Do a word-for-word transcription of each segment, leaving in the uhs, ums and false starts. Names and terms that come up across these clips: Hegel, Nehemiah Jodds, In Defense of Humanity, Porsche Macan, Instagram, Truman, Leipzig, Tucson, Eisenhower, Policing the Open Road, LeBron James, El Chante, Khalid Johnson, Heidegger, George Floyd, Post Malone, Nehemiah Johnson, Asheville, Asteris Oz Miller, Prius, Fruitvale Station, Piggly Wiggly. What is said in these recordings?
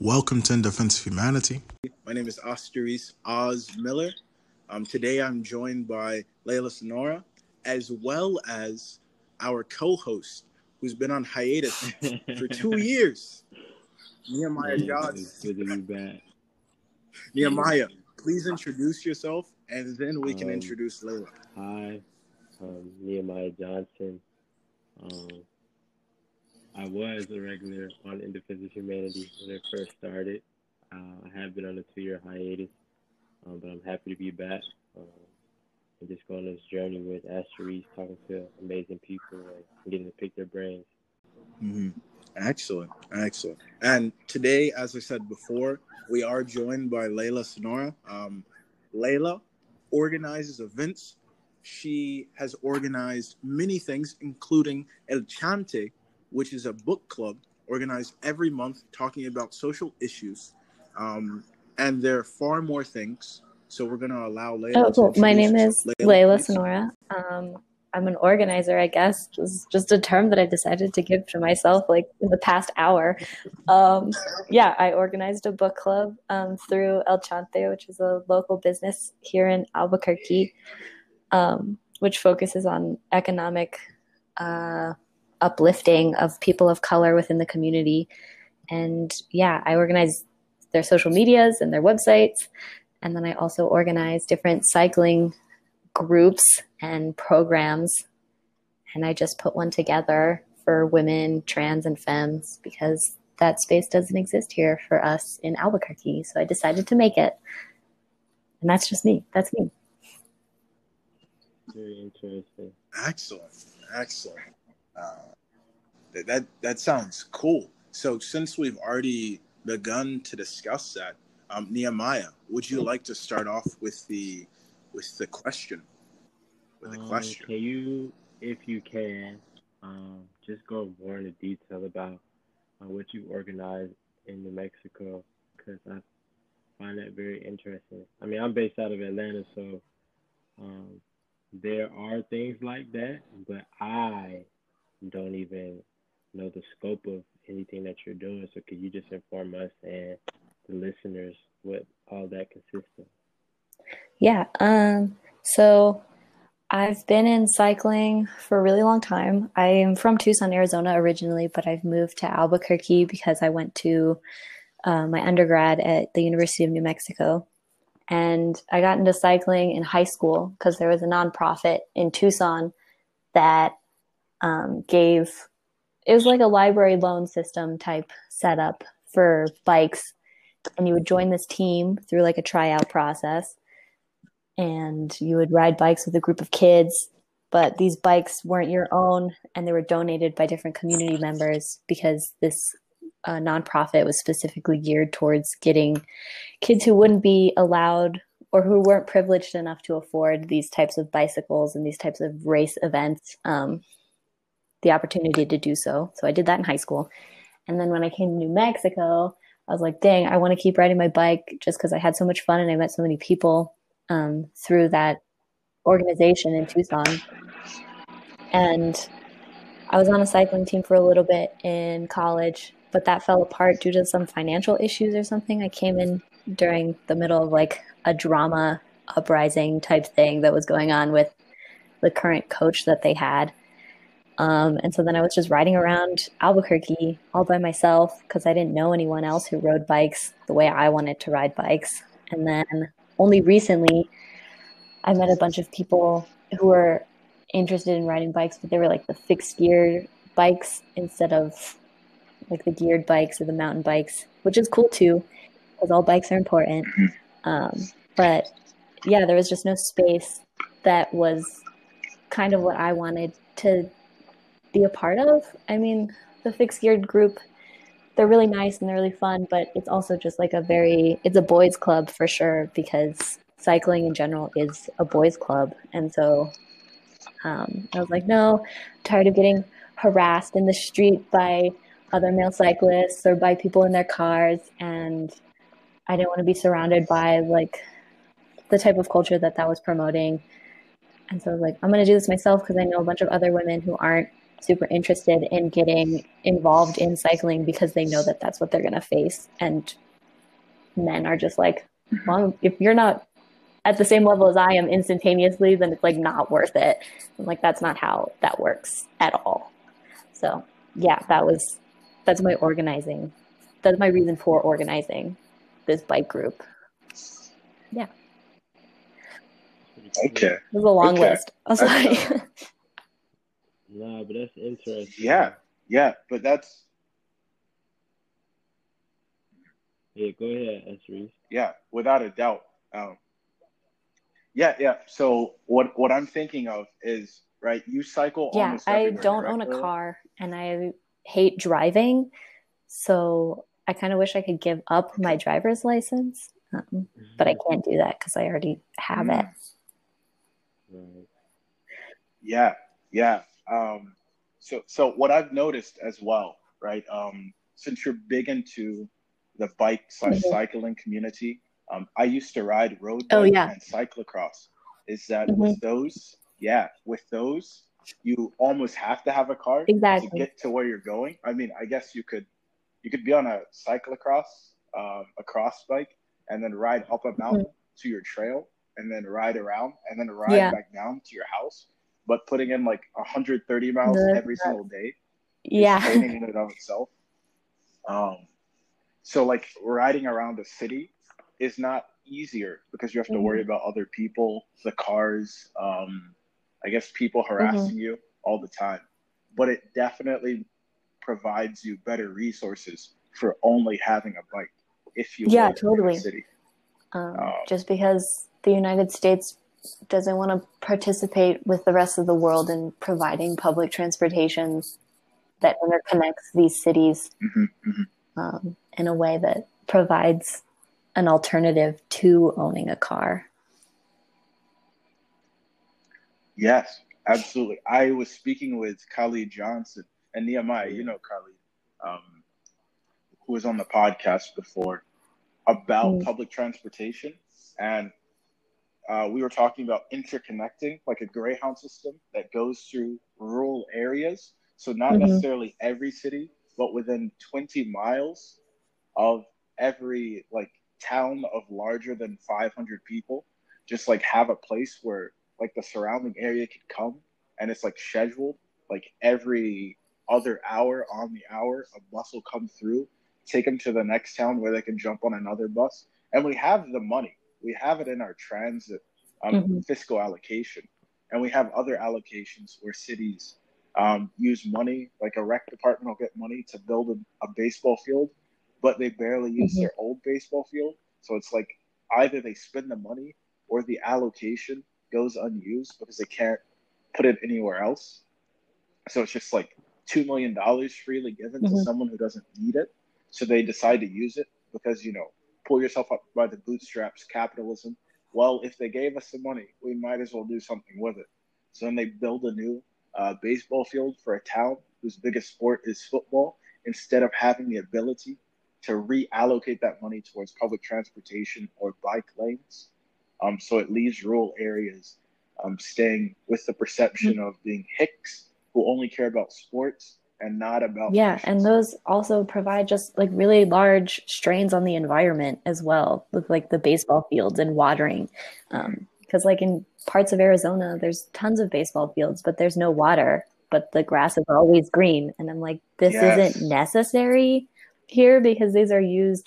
Welcome to In Defense of Humanity. My name is Asteris Oz Miller. Um, today I'm joined by Layla Sonora, as well as our co-host, who's been on hiatus for two years, Nehemiah Jodds. Nehemiah, please introduce yourself, and then we can um, introduce Layla. Hi, um, Nehemiah Johnson. Um, I was a regular on In Defense of Humanity when it first started. Uh, I have been on a two-year hiatus, um, but I'm happy to be back uh, and just go on this journey with Asteris, talking to amazing people and getting to pick their brains. Mm-hmm. Excellent, excellent. And today, as I said before, we are joined by Layla Sonora. Um, Layla organizes events. She has organized many things, including El Chante, which is a book club organized every month talking about social issues. Um, and there are far more things. So we're going to allow Layla. Oh, cool. My name is Layla, Layla Sonora. Um, I'm an organizer, I guess. This is just a term that I decided to give to myself like in the past hour. Um, yeah, I organized a book club um, through El Chante, which is a local business here in Albuquerque, um, which focuses on economic uh, uplifting of people of color within the community. And yeah, I organize their social medias and their websites. And then I also organize different cycling groups and programs, and I just put one together for women, trans, and femmes because that space doesn't exist here for us in Albuquerque, so I decided to make it, and that's just me. That's me. Very interesting. Excellent, excellent. Uh, that, that that sounds cool. So since we've already begun to discuss that, um, Nehemiah, would you like to start off with the With the question, with the um, question. Can you, if you can, um, just go more into detail about uh, what you organized in New Mexico? Because I find that very interesting. I mean, I'm based out of Atlanta, so um, there are things like that, but I don't even know the scope of anything that you're doing. So could you just inform us and the listeners what all that consists of? Yeah, um, so I've been in cycling for a really long time. I am from Tucson, Arizona originally, but I've moved to Albuquerque because I went to uh, my undergrad at the University of New Mexico. And I got into cycling in high school because there was a nonprofit in Tucson that um, gave, it was like a library loan system type setup for bikes. And you would join this team through like a tryout process. And you would ride bikes with a group of kids, but these bikes weren't your own, and they were donated by different community members because this uh, nonprofit was specifically geared towards getting kids who wouldn't be allowed or who weren't privileged enough to afford these types of bicycles and these types of race events um, the opportunity to do so. So I did that in high school. And then when I came to New Mexico, I was like, dang, I want to keep riding my bike just because I had so much fun and I met so many people Um, through that organization in Tucson. And I was on a cycling team for a little bit in college, but that fell apart due to some financial issues or something. I came in during the middle of like a drama uprising type thing that was going on with the current coach that they had. Um, and so then I was just riding around Albuquerque all by myself because I didn't know anyone else who rode bikes the way I wanted to ride bikes. And then only recently, I met a bunch of people who were interested in riding bikes, but they were like the fixed gear bikes instead of like the geared bikes or the mountain bikes, which is cool too, because all bikes are important. Um, but yeah, there was just no space that was kind of what I wanted to be a part of. I mean, the fixed geared group, they're really nice and they're really fun, but it's also just like a very, it's a boys club for sure, because cycling in general is a boys club. And so um, I was like, no, I'm tired of getting harassed in the street by other male cyclists or by people in their cars. And I didn't want to be surrounded by like the type of culture that that was promoting. And so I was like, I'm going to do this myself because I know a bunch of other women who aren't super interested in getting involved in cycling because they know that that's what they're going to face. And men are just like, well, if you're not at the same level as I am instantaneously, then it's like not worth it. I'm like, that's not how that works at all. So yeah, that was, that's my organizing. That's my reason for organizing this bike group. Yeah. Okay. It was a long okay. list. I'm sorry. No, but that's interesting. Yeah. Yeah. But that's. Yeah, go ahead, Asteris. Yeah, without a doubt. Um, yeah, yeah. So what what I'm thinking of is, right, you cycle yeah, almost everywhere. Yeah, I don't right? own a car, and I hate driving. So I kind of wish I could give up my driver's license, um, mm-hmm. but I can't do that because I already have mm-hmm. it. Right. Yeah, yeah. Um, so so what I've noticed as well, right, um, since you're big into the bike slash cycling community. Um, I used to ride road bike oh, yeah. and cyclocross. Is that mm-hmm. with those? Yeah, with those, you almost have to have a car exactly. to get to where you're going. I mean, I guess you could, you could be on a cyclocross, um, a cross bike, and then ride up a mountain mm-hmm. to your trail, and then ride around, and then ride yeah. back down to your house. But putting in like one hundred thirty miles the, every uh, single day, yeah, is training in and of itself. Um. So like riding around the city is not easier because you have to mm-hmm. worry about other people, the cars, um, I guess people harassing mm-hmm. you all the time. But it definitely provides you better resources for only having a bike if you yeah, live totally. in the city. Um, um, just because the United States doesn't want to participate with the rest of the world in providing public transportation that interconnects these cities. Mm-hmm, mm-hmm. Um, in a way that provides an alternative to owning a car. Yes, absolutely. I was speaking with Khalid Johnson and Nehemiah, you know Khalid, um, who was on the podcast before, about mm. public transportation. And uh, we were talking about interconnecting, like a Greyhound system that goes through rural areas. So not mm-hmm. necessarily every city, but within twenty miles of every like town of larger than five hundred people, just like have a place where like the surrounding area could come, and it's like scheduled, like every other hour on the hour, a bus will come through, take them to the next town where they can jump on another bus. And we have the money, we have it in our transit um, mm-hmm. fiscal allocation. And we have other allocations where cities Um, use money, like a rec department will get money to build a, a baseball field, but they barely use mm-hmm. their old baseball field. So it's like either they spend the money or the allocation goes unused because they can't put it anywhere else. So it's just like two million dollars freely given mm-hmm. to someone who doesn't need it. So they decide to use it because, you know, pull yourself up by the bootstraps, capitalism. Well, if they gave us the money, we might as well do something with it. So then they build a new Uh, baseball field for a town whose biggest sport is football, instead of having the ability to reallocate that money towards public transportation or bike lanes. Um, so it leaves rural areas um, staying with the perception mm-hmm. of being hicks who only care about sports and not about yeah patients. And those also provide just like really large strains on the environment as well, with like the baseball fields and watering. Um, because like in parts of Arizona, there's tons of baseball fields, but there's no water, but the grass is always green. And I'm like, this yes. isn't necessary here, because these are used,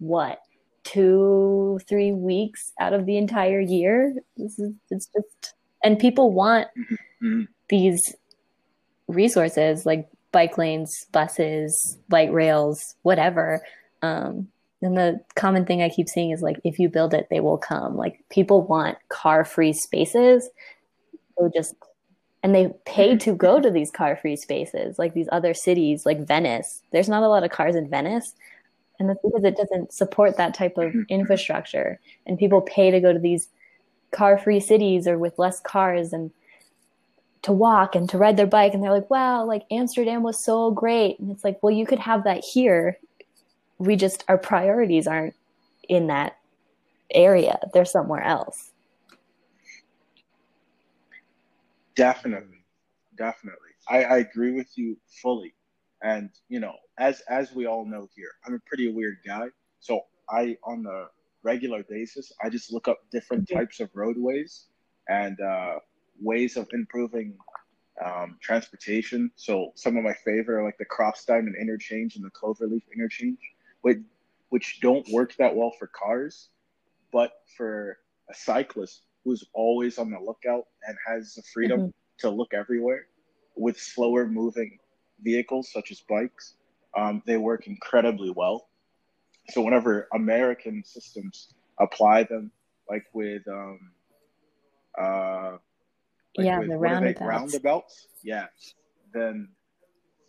what, two, three weeks out of the entire year? This is, it's just, and people want mm-hmm. these resources like bike lanes, buses, light rails, whatever. Um, And the common thing I keep seeing is like, if you build it, they will come. Like people want car-free spaces. So just, and they pay to go to these car-free spaces, like these other cities, like Venice. There's not a lot of cars in Venice. And that's because it doesn't support that type of infrastructure. And people pay to go to these car-free cities or with less cars and to walk and to ride their bike. And they're like, wow, like Amsterdam was so great. And it's like, well, you could have that here. We just, our priorities aren't in that area. They're somewhere else. Definitely. Definitely. I, I agree with you fully. And, you know, as as we all know here, I'm a pretty weird guy. So I, on the regular basis, I just look up different types of roadways and uh, ways of improving um, transportation. So some of my favorite are like the Crofts Diamond interchange and the Cloverleaf interchange, which, which don't work that well for cars, but for a cyclist who's always on the lookout and has the freedom mm-hmm. to look everywhere with slower moving vehicles such as bikes, um, they work incredibly well. So whenever American systems apply them, like with um, uh, like yeah, with, the roundabouts. roundabouts, yeah, then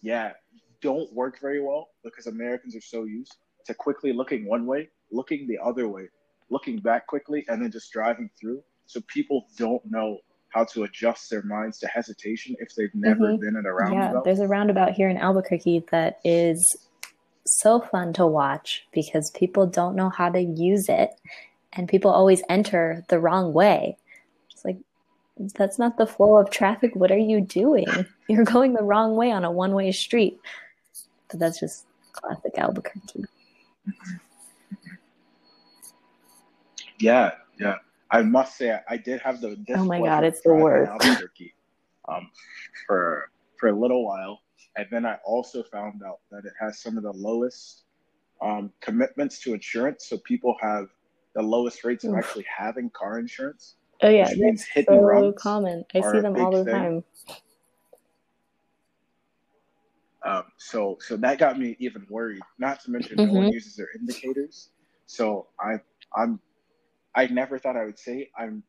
yeah, don't work very well because Americans are so used to quickly looking one way, looking the other way, looking back quickly, and then just driving through. So people don't know how to adjust their minds to hesitation if they've never mm-hmm. been at a roundabout. Yeah, there's a roundabout here in Albuquerque that is so fun to watch because people don't know how to use it, and people always enter the wrong way. It's like, that's not the flow of traffic. What are you doing? You're going the wrong way on a one-way street. But that's just classic Albuquerque. Yeah, yeah. I must say, I, I did have the displeasure. Oh my God, it's the worst. Albuquerque, um, for for a little while, and then I also found out that it has some of the lowest um, commitments to insurance. So people have the lowest rates Oof. of actually having car insurance. Oh yeah, which means hit and runs common. I see them all the thing. time. Um, so so that got me even worried. Not to mention, mm-hmm. no one uses their indicators. So I I'm. I never thought I would say I'm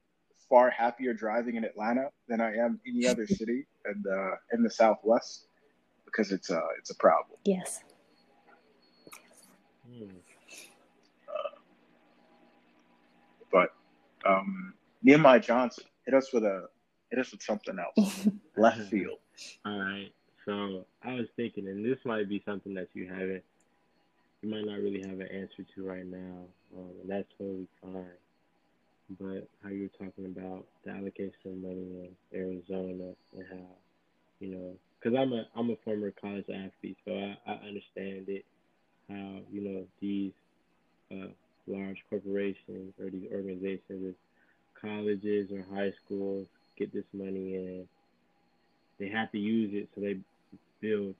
far happier driving in Atlanta than I am any other city and uh, in the Southwest, because it's a uh, it's a problem. Yes. Mm. Uh, but um, Nehemiah Johnson hit us with a hit us with something else left field. All right. So I was thinking, and this might be something that you haven't, you might not really have an answer to right now, um, and that's totally fine. But how you were talking about the allocation of money in Arizona and how, you know, because I'm a I'm a former college athlete, so I, I understand it. How, you know, these uh, large corporations or these organizations, colleges or high schools get this money and they have to use it, so they build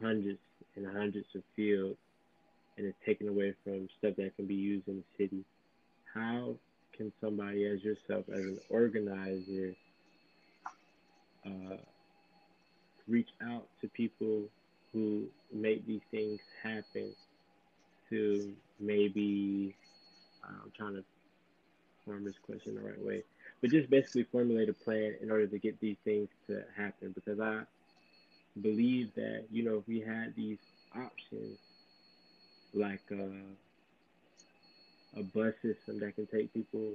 hundreds and hundreds of fields, and it's taken away from stuff that can be used in the city. How can somebody as yourself, as an organizer, uh, reach out to people who make these things happen to maybe, I'm trying to form this question the right way, but just basically formulate a plan in order to get these things to happen? Because I believe that, you know, if we had these options, like a, a bus system that can take people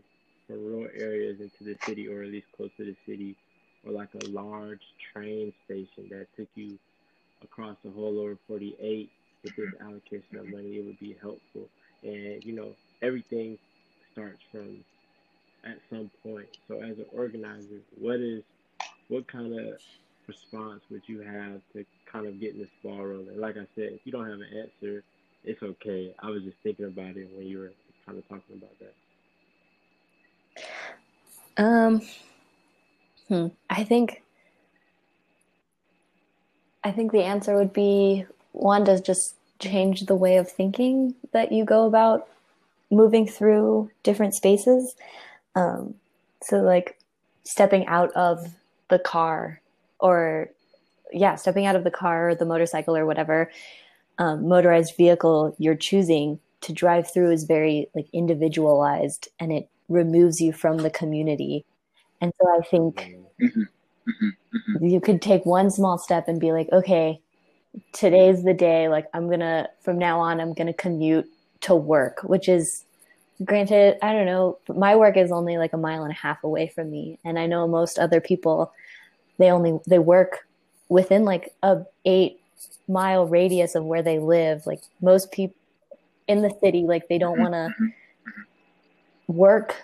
from rural areas into the city, or at least close to the city, or like a large train station that took you across the whole lower forty-eight, with this allocation of money, it would be helpful. And, you know, everything starts from at some point. So as an organizer, what is, what kind of response would you have to kind of get in this ball rolling? Like I said, if you don't have an answer, it's okay. I was just thinking about it when you were kind of talking about that. Um, hmm. I think, I think the answer would be, one, to just change the way of thinking that you go about moving through different spaces. Um, so like stepping out of the car, or yeah, stepping out of the car or the motorcycle or whatever. Um, motorized vehicle you're choosing to drive through is very like individualized, and it removes you from the community. And so I think you could take one small step and be like, okay, today's the day. Like I'm going to, from now on, I'm going to commute to work, which is, granted, I don't know, my work is only like a mile and a half away from me. And I know most other people, they only, they work within like a eight, mile radius of where they live. Like most people in the city, like they don't want to work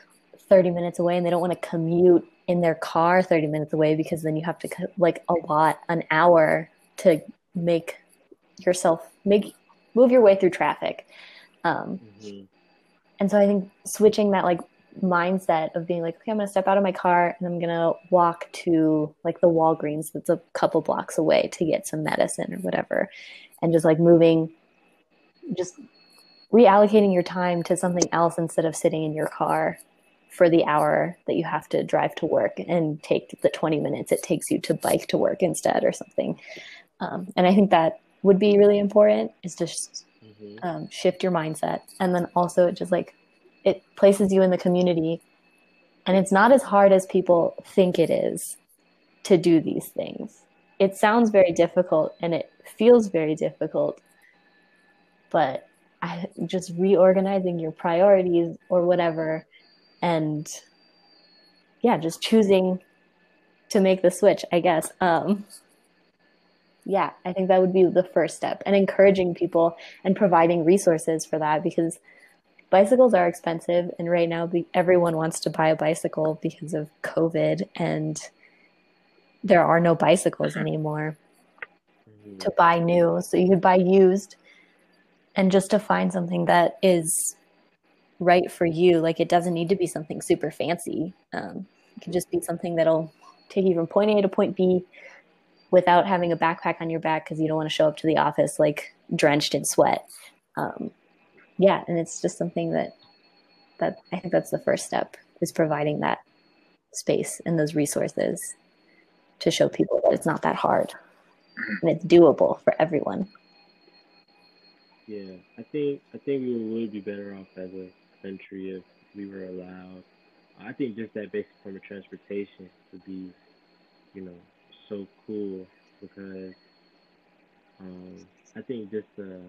thirty minutes away, and they don't want to commute in their car thirty minutes away, because then you have to, like, a lot, an hour to make yourself, make move your way through traffic. Um, mm-hmm. And so I think switching that, like, mindset of being like, okay, I'm going to step out of my car and I'm going to walk to, like, the Walgreens that's a couple blocks away to get some medicine or whatever. And just, like, moving, just reallocating your time to something else instead of sitting in your car for the hour that you have to drive to work and take the twenty minutes it takes you to bike to work instead or something. Um, and I think that would be really important, is just mm-hmm. um, shift your mindset. And then also it just, like, it places you in the community, and it's not as hard as people think it is to do these things. It sounds very difficult and it feels very difficult, but I, just reorganizing your priorities or whatever, and yeah, just choosing to make the switch, I guess. Um, yeah, I think that would be the first step, and encouraging people and providing resources for that, because bicycles are expensive. And right now everyone wants to buy a bicycle because of COVID, and there are no bicycles anymore mm-hmm. to buy new. So you could buy used, and just to find something that is right for you. Like, it doesn't need to be something super fancy. Um, it can just be something that'll take you from point A to point B without having a backpack on your back, because you don't want to show up to the office, like, drenched in sweat. Um, yeah, and it's just something that that I think that's the first step, is providing that space and those resources to show people that it's not that hard and it's doable for everyone. Yeah, I think I think we would be better off as a country if we were allowed. I think just that basic form of transportation would be, you know, so cool, because um, I think just the,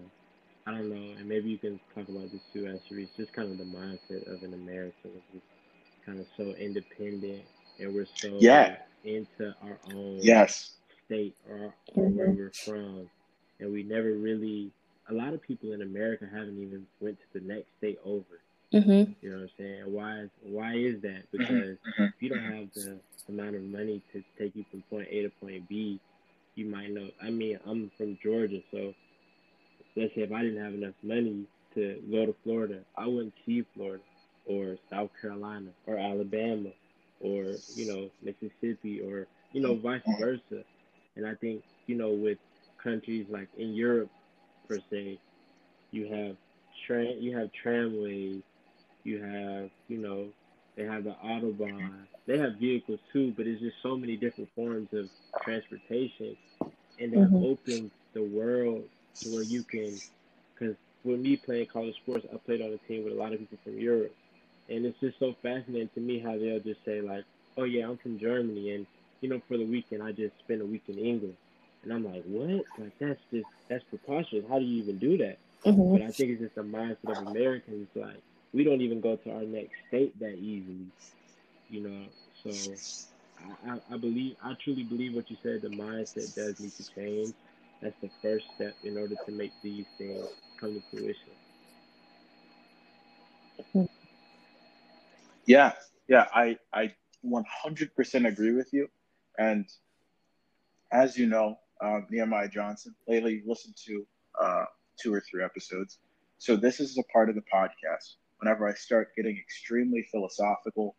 I don't know, and maybe you can talk about this too, Asteris, just kind of the mindset of an American, which is kind of so independent, and we're so yeah. into our own yes. state or, or where we're from, and we never really. A lot of people in America haven't even went to the next state over. Mm-hmm. You know what I'm saying? Why is, why is that? Because mm-hmm. if you don't have the amount of money to take you from point A to point B, you might know. I mean, I'm from Georgia, so let's say if I didn't have enough money to go to Florida, I wouldn't see Florida or South Carolina or Alabama or, you know, Mississippi or, you know, vice versa. And I think, you know, with countries like in Europe, per se, you have tra- you have tramways, you have, you know, they have the Autobahn, they have vehicles too, but it's just so many different forms of transportation, and that mm-hmm. opens the world to where you can, because with me playing college sports, I played on a team with a lot of people from Europe, and it's just so fascinating to me how they'll just say, like, oh yeah, I'm from Germany, and, you know, for the weekend, I just spent a week in England. And I'm like, what? Like, that's just, that's preposterous. How do you even do that? Mm-hmm. But I think it's just a mindset of Americans. Like, we don't even go to our next state that easily, you know? So I, I believe, I truly believe what you said, the mindset does need to change. That's the first step in order to make these things come to fruition. Yeah. Yeah. I, I one hundred percent agree with you. And as you know, Um, Nehemiah Johnson. Lately, you listened to uh, two or three episodes. So this is a part of the podcast. Whenever I start getting extremely philosophical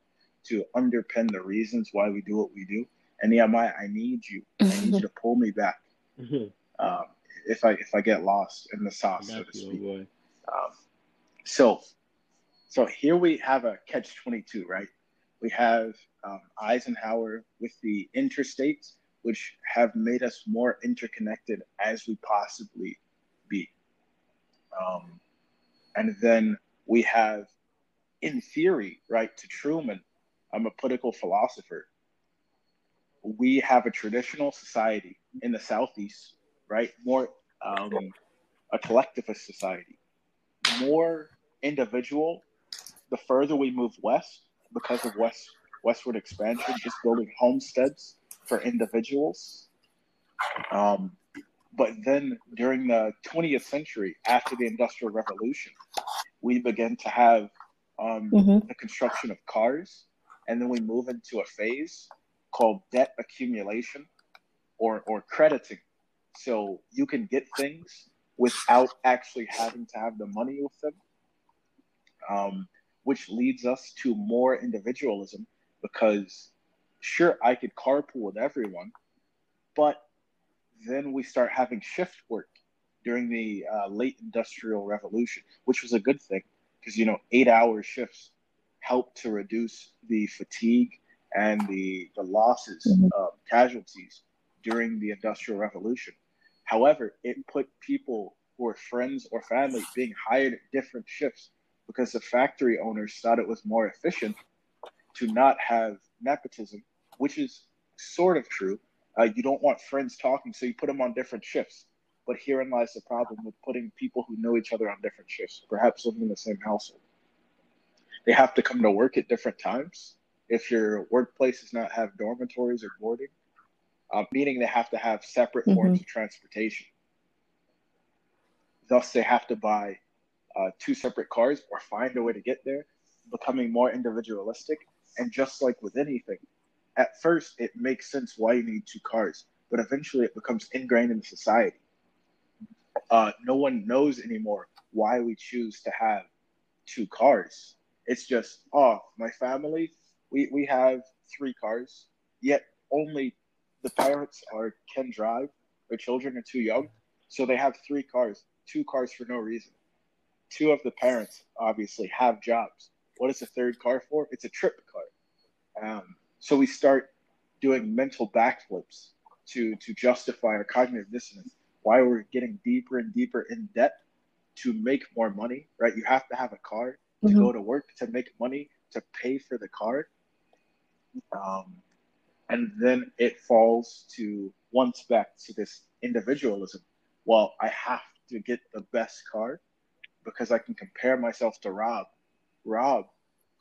to underpin the reasons why we do what we do, and Nehemiah, I need you. I need you to pull me back. um, if I if I get lost in the sauce, so to speak. Um, so, so here we have a catch twenty-two, right? We have um, Eisenhower with the interstates, which have made us more interconnected as we possibly be. Um, and then we have, in theory, right, to Truman, I'm a political philosopher. We have a traditional society in the Southeast, right, more um, a collectivist society, more individual, the further we move west, because of west westward expansion, just building homesteads for individuals. Um, but then during the twentieth century, after the Industrial Revolution, we began to have um, mm-hmm. the construction of cars and then we move into a phase called debt accumulation or or crediting. So you can get things without actually having to have the money with them, um, which leads us to more individualism because, sure, I could carpool with everyone, but then we start having shift work during the uh, late Industrial Revolution, which was a good thing because, you know, eight-hour shifts help to reduce the fatigue and the, the losses of mm-hmm. uh, casualties during the Industrial Revolution. However, it put people who were friends or family being hired at different shifts because the factory owners thought it was more efficient to not have nepotism, which is sort of true. Uh, you don't want friends talking, so you put them on different shifts. But herein lies the problem with putting people who know each other on different shifts, perhaps living in the same household. They have to come to work at different times. If your workplace does not have dormitories or boarding, uh, meaning they have to have separate mm-hmm. forms of transportation. Thus, they have to buy uh, two separate cars or find a way to get there, becoming more individualistic. And just like with anything, at first, it makes sense why you need two cars, but eventually it becomes ingrained in society. Uh, no one knows anymore why we choose to have two cars. It's just, oh, my family, we, we have three cars, yet only the parents are can drive, their children are too young, so they have three cars, two cars for no reason. Two of the parents, obviously, have jobs. What is the third car for? It's a trip car. Um, so we start doing mental backflips to, to justify our cognitive dissonance, why we're getting deeper and deeper in debt to make more money, right? You have to have a car to mm-hmm. go to work, to make money, to pay for the car. Um, and then it falls to once back to this individualism. Well, I have to get the best car because I can compare myself to Rob. Rob,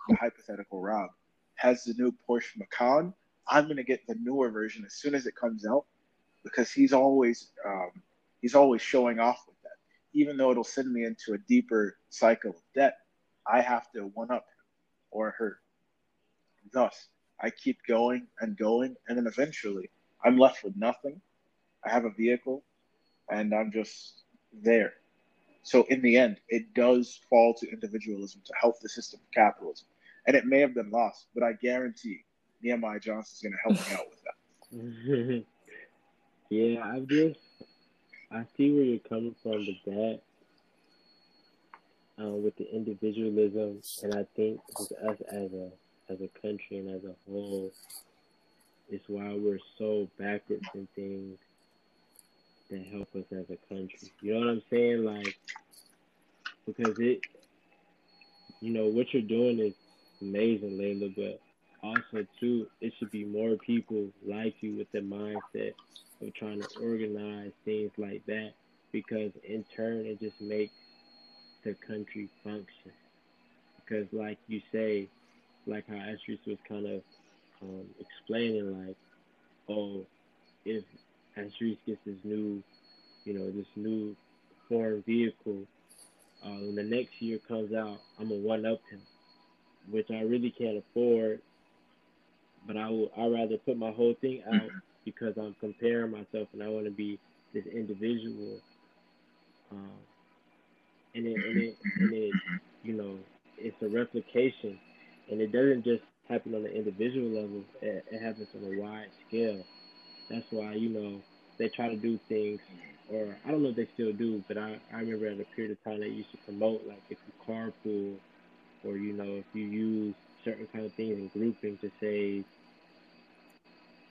the hypothetical Rob, has the new Porsche Macan. I'm going to get the newer version as soon as it comes out because he's always um, he's always showing off with that. Even though it'll send me into a deeper cycle of debt, I have to one-up him or her. Thus, I keep going and going, and then eventually I'm left with nothing. I have a vehicle, and I'm just there. So in the end, it does fall to individualism to help the system of capitalism. And it may have been lost, but I guarantee Nehemiah Johnson is going to help me out with that. Yeah, I just, I see where you're coming from with that, uh, with the individualism. And I think with us as a as a country and as a whole, it's why we're so backwards in things that help us as a country. You know what I'm saying? Like, because it, you know, what you're doing is amazing, Layla, but also, too, it should be more people like you with the mindset of trying to organize things like that, because in turn, it just makes the country function. Because like you say, like how Asteris was kind of um, explaining, like, oh, if Asteris gets this new, you know, this new foreign vehicle, uh, when the next year comes out, I'm going to one-up him, which I really can't afford, but I will, I'd rather put my whole thing out mm-hmm. because I'm comparing myself and I want to be this individual. Um, and, it, and, it, and it, you know, it's a replication. And it doesn't just happen on the individual level. It, it happens on a wide scale. That's why, you know, they try to do things, or I don't know if they still do, but I, I remember at a period of time they used to promote, like, if you carpool or, you know, if you use certain kind of things in grouping to say,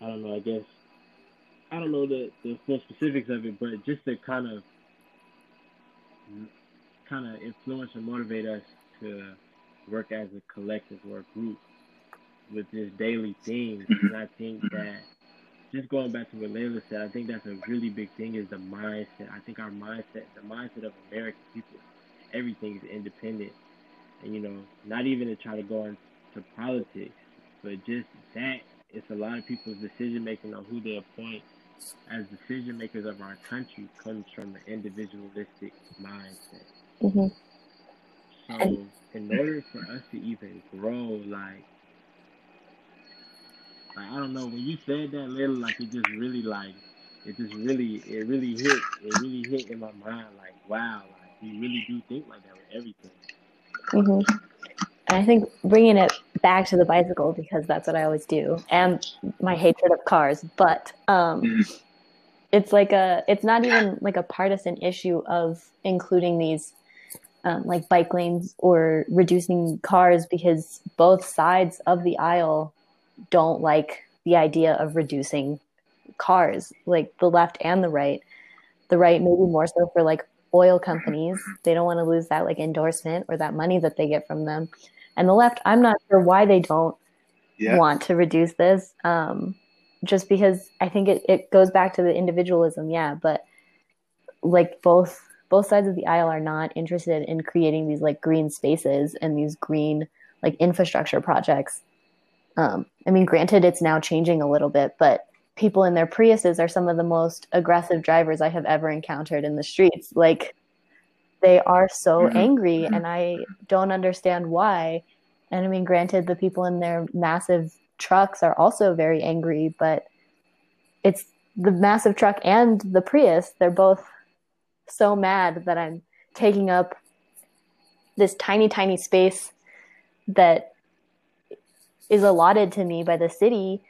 I don't know, I guess, I don't know the, the full specifics of it, but just to kind of, kind of influence and motivate us to work as a collective or a group with this daily thing. And I think that, just going back to what Layla said, I think that's a really big thing is the mindset. I think our mindset, the mindset of American people, everything is independent. And, you know, not even to try to go into politics, but just that it's a lot of people's decision-making on who they appoint as decision-makers of our country comes from an individualistic mindset. Mm-hmm. So in order for us to even grow, like, Like, I don't know, when you said that, Layla, like, it just really, like, it just really, it really hit, it really hit in my mind, like, wow, like, you really do think like that with everything. Mm-hmm. And I think bringing it back to the bicycle, because that's what I always do, and my hatred of cars, but um, it's like a, it's not even like a partisan issue of including these um, like bike lanes or reducing cars, because both sides of the aisle don't like the idea of reducing cars, like the left and the right. The right maybe more so for like oil companies. They don't want to lose that like endorsement or that money that they get from them. And the left, I'm not sure why they don't yeah. want to reduce this, um, just because I think it, it goes back to the individualism, yeah. But like both both sides of the aisle are not interested in creating these like green spaces and these green like infrastructure projects. Um, I mean, granted, it's now changing a little bit, but people in their Priuses are some of the most aggressive drivers I have ever encountered in the streets. Like, they are so mm-hmm. angry, and I don't understand why. And I mean, granted, the people in their massive trucks are also very angry, but it's the massive truck and the Prius. They're both so mad that I'm taking up this tiny, tiny space that is allotted to me by the city.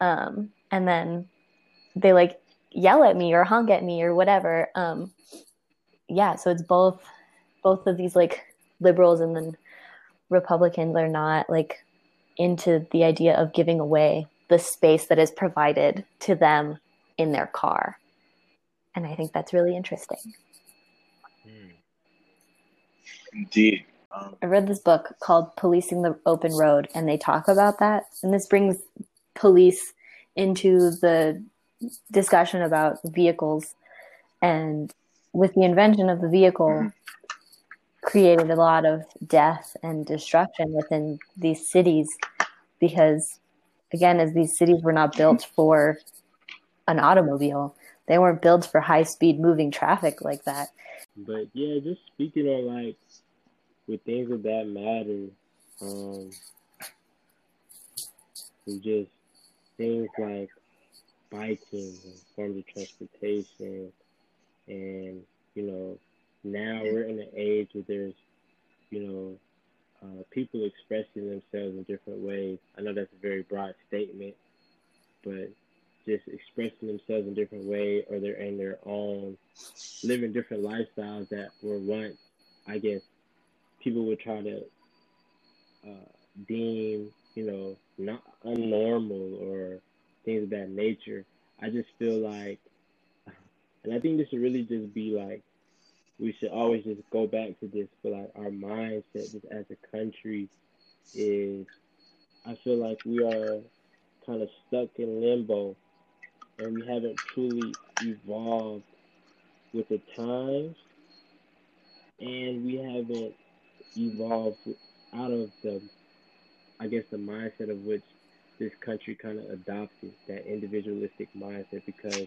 Um, and then they like yell at me or honk at me or whatever. Um, yeah. So it's both, both of these like liberals and then Republicans are not like into the idea of giving away the space that is provided to them in their car. And I think that's really interesting. Mm. Indeed. Um, I read this book called Policing the Open Road, and they talk about that. And this brings police into the discussion about vehicles. And with the invention of the vehicle, created a lot of death and destruction within these cities, because, again, as these cities were not built for an automobile, they weren't built for high-speed moving traffic like that. But, yeah, just speaking on, like, with things of that matter, um, and just things like biking and forms of transportation, and, you know, now we're in an age where there's, you know, uh, people expressing themselves in different ways. I know that's a very broad statement, but just expressing themselves in different ways, or they're in their own, living different lifestyles that were once, I guess, people would try to uh, deem, you know, not unnormal or things of that nature. I just feel like, and I think this should really just be like, we should always just go back to this, but like our mindset just as a country is, I feel like we are kind of stuck in limbo, and we haven't truly evolved with the times, and we haven't evolved out of the, I guess, the mindset of which this country kind of adopted, that individualistic mindset, because,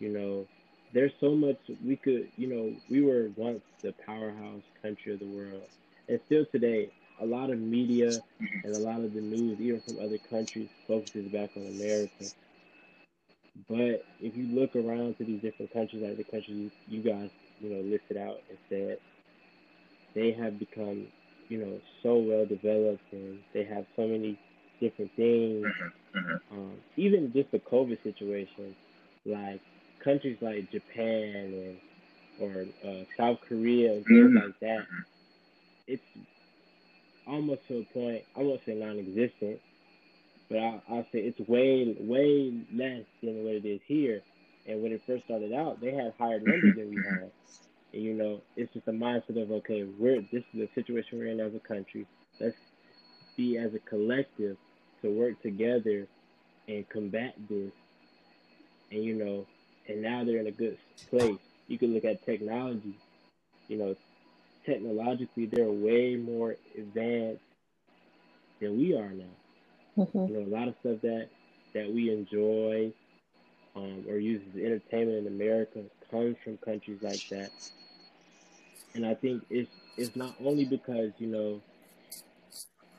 you know, there's so much we could, you know, we were once the powerhouse country of the world, and still today, a lot of media and a lot of the news, even from other countries, focuses back on America. But if you look around to these different countries, like the countries you guys, you know, listed out and said, they have become, you know, so well developed, and they have so many different things. Mm-hmm, mm-hmm. Um, even just the COVID situation, like countries like Japan and, or uh, South Korea and things mm-hmm. like that, it's almost to a point, I won't say non-existent, but I'll, I'll say it's way, way less than what it is here. And when it first started out, they had higher numbers than we had. And, you know, it's just a mindset of, okay, we're, this is the situation we're in as a country. Let's be as a collective to work together and combat this. And, you know, and now they're in a good place. You can look at technology. You know, technologically, they're way more advanced than we are now. Mm-hmm. You know, a lot of stuff that, that we enjoy um, or use as entertainment in America comes from countries like that. And I think it's it's not only because, you know,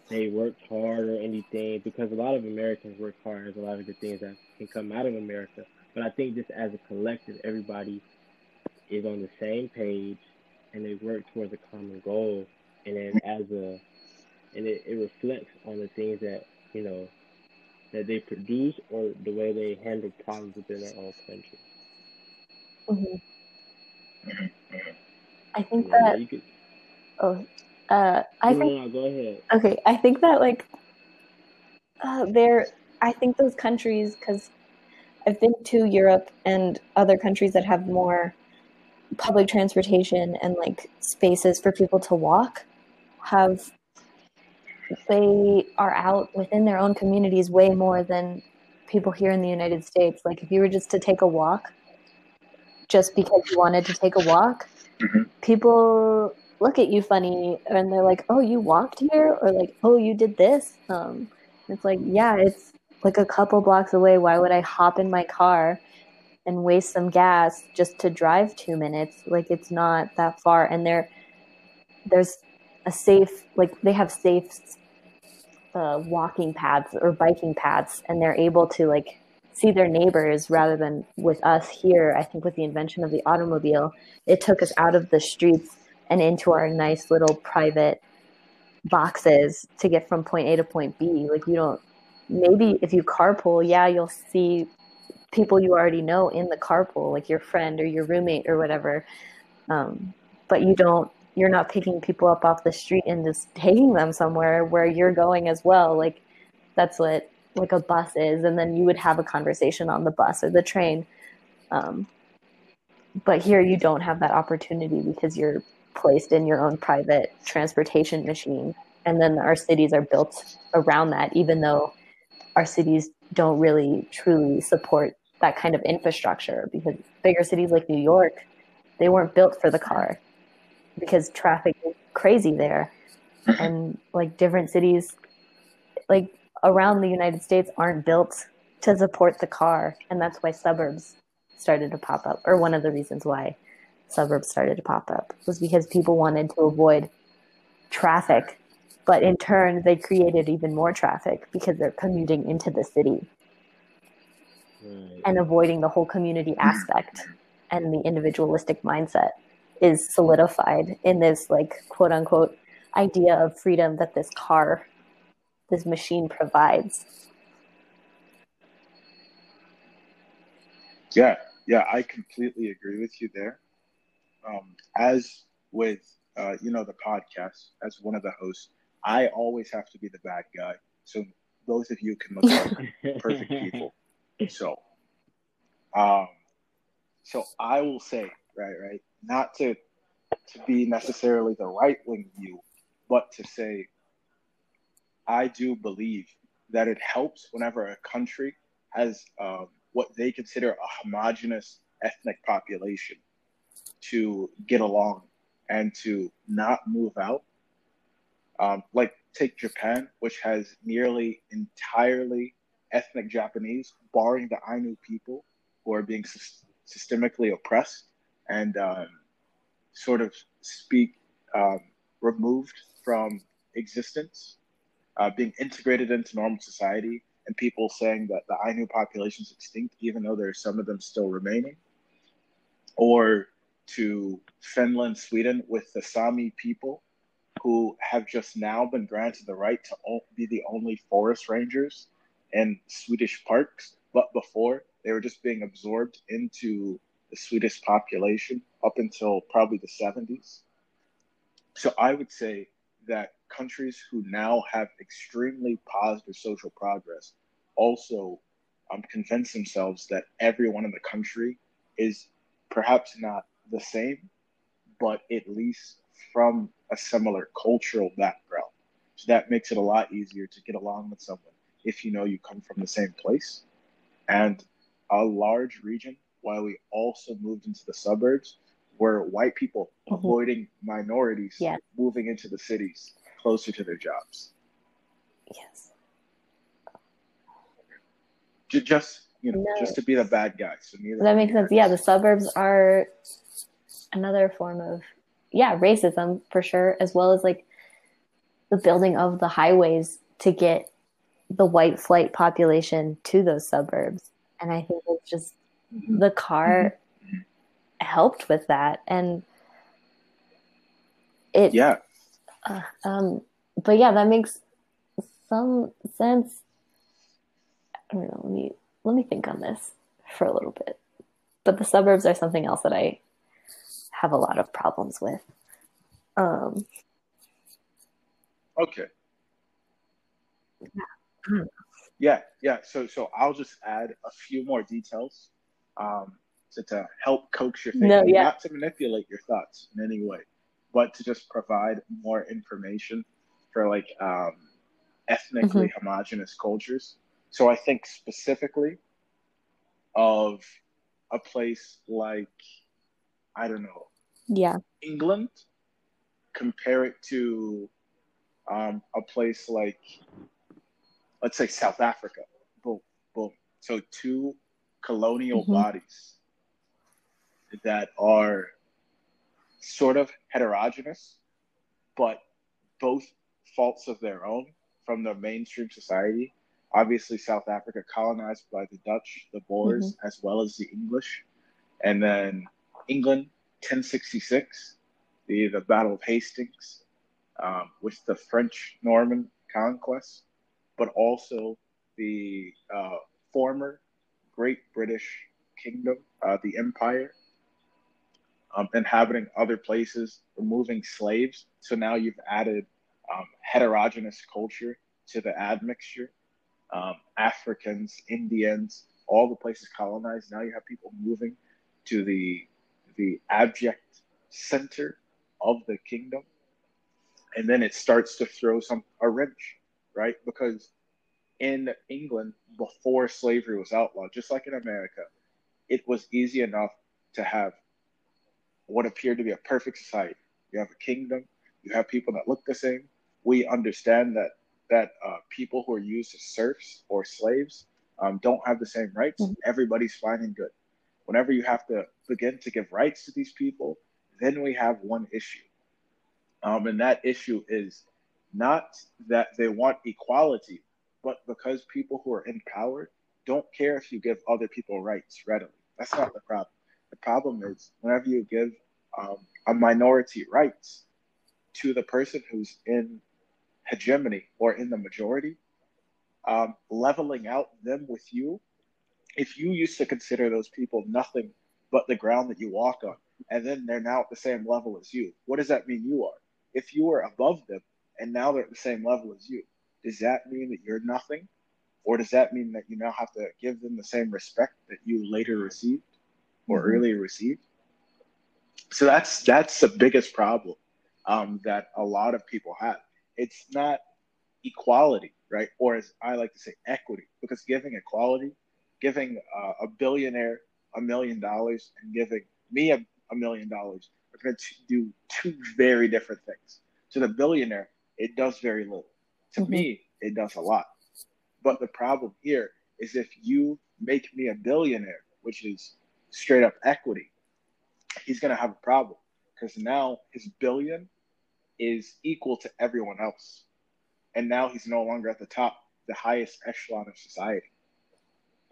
they worked hard or anything, because a lot of Americans work hard. There's a lot of good things that can come out of America. But I think just as a collective, everybody is on the same page and they work towards a common goal. And then as a, and it, it reflects on the things that, you know, that they produce or the way they handle problems within their own country. Mm-hmm. I think yeah, that, you could, oh, uh, I no, think, no, no, go ahead. Okay, I think that, like, uh, there, I think those countries, because I've been to Europe and other countries that have more public transportation and, like, spaces for people to walk, have, they are out within their own communities way more than people here in the United States. Like, if you were just to take a walk, just because you wanted to take a walk, mm-hmm. people look at you funny and they're like, oh, you walked here? Or like, oh, you did this? Um, it's like, yeah, it's like a couple blocks away. Why would I hop in my car and waste some gas just to drive two minutes? Like, it's not that far. And there, there's a safe, like, they have safe uh, walking paths or biking paths, and they're able to, like, see their neighbors rather than with us here. I think with the invention of the automobile, it took us out of the streets and into our nice little private boxes to get from point A to point B. Like, you don't, maybe if you carpool, yeah, you'll see people you already know in the carpool, like your friend or your roommate or whatever. Um, but you don't, you're not picking people up off the street and just taking them somewhere where you're going as well. Like, that's what, like, a bus is, and then you would have a conversation on the bus or the train. Um, but here you don't have that opportunity because you're placed in your own private transportation machine. And then our cities are built around that, even though our cities don't really truly support that kind of infrastructure, because bigger cities like New York, they weren't built for the car because traffic is crazy there. And, like, different cities, like, around the United States aren't built to support the car. And that's why suburbs started to pop up, or one of the reasons why suburbs started to pop up, was because people wanted to avoid traffic. But in turn, they created even more traffic because they're commuting into the city, right, and avoiding the whole community aspect. And the individualistic mindset is solidified in this, like, quote unquote idea of freedom that this car, this machine provides. Yeah, yeah, I completely agree with you there. Um, as with, uh, you know, the podcast, as one of the hosts, I always have to be the bad guy. So both of you can look like perfect people. So, um, so I will say, right, right, not to to be necessarily the right wing view, but to say, I do believe that it helps whenever a country has um, what they consider a homogenous ethnic population to get along and to not move out. Um, like, take Japan, which has nearly entirely ethnic Japanese, barring the Ainu people who are being sy- systemically oppressed and um, sort of speak um, removed from existence. Uh, being integrated into normal society, and people saying that the Ainu population is extinct, even though there are some of them still remaining. Or to Finland, Sweden, with the Sami people, who have just now been granted the right to o- be the only forest rangers in Swedish parks, but before they were just being absorbed into the Swedish population up until probably the seventies. So I would say that countries who now have extremely positive social progress also um, convince themselves that everyone in the country is perhaps not the same, but at least from a similar cultural background. So that makes it a lot easier to get along with someone if you know you come from the same place. And a large region, while we also moved into the suburbs, were white people mm-hmm. avoiding minorities yeah. moving into the cities closer to their jobs. Yes. Just, you know, no. just to be the bad guy. So neither that makes sense. Yeah, the suburbs are another form of, yeah, racism for sure, as well as, like, the building of the highways to get the white flight population to those suburbs. And I think it's just mm-hmm. the car mm-hmm. helped with that. And it, yeah. Uh, um, but yeah, that makes some sense. I don't know. Let me, let me think on this for a little bit, but the suburbs are something else that I have a lot of problems with. Um, okay. Yeah. Yeah, yeah. So, so I'll just add a few more details um, to, to help coax your thinking, no, yeah. not to manipulate your thoughts in any way, but to just provide more information for like um, ethnically mm-hmm. homogenous cultures. So I think specifically of a place like, I don't know, yeah, England, compare it to um, a place like, let's say South Africa. Boom, boom. So two colonial mm-hmm. bodies that are sort of heterogeneous, but both faults of their own from the mainstream society. Obviously, South Africa colonized by the Dutch, the Boers, mm-hmm. as well as the English. And then England, ten sixty-six, the, the Battle of Hastings, um, with the French-Norman conquest, but also the uh, former Great British Kingdom, uh, the Empire, um, inhabiting other places, removing slaves. So now you've added um, heterogeneous culture to the admixture. Um, Africans, Indians, all the places colonized. Now you have people moving to the the abject center of the kingdom, and then it starts to throw some a wrench, right? Because in England, before slavery was outlawed, just like in America, it was easy enough to have what appeared to be a perfect society. You have a kingdom, you have people that look the same. We understand that that uh, people who are used as serfs or slaves um, don't have the same rights. Mm-hmm. Everybody's fine and good. Whenever you have to begin to give rights to these people, then we have one issue. Um, and that issue is not that they want equality, but because people who are in power don't care if you give other people rights readily. That's not the problem. The problem is whenever you give um, a minority rights to the person who's in hegemony or in the majority, um, leveling out them with you, if you used to consider those people nothing but the ground that you walk on, and then they're now at the same level as you, what does that mean you are? If you were above them and now they're at the same level as you, does that mean that you're nothing? Or does that mean that you now have to give them the same respect that you later received or mm-hmm. earlier received? So that's that's the biggest problem um, that a lot of people have. It's not equality, right? Or as I like to say, equity. Because giving equality, giving uh, a billionaire a million dollars and giving me a, a million dollars are going to do two very different things. To the billionaire, it does very little. To mm-hmm. me, it does a lot. But the problem here is if you make me a billionaire, which is straight up equity, he's going to have a problem. Because now his billion is equal to everyone else. And now he's no longer at the top, the highest echelon of society,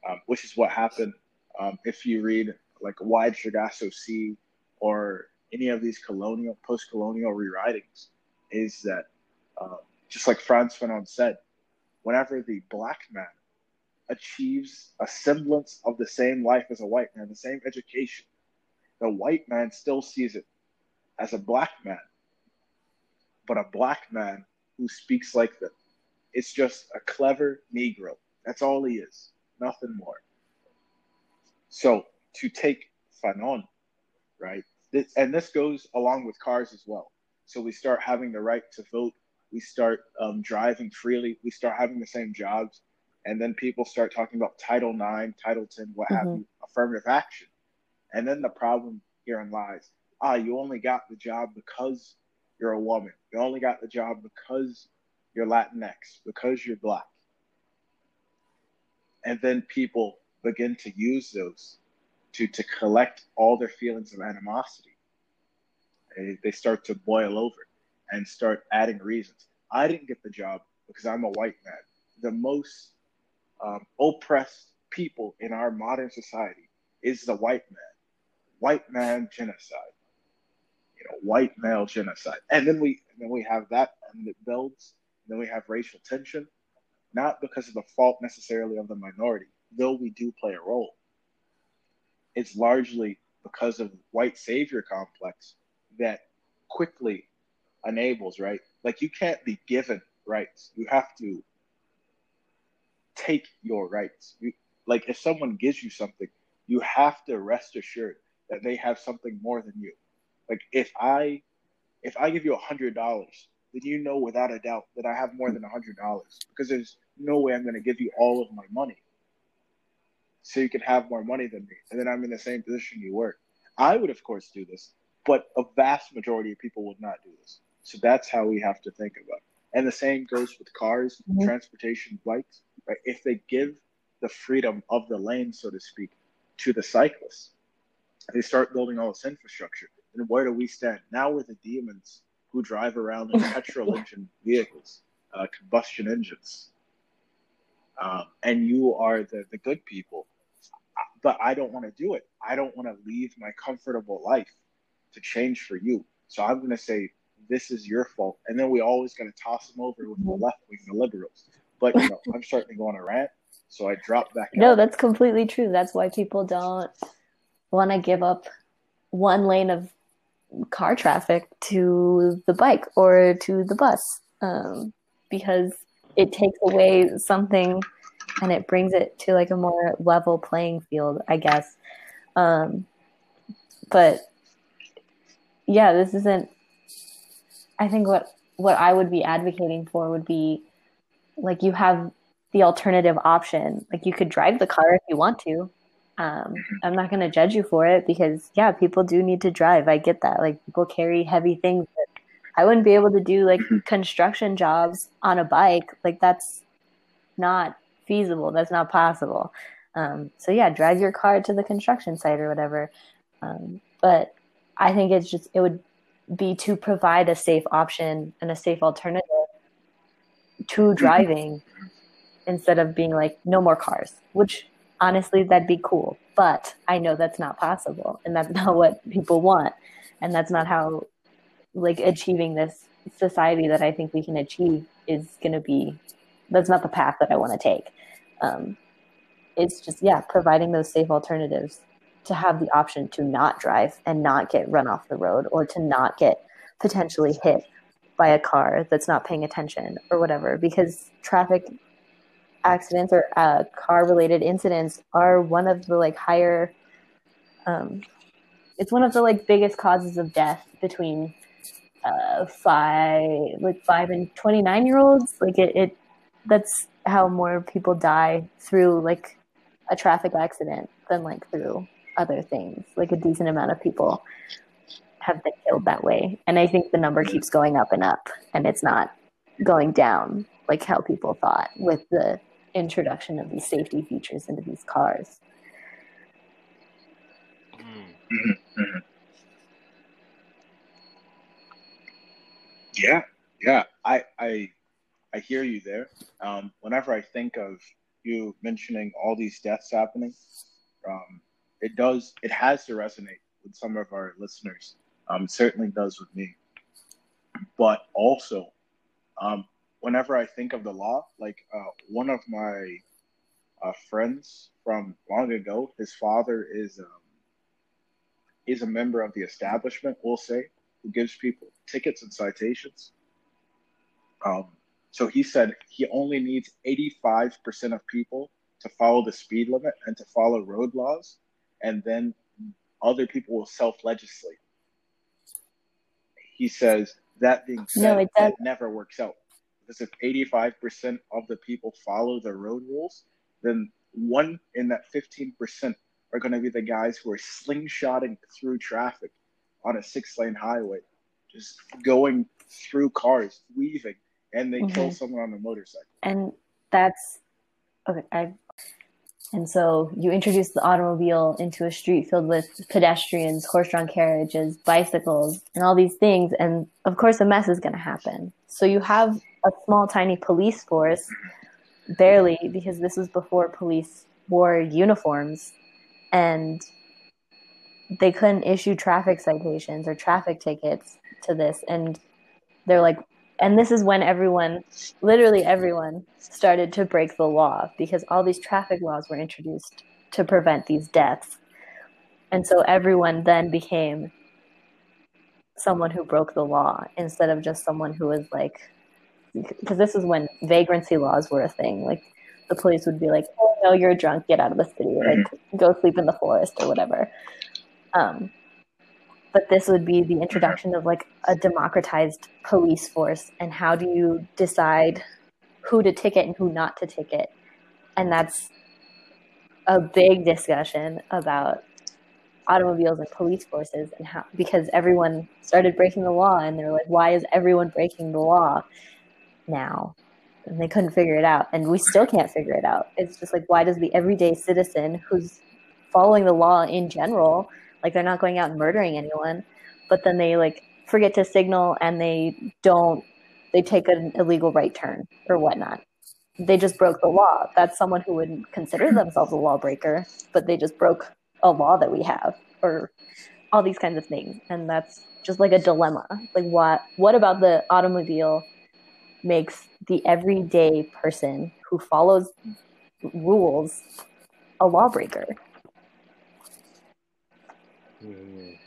um, which is what happened. Um, if you read like Wide Sargasso Sea or any of these colonial, post-colonial rewritings, is that um, just like Frantz Fanon said, whenever the black man achieves a semblance of the same life as a white man, the same education, the white man still sees it as a black man. But a black man who speaks like them, it's just a clever Negro. That's all he is, nothing more. So to take Fanon, right? This, and this goes along with cars as well. So we start having the right to vote. We start um, driving freely. We start having the same jobs. And then people start talking about Title nine, Title ten, what mm-hmm. have you, affirmative action. And then the problem herein lies. Ah, you only got the job because you're a woman. You only got the job because you're Latinx, because you're black. And then people begin to use those to, to collect all their feelings of animosity. They, they start to boil over and start adding reasons. I didn't get the job because I'm a white man. The most um, oppressed people in our modern society is the white man. White man genocide. You know, white male genocide. And then we and then we have that, and it builds. And then we have racial tension, not because of the fault necessarily of the minority, though we do play a role. It's largely because of white savior complex that quickly enables, right? Like, you can't be given rights. You have to take your rights. You, like, if someone gives you something, you have to rest assured that they have something more than you. Like, if I if I give you one hundred dollars, then you know without a doubt that I have more than one hundred dollars, because there's no way I'm going to give you all of my money so you can have more money than me, and then I'm in the same position you were. I would, of course, do this, but a vast majority of people would not do this. So that's how we have to think about it. And the same goes with cars, mm-hmm. transportation, bikes. Right? If they give the freedom of the lane, so to speak, to the cyclists, they start building all this infrastructure. And where do we stand? Now we're the demons who drive around in petrol engine vehicles, uh, combustion engines. Um, and you are the, the good people. But I don't want to do it. I don't want to leave my comfortable life to change for you. So I'm going to say, this is your fault. And then we always got to toss them over with the left wing, the liberals. But you know, I'm starting to go on a rant, so I dropped back. No, out. That's completely true. That's why people don't want to give up one lane of car traffic to the bike or to the bus, um, because it takes away something and it brings it to like a more level playing field, I guess. Um, but yeah, this isn't. I think what, what I would be advocating for would be, like, you have the alternative option. Like, you could drive the car if you want to. Um, I'm not going to judge you for it because, yeah, people do need to drive. I get that. Like, people carry heavy things. But I wouldn't be able to do, like, construction jobs on a bike. Like, that's not feasible. That's not possible. Um, so, yeah, drive your car to the construction site or whatever. Um, but I think it's just – it would – be to provide a safe option and a safe alternative to driving instead of being like, no more cars, which honestly, that'd be cool. But I know that's not possible, and that's not what people want. And that's not how, like, achieving this society that I think we can achieve is going to be, that's not the path that I want to take. Um, it's just, yeah, providing those safe alternatives to have the option to not drive and not get run off the road, or to not get potentially hit by a car that's not paying attention or whatever, because traffic accidents or uh, car-related incidents are one of the, like, higher um, – it's one of the, like, biggest causes of death between uh, five, like five and twenty-nine-year-olds. Like, it, it – that's how more people die through, like, a traffic accident than, like, through – other things. Like, a decent amount of people have been killed that way, and I think the number keeps going up and up, and it's not going down like how people thought with the introduction of these safety features into these cars. Mm-hmm. Yeah, yeah, I, I, I hear you there. Um, whenever I think of you mentioning all these deaths happening, um, It does. It has to resonate with some of our listeners. Um, it certainly does with me. But also, um, whenever I think of the law, like uh, one of my uh, friends from long ago, his father is um, is a member of the establishment, we'll say, who gives people tickets and citations. Um, so he said he only needs eighty-five percent of people to follow the speed limit and to follow road laws. And then other people will self-legislate. He says that being said, no, it that never works out. Because if eighty-five percent of the people follow the road rules, then one in that fifteen percent are going to be the guys who are slingshotting through traffic on a six-lane highway, just going through cars, weaving, and they mm-hmm. kill someone on a motorcycle. And that's okay. I. And so you introduce the automobile into a street filled with pedestrians, horse-drawn carriages, bicycles, and all these things. And, of course, a mess is going to happen. So you have a small, tiny police force, barely, because this was before police wore uniforms, and they couldn't issue traffic citations or traffic tickets to this. And they're like, and this is when everyone, literally everyone, started to break the law, because all these traffic laws were introduced to prevent these deaths. And so everyone then became someone who broke the law instead of just someone who was like, because this is when vagrancy laws were a thing. Like, the police would be like, oh, no, you're drunk, get out of the city, like, go sleep in the forest or whatever. Um, but this would be the introduction of, like, a democratized police force, and how do you decide who to ticket and who not to ticket? And that's a big discussion about automobiles and police forces, and how, because everyone started breaking the law, and they're like, why is everyone breaking the law now? And they couldn't figure it out, and we still can't figure it out. It's just like, why does the everyday citizen who's following the law in general, like, they're not going out and murdering anyone, but then they, like, forget to signal, and they don't, they take an illegal right turn or whatnot. They just broke the law. That's someone who wouldn't consider themselves a lawbreaker, but they just broke a law that we have, or all these kinds of things. And that's just like a dilemma. Like, what what about the automobile makes the everyday person who follows rules a lawbreaker? Mm.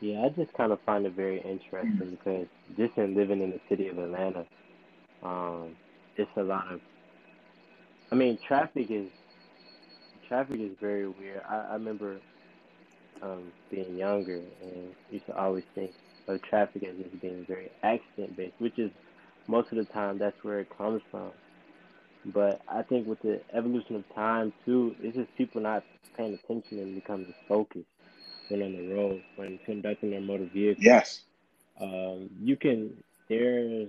Yeah, I just kind of find it very interesting, because just in living in the city of Atlanta, um, it's a lot of, I mean, traffic is traffic is very weird. I, I remember um, being younger and used to always think of traffic as just being very accident-based, which is most of the time that's where it comes from. But I think with the evolution of time, too, it's just people not paying attention and becoming focused when on the road, when conducting their motor vehicle. Yes. Um, you can, there's,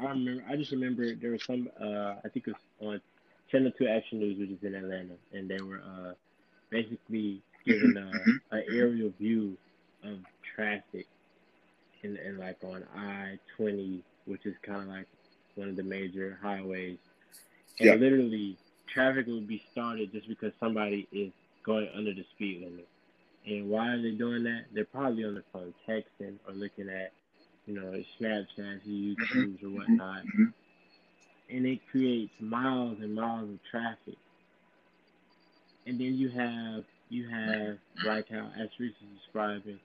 I remember. I just remember there was some. Uh, I think it was on Channel Two Action News, which is in Atlanta, and they were uh, basically giving a, an aerial view of traffic, in and like on I twenty, which is kind of like one of the major highways, and yeah. Literally traffic would be started just because somebody is going under the speed limit. And why are they doing that? They're probably on the phone texting or looking at, you know, Snapchat, YouTube, or whatnot, and it creates miles and miles of traffic. And then you have, you have like how Asteris is describing,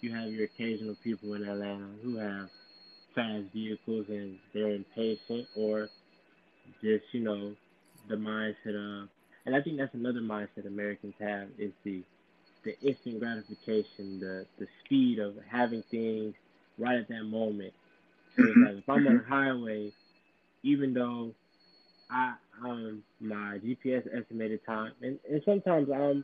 you have your occasional people in Atlanta who have fast vehicles and they're impatient, or just, you know, the mindset of, and I think that's another mindset Americans have, is the the instant gratification, the the speed of having things right at that moment. So it's like, if I'm on the highway, even though I um my G P S estimated time, and, and sometimes I'm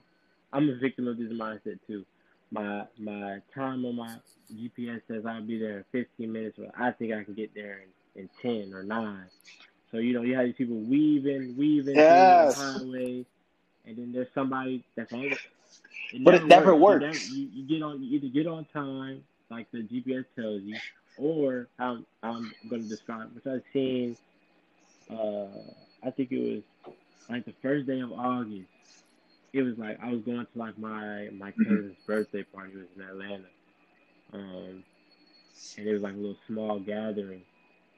I'm a victim of this mindset too. My my time on my G P S says I'll be there in fifteen minutes, but I think I can get there in, in ten or nine. So you know you have these people weaving, weaving yes. through the highway, and then there's somebody that's on it. But it never works. works. You, you get on, you either get on time, like the G P S tells you, or I'm, I'm going to describe, which I've seen, uh, I think it was like the first day of August. It was like, I was going to like my, my cousin's birthday party. It was in Atlanta. Um, and it was like a little small gathering.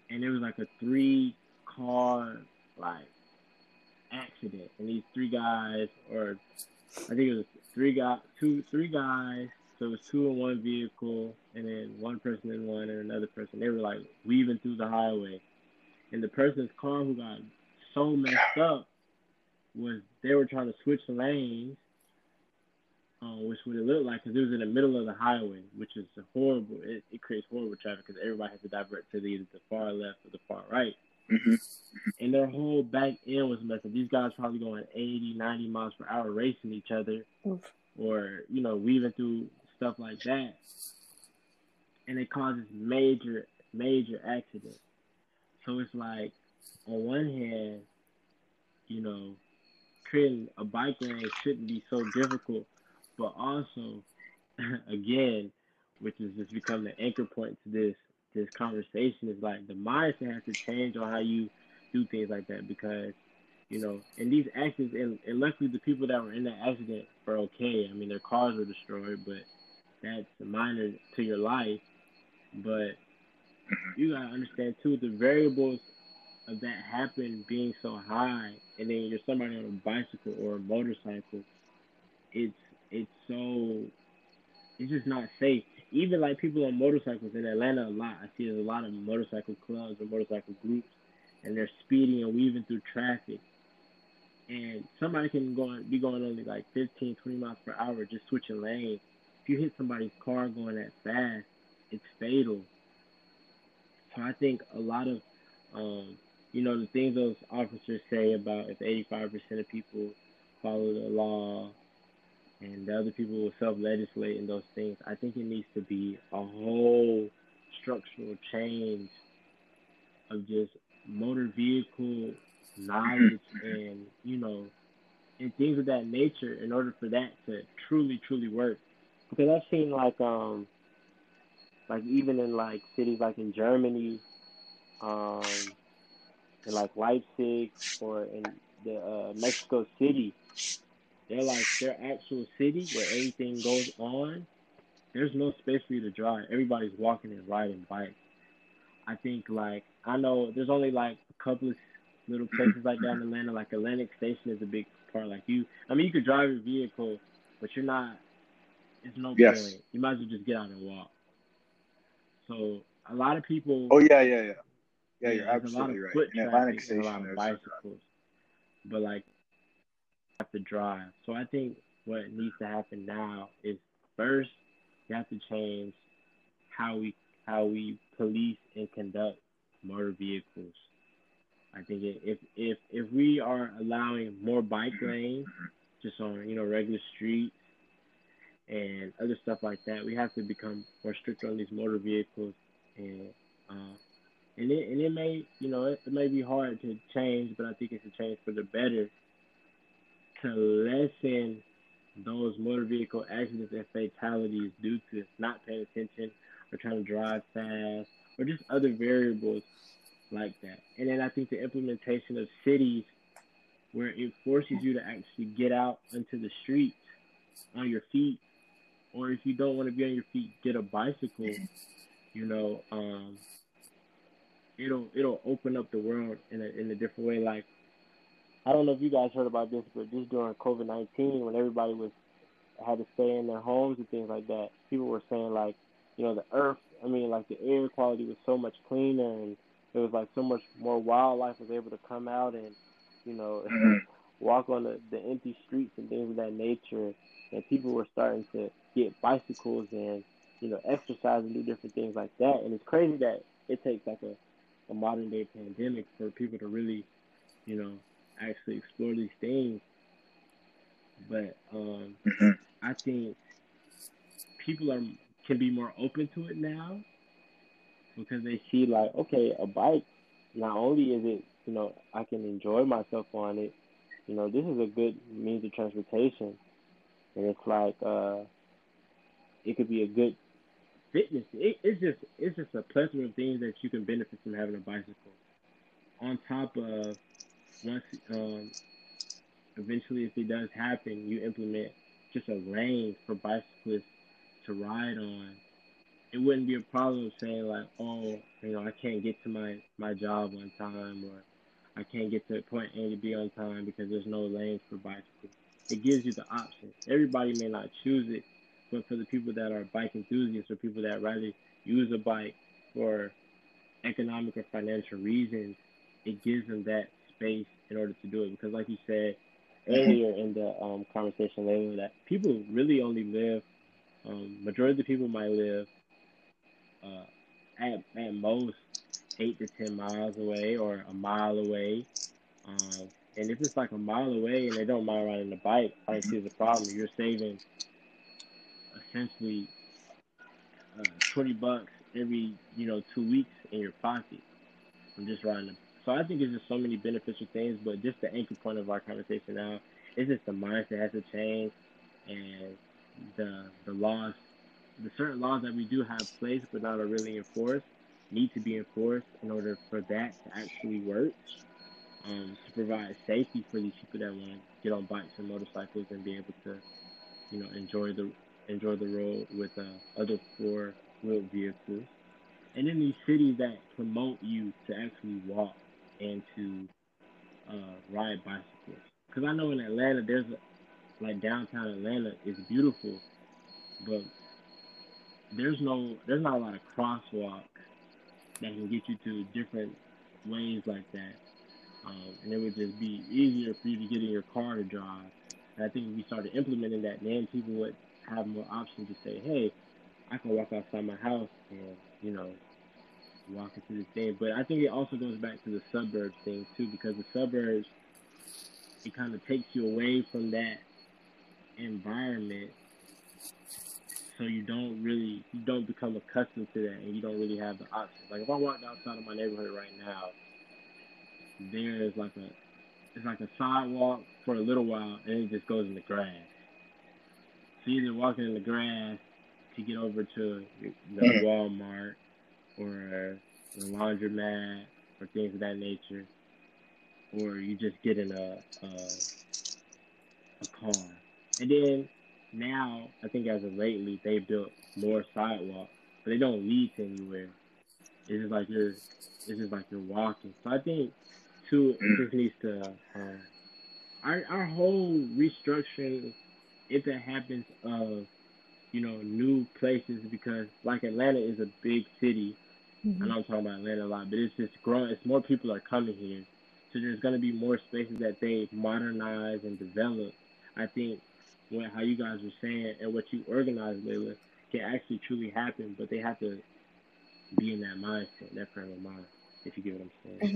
And it was like a three car, like, accident. And these three guys, or I think it was three guys, two, three guys, so it was two in one vehicle, and then one person in one and another person. They were, like, weaving through the highway. And the person's car who got so messed up was they were trying to switch lanes, uh, which would it look like, because it was in the middle of the highway, which is horrible. It, it creates horrible traffic because everybody has to divert to either the far left or the far right. Mm-hmm. And their whole back end was messed up. These guys probably going eighty, ninety miles per hour racing each other, Oof. or, you know, weaving through stuff like that, and it causes major, major accidents. So it's like, on one hand, you know, creating a bike lane shouldn't be so difficult, but also again, which has just become the anchor point to this this conversation, is like the mindset has to change on how you do things like that, because, you know, in these accidents, and, and luckily the people that were in that accident were okay. I mean, their cars were destroyed, but that's minor to your life. But you gotta understand too, the variables of that happen being so high, and then you're somebody on a bicycle or a motorcycle. It's it's so it's just not safe. Even like people on motorcycles in Atlanta a lot. I see there's a lot of motorcycle clubs or motorcycle groups, and they're speeding and weaving through traffic. And somebody can go on, be going only like fifteen, twenty miles per hour, just switching lanes. If you hit somebody's car going that fast, it's fatal. So I think a lot of, um, you know, the things those officers say about if eighty-five percent of people follow the law and the other people will self-legislate and those things, I think it needs to be a whole structural change of just motor vehicle knowledge and, you know, and things of that nature in order for that to truly, truly work. Because I've seen, like, um, like even in, like, cities like in Germany, um, in, like, Leipzig or in the uh, Mexico City, they're, like, their actual city where everything goes on, there's no space for you to drive. Everybody's walking and riding bikes. I think, like, I know there's only, like, a couple of little places like down in Atlanta, like Atlantic Station is a big part. Like, you, I mean, you could drive your vehicle, but you're not, it's no yes. point. You might as well just get out and walk. So, a lot of people. Oh, yeah, yeah, yeah. Yeah, you're absolutely right. In Atlantic Station, there's a lot of bicycles. But, like, you have to drive. So, I think what needs to happen now is first, you have to change how we how we police and conduct motor vehicles. I think if if if we are allowing more bike lanes just on, you know, regular streets and other stuff like that, we have to become more strict on these motor vehicles, and uh, and it and it may you know it, it may be hard to change, but I think it's a change for the better to lessen those motor vehicle accidents and fatalities due to not paying attention or trying to drive fast or just other variables like that. And then I think the implementation of cities where it forces you to actually get out into the streets on your feet, or if you don't want to be on your feet, get a bicycle, you know, um, it'll it'll open up the world in a, in a different way. Like, I don't know if you guys heard about this, but just during COVID nineteen, when everybody was had to stay in their homes and things like that, people were saying, like, you know, the earth, I mean, like, the air quality was so much cleaner, and it was, like, so much more wildlife was able to come out and, you know, walk on the, the empty streets and things of that nature. And people were starting to get bicycles and, you know, exercise and do different things like that. And it's crazy that it takes, like, a, a modern-day pandemic for people to really, you know, actually explore these things. But um, I think people are can be more open to it now because they see, like, okay, a bike, not only is it, you know, I can enjoy myself on it, you know, this is a good means of transportation. And it's like, uh, it could be a good fitness. It, it's just it's just a plethora of things that you can benefit from having a bicycle. On top of, once um, eventually if it does happen, you implement just a lane for bicyclists to ride on. It wouldn't be a problem saying, like, oh, you know, I can't get to my, my job on time, or I can't get to point A to B on time because there's no lanes for bicycles. It gives you the option. Everybody may not choose it, but for the people that are bike enthusiasts or people that rather use a bike for economic or financial reasons, it gives them that space in order to do it. Because like you said earlier in the um, conversation later, that people really only live, um, majority of the people might live uh, at, at most eight to ten miles away or a mile away. Um, And if it's like a mile away and they don't mind riding the bike, I don't see the problem. You're saving essentially uh, twenty bucks every, you know, two weeks in your pocket from just riding them. So I think it's just so many beneficial things, but just the anchor point of our conversation now is just the mindset has to change, and the the laws the certain laws that we do have placed but not are really enforced need to be enforced in order for that to actually work, um, to provide safety for these people that want to get on bikes and motorcycles and be able to, you know, enjoy the enjoy the road with uh, other four-wheeled vehicles. And in these cities that promote you to actually walk and to uh, ride bicycles. Because I know in Atlanta, there's a, like downtown Atlanta is beautiful, but there's no, there's not a lot of crosswalks that can get you to different lanes like that. Um, and it would just be easier for you to get in your car to drive. And I think if we started implementing that, then people would have more options to say, hey, I can walk outside my house and, you know, walk into this thing. But I think it also goes back to the suburbs thing, too, because the suburbs, it kind of takes you away from that environment. So you don't really, you don't become accustomed to that, and you don't really have the option. Like, if I walked outside of my neighborhood right now, there's like a, it's like a sidewalk for a little while, and it just goes in the grass. So you're either walking in the grass to get over to the Walmart or the laundromat or things of that nature, or you just get in a, a, a car. And then, now, I think as of lately, they built more sidewalks, but they don't lead to anywhere. It's just like you're, it's just like you're walking. So I think, too, it just needs to, uh, our our whole restructuring, if it happens, of, you know, new places, because like Atlanta is a big city. Mm-hmm. I know I'm talking about Atlanta a lot, but it's just growing. It's more people are coming here, so there's going to be more spaces that they modernize and develop. I think. What, how you guys were saying and what you organized, Layla, can actually truly happen, but they have to be in that mindset, that frame of mind, if you get what I'm saying.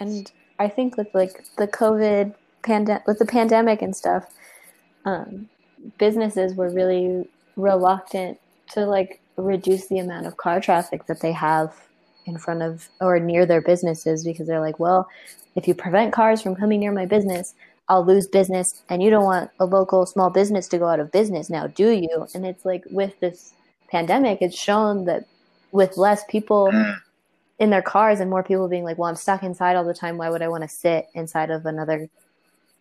Mm-hmm. And I think with like the COVID pandemic, with the pandemic and stuff, um, businesses were really reluctant to like reduce the amount of car traffic that they have in front of or near their businesses, because they're like, well, if you prevent cars from coming near my business, I'll lose business, and you don't want a local small business to go out of business now, do you? And it's like with this pandemic, it's shown that with less people in their cars and more people being like, well, I'm stuck inside all the time. Why would I want to sit inside of another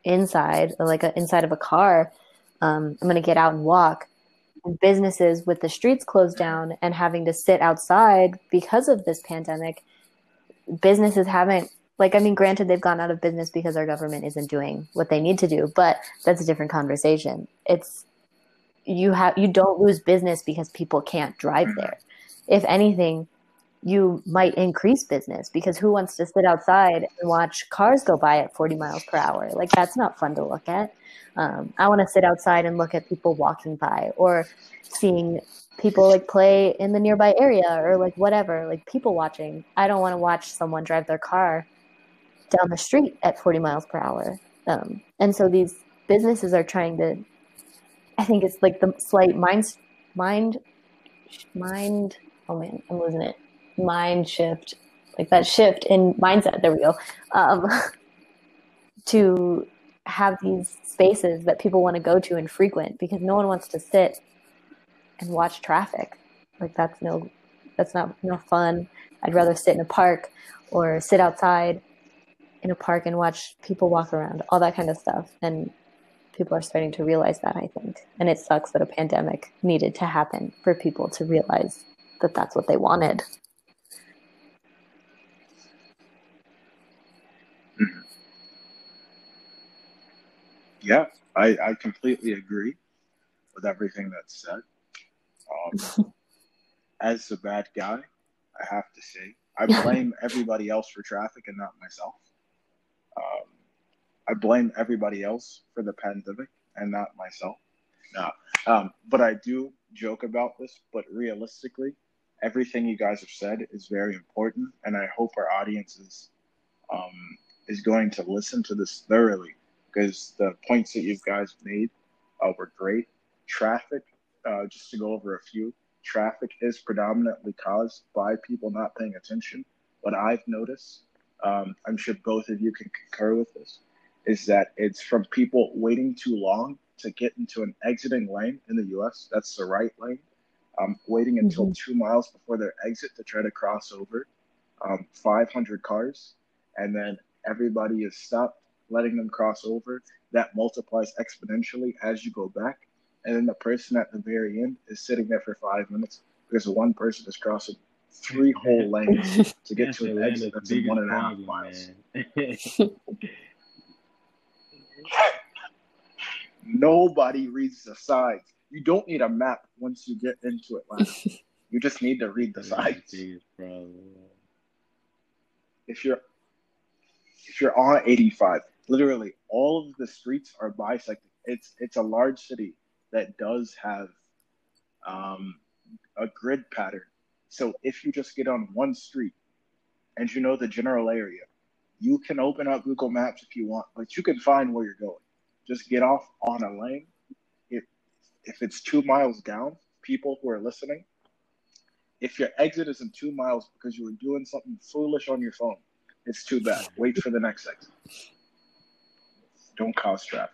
inside, or like a, inside of a car? Um, I'm going to get out and walk. And businesses with the streets closed down and having to sit outside because of this pandemic, businesses haven't. Like, I mean, granted, they've gone out of business because our government isn't doing what they need to do, but that's a different conversation. It's you have you don't lose business because people can't drive there. If anything, you might increase business, because who wants to sit outside and watch cars go by at forty miles per hour? Like, that's not fun to look at. Um, I want to sit outside and look at people walking by, or seeing people like play in the nearby area, or like whatever, like people watching. I don't want to watch someone drive their car down the street at forty miles per hour. Um, and so these businesses are trying to, I think it's like the slight mind, mind, mind, oh man, I'm losing it. Mind shift, like that shift in mindset, there we go, um, to have these spaces that people want to go to and frequent, because no one wants to sit and watch traffic. Like that's no, that's not no fun. I'd rather sit in a park or sit outside in a park and watch people walk around, all that kind of stuff. And people are starting to realize that, I think. And it sucks that a pandemic needed to happen for people to realize that that's what they wanted. Yeah, I, I completely agree with everything that's said. Um, as the bad guy, I have to say, I blame everybody else for traffic and not myself. Um, I blame everybody else for the pandemic and not myself. No, um, but I do joke about this, but realistically, everything you guys have said is very important, and I hope our audience is, um, is going to listen to this thoroughly, because the points that you guys made uh, were great. Traffic, uh, just to go over a few, traffic is predominantly caused by people not paying attention. What I've noticed, Um, I'm sure both of you can concur with this, is that it's from people waiting too long to get into an exiting lane in the U S. That's the right lane. um, waiting until mm-hmm. two miles before their exit to try to cross over, um, five hundred cars, and then everybody is stopped, letting them cross over. That multiplies exponentially as you go back. And then the person at the very end is sitting there for five minutes because one person is crossing three whole lanes to get to an exit that's in one and a half miles. Nobody reads the signs. You don't need a map once you get into Atlanta. You just need to read the signs. If you're if you're on eighty-five, literally all of the streets are bisected. It's it's a large city that does have um, a grid pattern. So if you just get on one street and you know the general area, you can open up Google Maps if you want, but you can find where you're going. Just get off on a lane. If, if it's two miles down, people who are listening, if your exit isn't two miles because you were doing something foolish on your phone, it's too bad. Wait for the next exit. Don't cause traffic.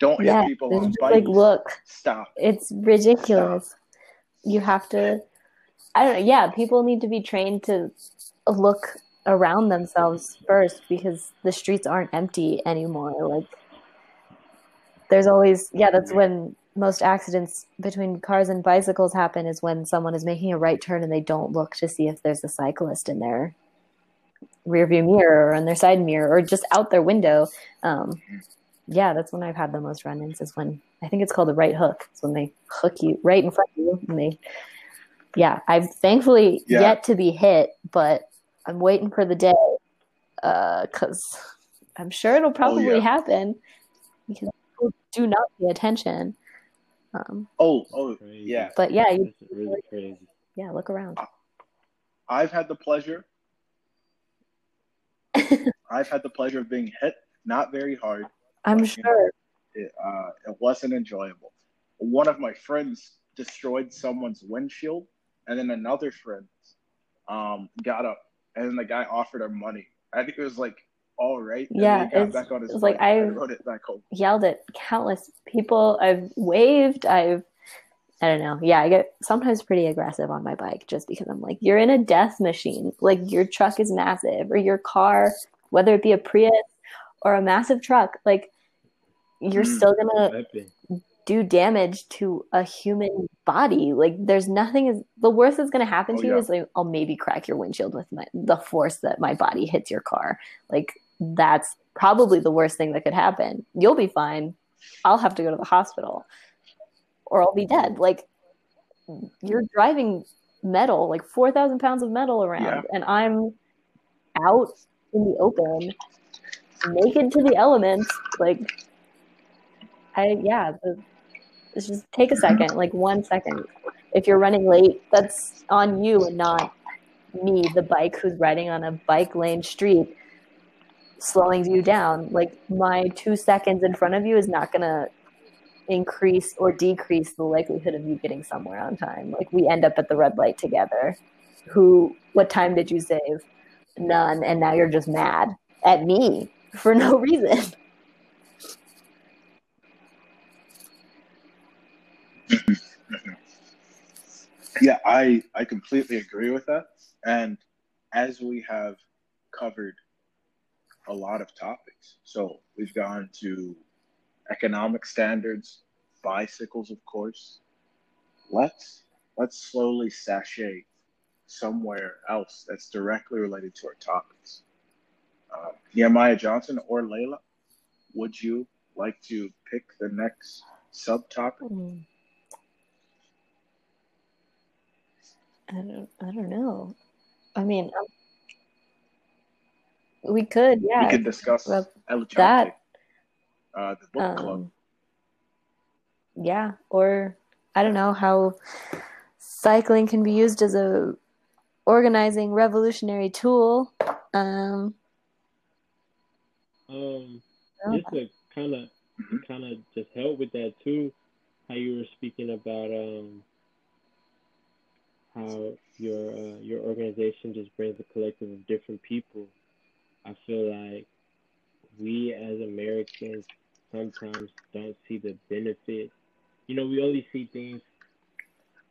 Don't yeah, hit people on bikes. Like, look, stop. It's ridiculous. Stop. You have to. I don't know. Yeah, people need to be trained to look around themselves first because the streets aren't empty anymore. Like, there's always, yeah, that's when most accidents between cars and bicycles happen, is when someone is making a right turn and they don't look to see if there's a cyclist in their rearview mirror or in their side mirror or just out their window. Um, yeah, that's when I've had the most run-ins, is when, I think it's called the right hook. It's when they hook you right in front of you and they. Yeah, I've thankfully yeah. yet to be hit, but I'm waiting for the day because uh, I'm sure it'll probably oh, yeah. happen because people do not pay attention. Um, oh, oh, yeah. But yeah, you, really crazy. Yeah, look around. I've had the pleasure. I've had the pleasure of being hit, not very hard. I'm but, sure. You know, it, uh, it wasn't enjoyable. One of my friends destroyed someone's windshield. And then another friend um, got up, and then the guy offered her money. I think it was like, all right. And yeah, got back on his it was like I rode it back home. Yelled at countless people. I've waved. I've, I don't know. Yeah, I get sometimes pretty aggressive on my bike just because I'm like, you're in a death machine. Like, your truck is massive, or your car, whether it be a Prius or a massive truck, like, you're mm, still gonna do damage to a human body. Like, there's nothing is the worst that's going to happen oh, to you yeah. is like, I'll maybe crack your windshield with my, the force that my body hits your car. Like, that's probably the worst thing that could happen. You'll be fine. I'll have to go to the hospital, or I'll be dead. Like, you're driving metal, like four thousand pounds of metal around yeah. and I'm out in the open, naked to the elements. Like, I, yeah, the, it's just take a second, like one second. If you're running late, that's on you and not me, the bike who's riding on a bike lane street, slowing you down. Like, my two seconds in front of you is not going to increase or decrease the likelihood of you getting somewhere on time. Like, we end up at the red light together. Who, what time did you save? None. And now you're just mad at me for no reason. Yeah, I, I completely agree with that. And as we have covered a lot of topics, so we've gone to economic standards, bicycles, of course. Let's let's slowly sashay somewhere else that's directly related to our topics. Uh, Nehemiah Johnson or Layla, would you like to pick the next subtopic? Mm-hmm. I don't. I don't know. I mean, um, we could. Yeah, we could discuss El Chante, that. Uh, the book um, club. Yeah, or I don't know how cycling can be used as a organizing revolutionary tool. Um. Um. Just to kind of, kind of just help with that too. How you were speaking about um. how your uh, your organization just brings a collective of different people. I feel like we as Americans sometimes don't see the benefit. You know, we only see things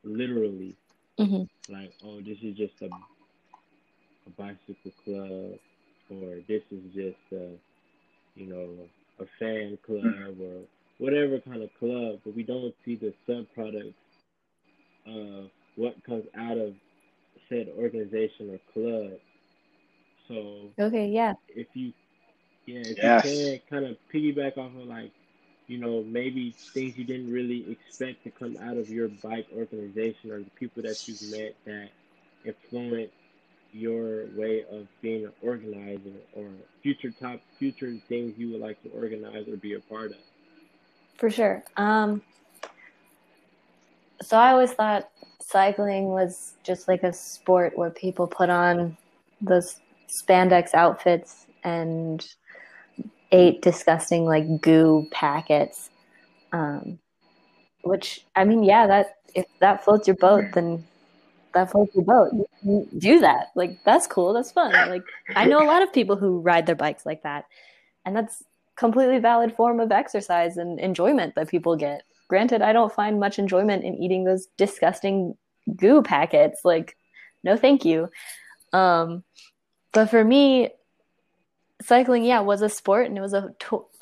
literally. Mm-hmm. Like, oh, this is just a, a bicycle club, or this is just a, you know, a fan club, mm-hmm. or whatever kind of club, but we don't see the subproducts of what comes out of said organization or club. So okay, yeah. If you yeah, if yes. you can kind of piggyback off of, like, you know, maybe things you didn't really expect to come out of your bike organization, or the people that you've met that influence your way of being an organizer, or future top future things you would like to organize or be a part of. For sure. Um, so I always thought cycling was just like a sport where people put on those spandex outfits and ate disgusting, like, goo packets, um, which, I mean, yeah, that if that floats your boat, then that floats your boat. You can do that. Like, that's cool. That's fun. Like, I know a lot of people who ride their bikes like that, and that's completely valid form of exercise and enjoyment that people get. Granted, I don't find much enjoyment in eating those disgusting goo packets. Like, no, thank you. Um, but for me, cycling, yeah, was a sport, and it was a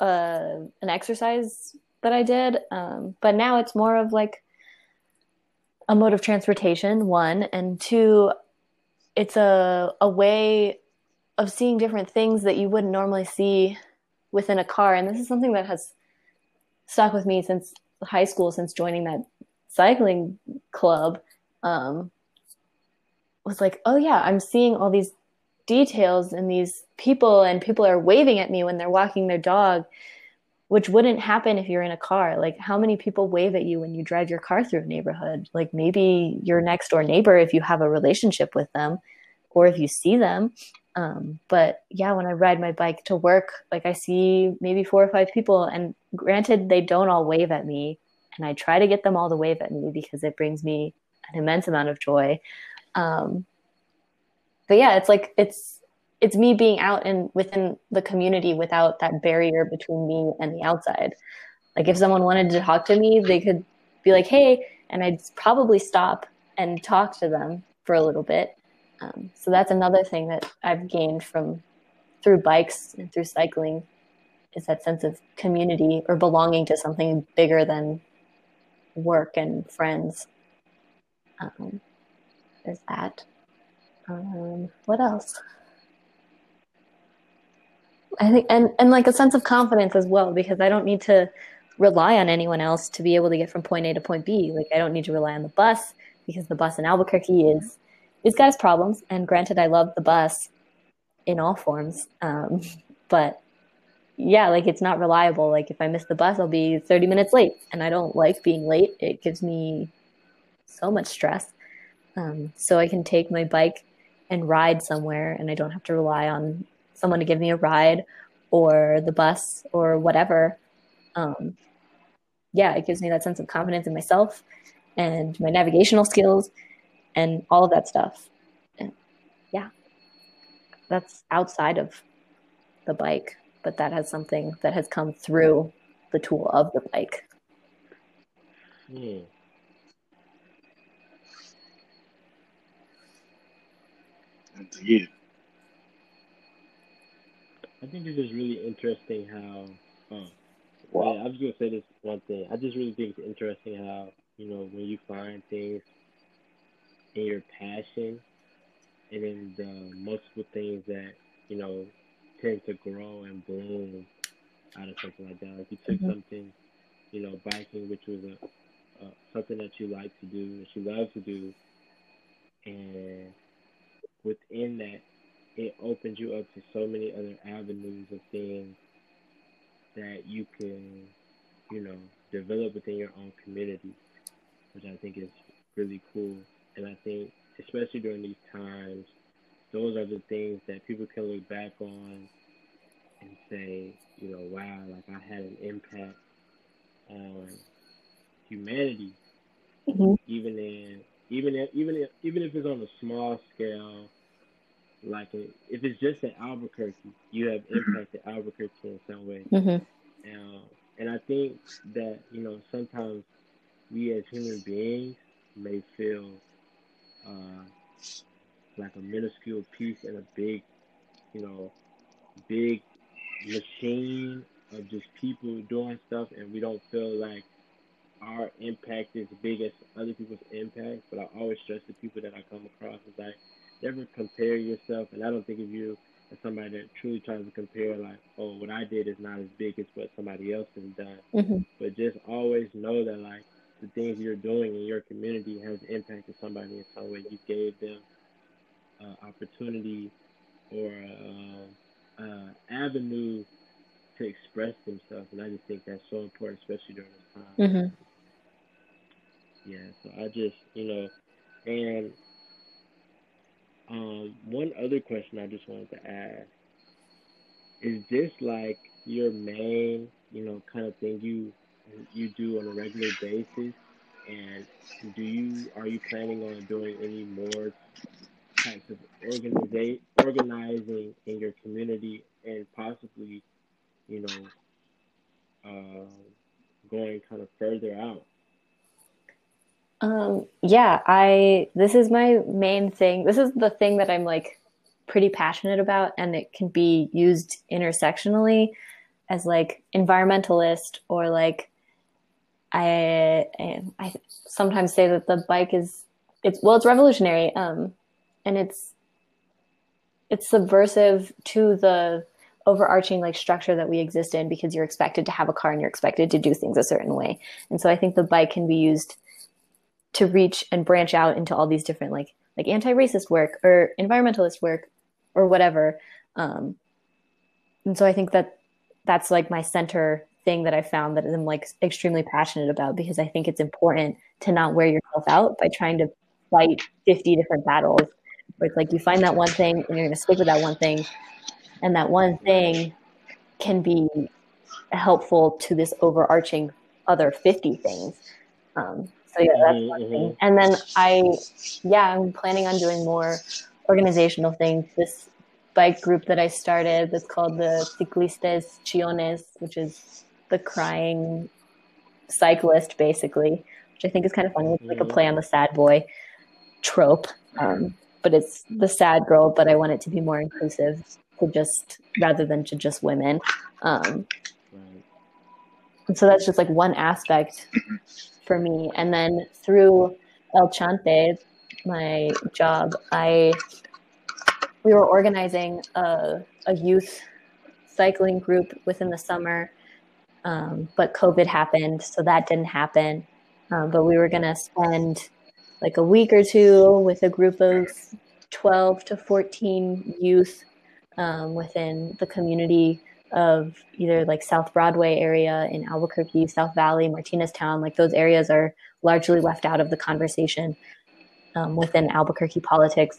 uh, an exercise that I did. Um, but now it's more of like a mode of transportation, one, and two, it's a a way of seeing different things that you wouldn't normally see within a car. And this is something that has stuck with me since high school, since joining that cycling club, um, was like, oh yeah, I'm seeing all these details and these people, and people are waving at me when they're walking their dog, which wouldn't happen if you're in a car. Like, how many people wave at you when you drive your car through a neighborhood? Like, maybe your next door neighbor, if you have a relationship with them, or if you see them. Um, but yeah, when I ride my bike to work, like, I see maybe four or five people, and granted, they don't all wave at me, and I try to get them all to wave at me because it brings me an immense amount of joy. Um, but yeah, it's like, it's, it's me being out and within the community without that barrier between me and the outside. Like, if someone wanted to talk to me, they could be like, hey, and I'd probably stop and talk to them for a little bit. Um, so that's another thing that I've gained from through bikes and through cycling, is that sense of community or belonging to something bigger than work and friends. Um, there's that. Um, what else? I think, and, and like a sense of confidence as well, because I don't need to rely on anyone else to be able to get from point A to point B. Like, I don't need to rely on the bus, because the bus in Albuquerque is, it's got its problems, and granted, I love the bus in all forms, um, but yeah, like, it's not reliable. Like, if I miss the bus, I'll be thirty minutes late, and I don't like being late. It gives me so much stress. Um, so I can take my bike and ride somewhere, and I don't have to rely on someone to give me a ride or the bus or whatever. Um, yeah, it gives me that sense of confidence in myself and my navigational skills and all of that stuff. And yeah, that's outside of the bike, but that has something that has come through the tool of the bike. Hmm. Indeed. I think this is really interesting how, oh, wow. yeah, I was going to say this one thing. I just really think it's interesting how, you know, when you find things in your passion, and in the multiple things that, you know, tend to grow and bloom out of something like that. Like, you took mm-hmm. something, you know, biking, which was a, a something that you like to do, that you love to do, and within that, it opens you up to so many other avenues of things that you can, you know, develop within your own community, which I think is really cool. And I think, especially during these times, those are the things that people can look back on and say, you know, wow, like, I had an impact on humanity, mm-hmm. even in, even if, even if, even if it's on a small scale, like a, if it's just in Albuquerque, you have impacted Albuquerque in some way. Mm-hmm. Um, and I think that, you know, sometimes we as human beings may feel uh, like a minuscule piece in a big, you know, big machine of just people doing stuff, and we don't feel like our impact is big as other people's impact. But I always stress to people that I come across is like, never compare yourself. And I don't think of you as somebody that truly tries to compare like, oh, what I did is not as big as what somebody else has done. Mm-hmm. But just always know that like the things you're doing in your community has impacted somebody in some way. You gave them uh, opportunity or uh, uh, avenue to express themselves, and I just think that's so important, especially during this time. Mm-hmm. Yeah, so I just, you know, and um, one other question I just wanted to ask, is this like your main, you know, kind of thing you you do on a regular basis, and do you, are you planning on doing any more types of organiza- organizing in your community, and possibly, you know, uh, going kind of further out? Um, yeah, I, this is my main thing. This is the thing that I'm like pretty passionate about, and it can be used intersectionally as like environmentalist, or like, I, I, I sometimes say that the bike is, it's, well, it's revolutionary. Um, and it's, it's subversive to the overarching like structure that we exist in, because you're expected to have a car and you're expected to do things a certain way. And so I think the bike can be used to reach and branch out into all these different like like anti-racist work or environmentalist work or whatever. Um, and so I think that that's like my center thing that I found that I'm like extremely passionate about, because I think it's important to not wear yourself out by trying to fight fifty different battles. It's like you find that one thing and you're going to stick with that one thing. And that one thing can be helpful to this overarching other fifty things. Um, so yeah, that's one thing. And then I, yeah, I'm planning on doing more organizational things. This bike group that I started that's called the Ciclistes Chiones, which is the crying cyclist, basically, which I think is kind of funny. It's like a play on the sad boy trope, um, but it's the sad girl, but I want it to be more inclusive. Just rather than to just women, um, right. And so that's just like one aspect for me. And then through El Chante, my job, I we were organizing a, a youth cycling group within the summer, um, but COVID happened, so that didn't happen. Um, but we were gonna spend like a week or two with a group of twelve to fourteen youth. Um, within the community of either like South Broadway area in Albuquerque, South Valley, Martineztown, like those areas are largely left out of the conversation um, within Albuquerque politics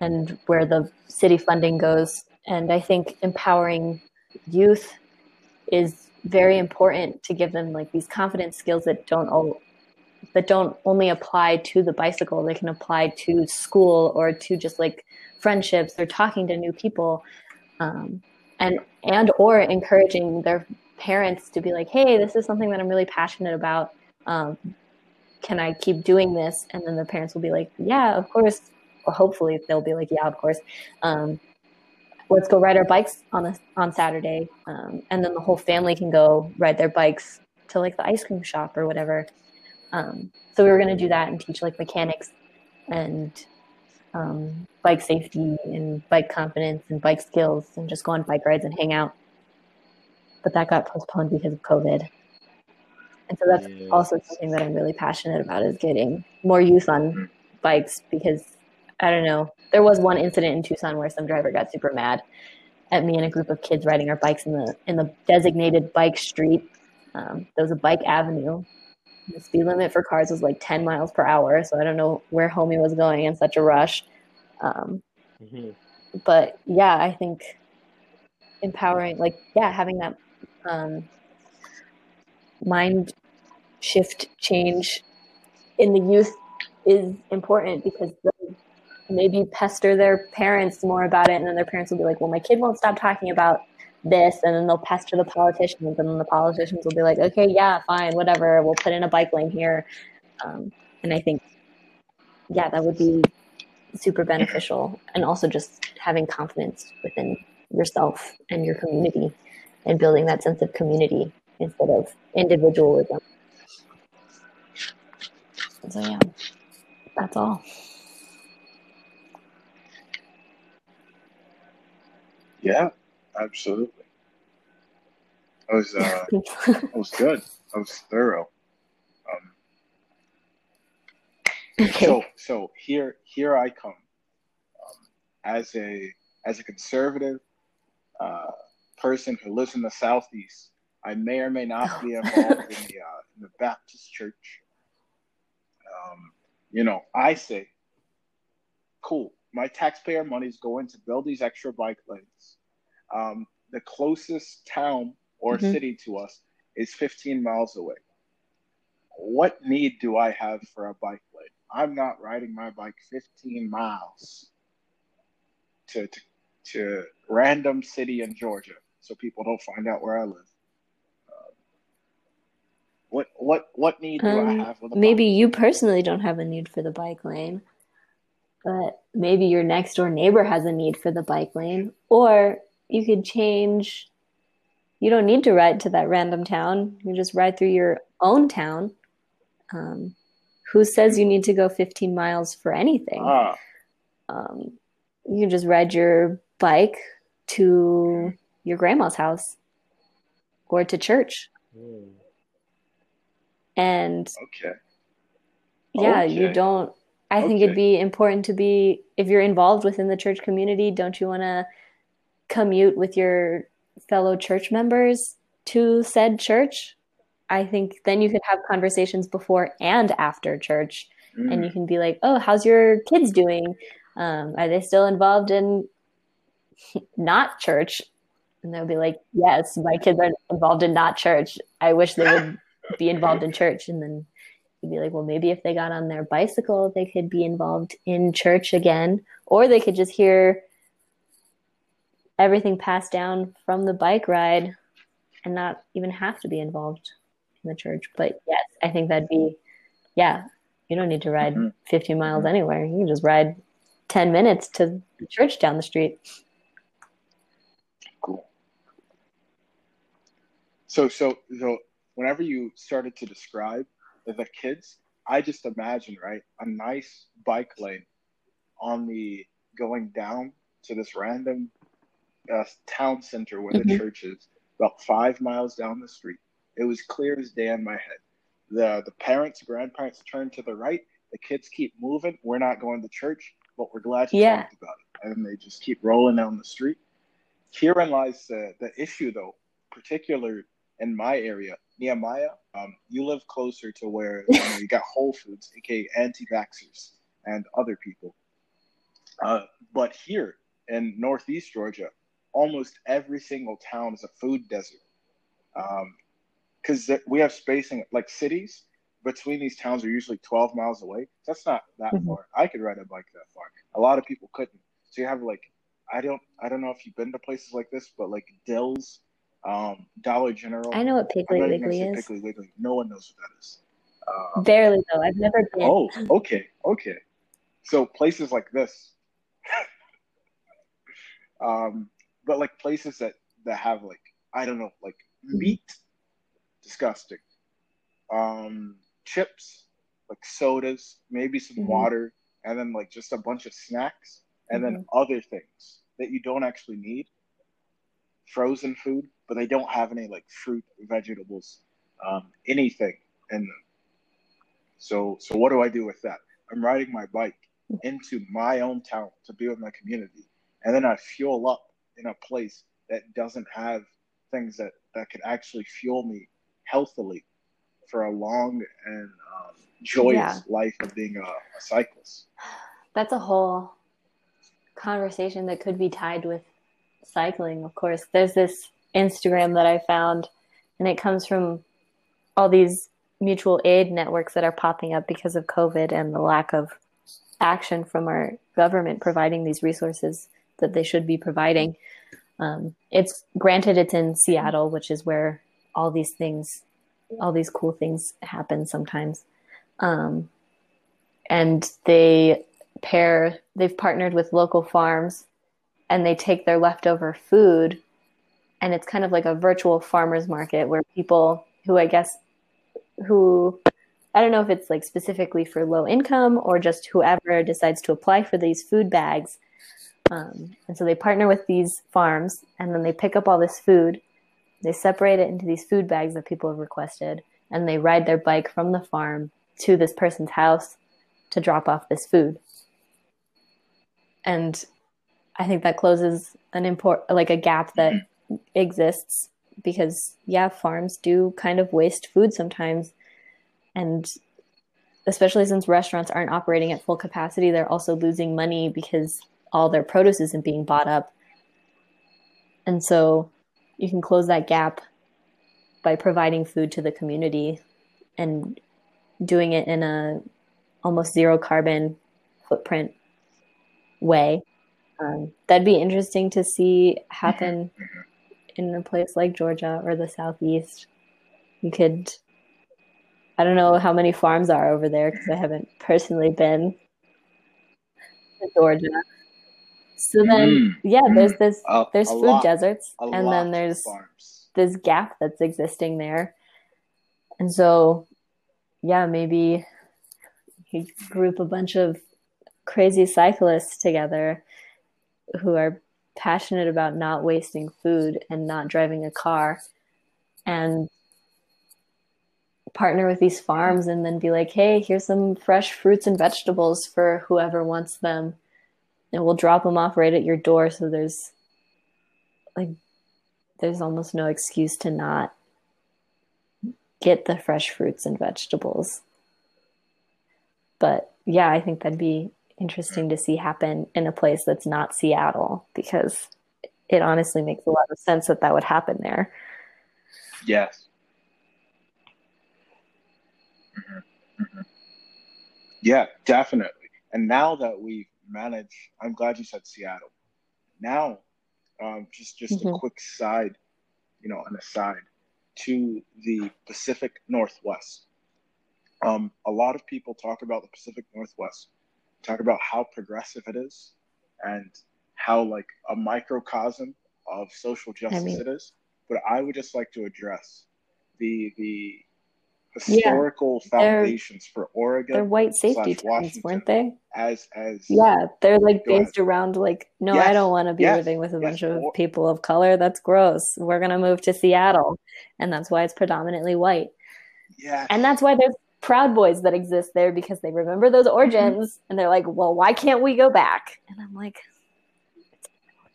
and where the city funding goes. And I think empowering youth is very important to give them like these confidence skills that don't all, that don't only apply to the bicycle, they can apply to school or to just like friendships or talking to new people, um, and and or encouraging their parents to be like, hey, this is something that I'm really passionate about. Um, can I keep doing this? And then the parents will be like, yeah, of course. Or hopefully they'll be like, yeah, of course. Um, let's go ride our bikes on the, on Saturday. Um, and then the whole family can go ride their bikes to like the ice cream shop or whatever. Um, so we were going to do that and teach like mechanics and um, bike safety and bike confidence and bike skills and just go on bike rides and hang out. But that got postponed because of COVID. And so that's yeah. also something that I'm really passionate about, is getting more youth on bikes, because I don't know, there was one incident in Tucson where some driver got super mad at me and a group of kids riding our bikes in the, in the designated bike street. Um, there was a bike avenue. The speed limit for cars was like ten miles per hour, so I don't know where homie was going in such a rush. Um, mm-hmm. But yeah, I think empowering, like, yeah, having that um, mind shift change in the youth is important, because they'll maybe pester their parents more about it, and then their parents will be like, well, my kid won't stop talking about this, and then they'll pester the politicians, and then the politicians will be like, okay, yeah, fine, whatever, we'll put in a bike lane here. Um, And I think, yeah, that would be super beneficial. And also just having confidence within yourself and your community and building that sense of community instead of individualism. So yeah, that's all. Yeah, absolutely. I was, uh, I was good. I was thorough. Um, okay. So, so here, here I come um, as a as a conservative uh, person who lives in the Southeast. I may or may not be involved in the uh, in the Baptist Church. Um, you know, I say, cool. My taxpayer money's going to build these extra bike lanes. Um, the closest town or mm-hmm. city to us is fifteen miles away. What need do I have for a bike lane? I'm not riding my bike fifteen miles to to, to random city in Georgia so people don't find out where I live. Um, what what what need do um, I have for the maybe bike lane? You personally don't have a need for the bike lane. But maybe your next door neighbor has a need for the bike lane, or you could change. You don't need to ride to that random town. You just ride through your own town. Um, who says you need to go fifteen miles for anything? Ah. Um, you can just ride your bike to your grandma's house or to church. Mm. And okay. yeah, okay. you don't. I think okay. it'd be important to be, if you're involved within the church community, don't you want to commute with your fellow church members to said church? I think then you could have conversations before and after church, mm. and you can be like, oh, how's your kids doing? Um, are they still involved in not church? And they'll be like, yes, my kids are involved in not church. I wish they would be involved in church. And then you'd be like, well, maybe if they got on their bicycle, they could be involved in church again, or they could just hear everything passed down from the bike ride and not even have to be involved in the church. But yes, I think that'd be, yeah, you don't need to ride mm-hmm. fifteen miles mm-hmm. anywhere. You can just ride ten minutes to the church down the street. Cool. So, so, so whenever you started to describe the kids, I just imagine, right, a nice bike lane on the going down to this random uh, town center where mm-hmm. the church is, about five miles down the street. It was clear as day in my head. The the parents, grandparents turn to the right. The kids keep moving. We're not going to church, but we're glad you yeah. talked about it. And they just keep rolling down the street. Herein lies the, the issue, though, particularly in my area. Nehemiah, um, you live closer to where you, know, you got Whole Foods, aka anti-vaxxers and other people. Uh, but here in Northeast Georgia, almost every single town is a food desert. Because um, we have spacing, like cities between these towns are usually twelve miles away. That's not that mm-hmm. far. I could ride a bike that far. A lot of people couldn't. So you have like, I don't, I don't know if you've been to places like this, but like Dill's, Um, Dollar General. I know what Piggly Wiggly is. Piggly Wiggly. No one knows what that is. Um, Barely though. I've never been. Oh, okay, okay. So places like this, um, but like places that that have like I don't know, like meat, disgusting, um, chips, like sodas, maybe some mm-hmm. water, and then like just a bunch of snacks, and mm-hmm. then other things that you don't actually need. Frozen food, but they don't have any like fruit, vegetables, um, anything in them. So, so what do I do with that? I'm riding my bike into my own town to be with my community, and then I fuel up in a place that doesn't have things that that could actually fuel me healthily for a long and um, joyous yeah. life of being a, a cyclist. That's a whole conversation that could be tied with cycling, of course. There's this Instagram that I found, and it comes from all these mutual aid networks that are popping up because of COVID and the lack of action from our government providing these resources that they should be providing. Um, it's granted it's in Seattle, which is where all these things, all these cool things happen sometimes. Um, and they pair, they've partnered with local farms, and they take their leftover food, and it's kind of like a virtual farmers market where people who I guess who, I don't know if it's like specifically for low income or just whoever decides to apply for these food bags. Um, and so they partner with these farms, and then they pick up all this food. They separate it into these food bags that people have requested, and they ride their bike from the farm to this person's house to drop off this food. And I think that closes an import, like a gap that mm-hmm. exists because, yeah, farms do kind of waste food sometimes. And especially since restaurants aren't operating at full capacity, they're also losing money because all their produce isn't being bought up. And so you can close that gap by providing food to the community and doing it in a almost zero carbon footprint way. Um, that'd be interesting to see happen in a place like Georgia or the Southeast. You could... I don't know how many farms are over there because I haven't personally been to Georgia. So then, mm. yeah, there's this, a, there's a food lot, deserts, and then there's this gap that's existing there. And so, yeah, maybe you group a bunch of crazy cyclists together who are passionate about not wasting food and not driving a car, and partner with these farms and then be like, hey, here's some fresh fruits and vegetables for whoever wants them. And we'll drop them off right at your door. So there's like, there's almost no excuse to not get the fresh fruits and vegetables. But yeah, I think that'd be interesting to see happen in a place that's not Seattle, because it honestly makes a lot of sense that that would happen there. Yes. Mm-hmm. Mm-hmm. Yeah, definitely. And now that we've managed, I'm glad you said Seattle. Now, um, just, just mm-hmm. a quick side, you know, an aside to the Pacific Northwest. Um, a lot of people talk about the Pacific Northwest, talk about how progressive it is and how like a microcosm of social justice I mean. it is. But I would just like to address the, the, historical yeah, foundations for Oregon. They're white safety towns, weren't they? As as yeah, they're like based ahead. around like, no, yes, I don't want to be yes, living with a yes, bunch of people of color. That's gross. We're gonna move to Seattle, and that's why it's predominantly white. Yeah, and that's why there's Proud Boys that exist there because they remember those origins, mm-hmm. and they're like, well, why can't we go back? And I'm like, it's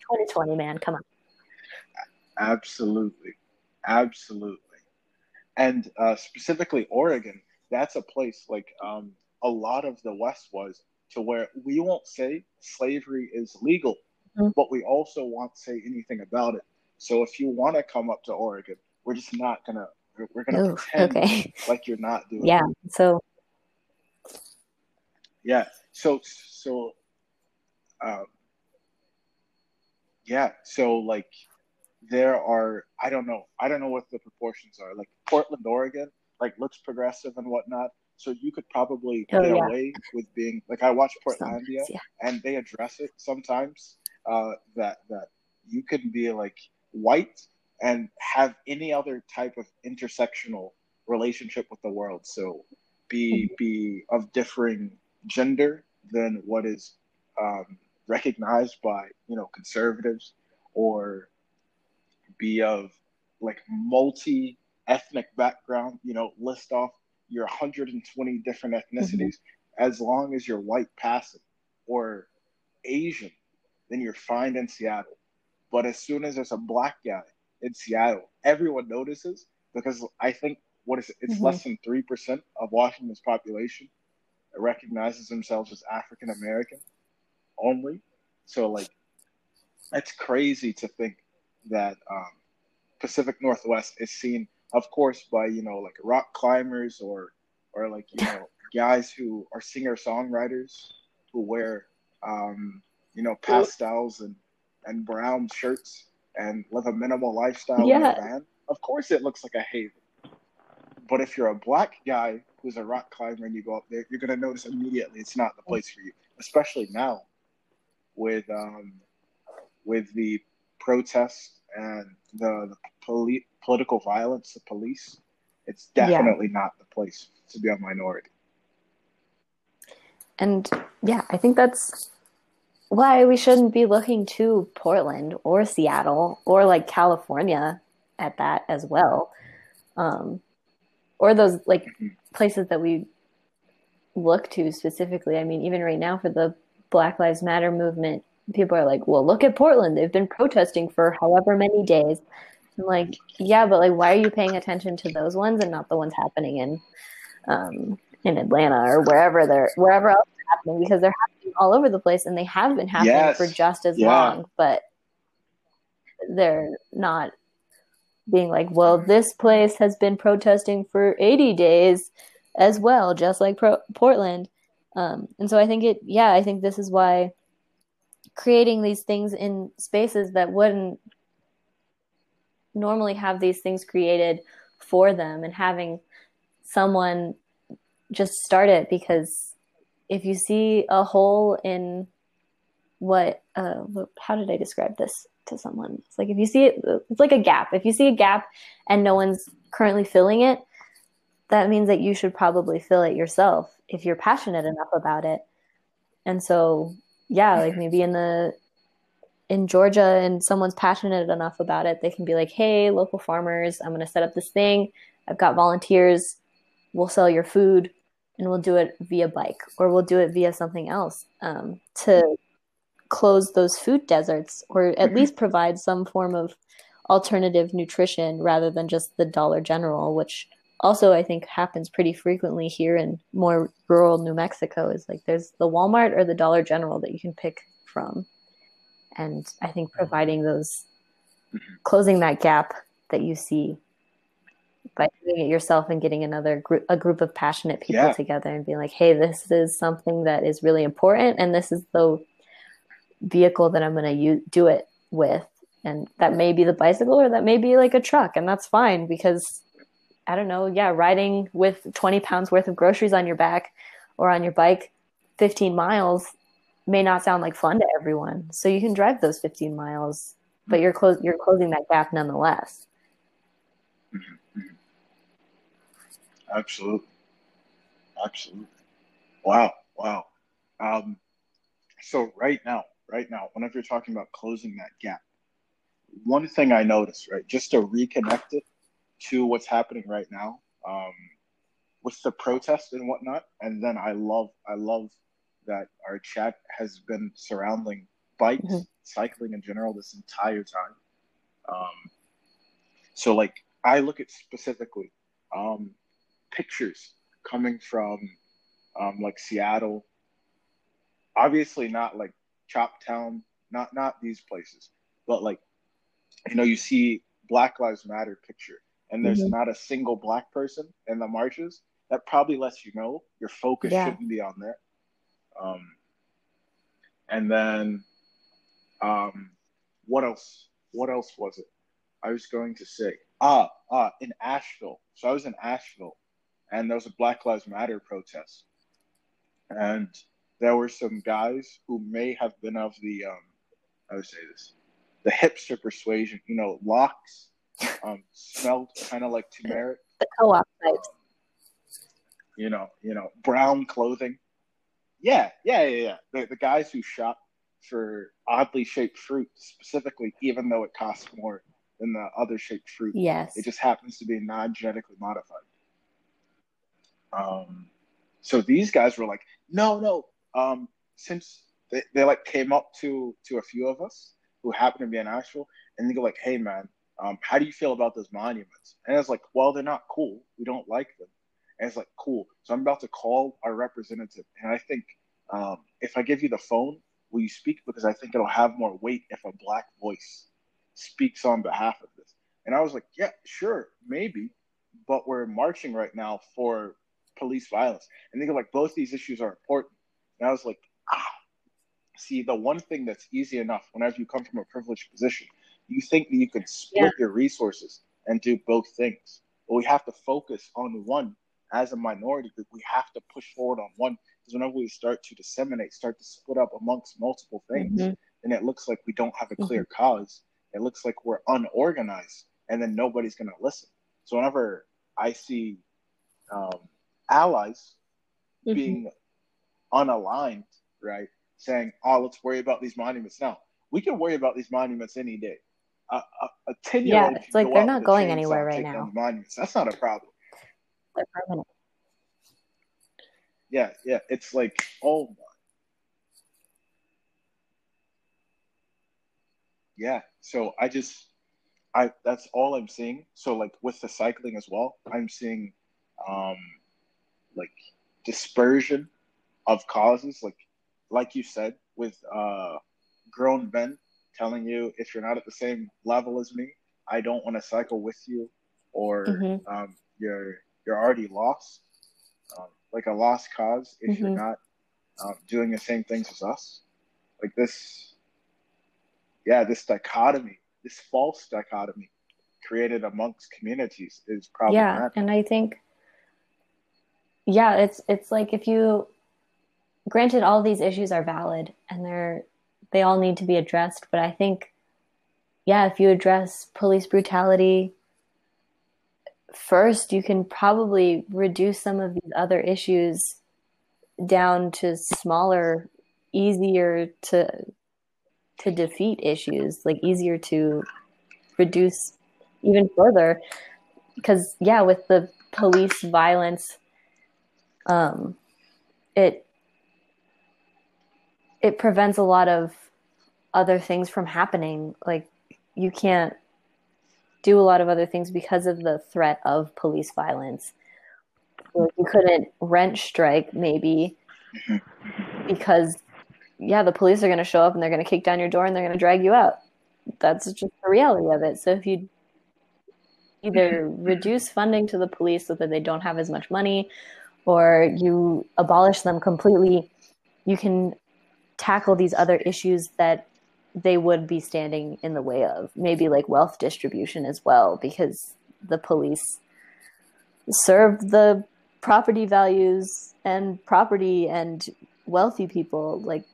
twenty twenty, man, come on. Absolutely, absolutely. And uh, specifically Oregon, that's a place like um, a lot of the West was, to where we won't say slavery is legal, mm-hmm. but we also won't say anything about it. So if you want to come up to Oregon, we're just not going to, we're going to pretend okay. like you're not doing yeah, it. Yeah, so. Yeah, so, so, um, yeah, so like. There are, I don't know, I don't know what the proportions are. Like Portland, Oregon, like looks progressive and whatnot. So you could probably oh, get yeah. away with being, like I watch Portlandia yeah. and they address it sometimes uh, that, that you could be like white and have any other type of intersectional relationship with the world. So be, mm-hmm. be of differing gender than what is um, recognized by, you know, conservatives, or be of like multi ethnic background, you know, list off your one hundred twenty different ethnicities. Mm-hmm. As long as you're white passing or Asian, then you're fine in Seattle. But as soon as there's a black guy in Seattle, everyone notices, because I think what is it? It's mm-hmm. less than three percent of Washington's population that recognizes themselves as African American only. So like, that's crazy to think that um, Pacific Northwest is seen, of course, by, you know, like rock climbers or, or like, you know, guys who are singer-songwriters who wear, um, you know, pastels and, and brown shirts and live a minimal lifestyle yeah. in a van. Of course it looks like a haven. But if you're a black guy who's a rock climber and you go up there, you're going to notice immediately it's not the place for you, especially now with um, with the protests and the, the poli- political violence, the police. It's definitely yeah. not the place to be a minority. And yeah, I think that's why we shouldn't be looking to Portland or Seattle or like California at that as well. Um, or those like mm-hmm. places that we look to specifically. I mean, even right now for the Black Lives Matter movement, people are like, well, look at Portland. They've been protesting for however many days. I'm like, yeah, but like, why are you paying attention to those ones and not the ones happening in, um, in Atlanta or wherever they're, wherever else they're happening, because they're happening all over the place and they have been happening yes. for just as yeah. long, but they're not being like, well, this place has been protesting for eighty days as well, just like pro- Portland. Um, and so I think it, yeah, I think this is why creating these things in spaces that wouldn't normally have these things created for them and having someone just start it, because if you see a hole in what, uh, how did I describe this to someone? It's like, if you see it, it's like a gap. If you see a gap and no one's currently filling it, that means that you should probably fill it yourself if you're passionate enough about it. And so, yeah, like maybe in the, in Georgia and someone's passionate enough about it, they can be like, hey, local farmers, I'm going to set up this thing. I've got volunteers. We'll sell your food and we'll do it via bike or we'll do it via something else um, to close those food deserts or at mm-hmm. least provide some form of alternative nutrition rather than just the Dollar General, which also I think happens pretty frequently here in more rural New Mexico. Is like there's the Walmart or the Dollar General that you can pick from. And I think providing those, closing that gap that you see by doing it yourself and getting another group, a group of passionate people yeah. together and being like, hey, this is something that is really important. And this is the vehicle that I'm going to u- do it with. And that may be the bicycle or that may be like a truck. And that's fine because I don't know. Yeah. Riding with twenty pounds worth of groceries on your back or on your bike, fifteen miles may not sound like fun to everyone. So you can drive those fifteen miles, but you're close, you're closing that gap nonetheless. Absolutely. Absolutely. Wow. Wow. Um, so right now, right now, whenever you're talking about closing that gap, one thing I noticed, right, just to reconnect it to what's happening right now, um, with the protest and whatnot. And then I love, I love, that our chat has been surrounding bikes, mm-hmm. cycling in general this entire time. Um, so like I look at specifically um, pictures coming from um, like Seattle, obviously not like Choptown, not, not these places, but like, you know, you see Black Lives Matter picture and there's mm-hmm. not a single Black person in the marches. That probably lets you know your focus yeah. shouldn't be on there. Um, and then, um, what else, what else was it? I was going to say, ah, ah, in Asheville. So I was in Asheville and there was a Black Lives Matter protest and there were some guys who may have been of the, um, I would say this, the hipster persuasion, you know, locks, um, smelled kind of like turmeric, the co-op types, um, you know, you know, brown clothing. Yeah, yeah, yeah, yeah. The, the guys who shop for oddly shaped fruit specifically, even though it costs more than the other shaped fruit. Yes. It just happens to be non-genetically modified. Um, so these guys were like, no, no. Um, since they, they like came up to, to a few of us who happen to be in Asheville, and they go like, hey, man, um, how do you feel about those monuments? And it's like, well, they're not cool. We don't like them. And it's like, cool. So I'm about to call our representative. And I think um, if I give you the phone, will you speak? Because I think it'll have more weight if a Black voice speaks on behalf of this. And I was like, yeah, sure, maybe. But we're marching right now for police violence. And they go like, both these issues are important. And I was like, ah. See, the one thing that's easy enough whenever you come from a privileged position, you think that you can split yeah. your resources and do both things. But we have to focus on one as a minority group, we have to push forward on one. Because whenever we start to disseminate, start to split up amongst multiple things, mm-hmm. then it looks like we don't have a clear mm-hmm. cause. It looks like we're unorganized, and then nobody's going to listen. So whenever I see um, allies mm-hmm. being unaligned, right, saying, oh, let's worry about these monuments now. We can worry about these monuments any day. A ten-year-old yeah, it's like they're not going anywhere right now. Monuments. That's not a problem. They're permanent. Yeah, yeah. It's like, oh, my. Yeah, so I just, I that's all I'm seeing. So, like, with the cycling as well, I'm seeing, um, like, dispersion of causes. Like, like you said, with uh, grown men telling you, if you're not at the same level as me, I don't want to cycle with you, or mm-hmm. um, you're you're already lost, um, like a lost cause if mm-hmm. you're not um, doing the same things as us. Like this, yeah, this dichotomy, this false dichotomy created amongst communities is probably yeah, not. And I think, yeah, it's it's like if you, granted, all these issues are valid and they're. They all need to be addressed, but I think, yeah, if you address police brutality first, you can probably reduce some of these other issues down to smaller, easier to to defeat issues, like easier to reduce even further. Because, yeah, with the police violence, um, it it prevents a lot of other things from happening. Like, you can't do a lot of other things because of the threat of police violence. Like, you couldn't wrench strike maybe because, yeah, the police are going to show up and they're going to kick down your door and they're going to drag you out. That's just the reality of it. So if you either reduce funding to the police so that they don't have as much money, or you abolish them completely, you can tackle these other issues that they would be standing in the way of, maybe like wealth distribution as well, because the police serve the property values and property and wealthy people. Like,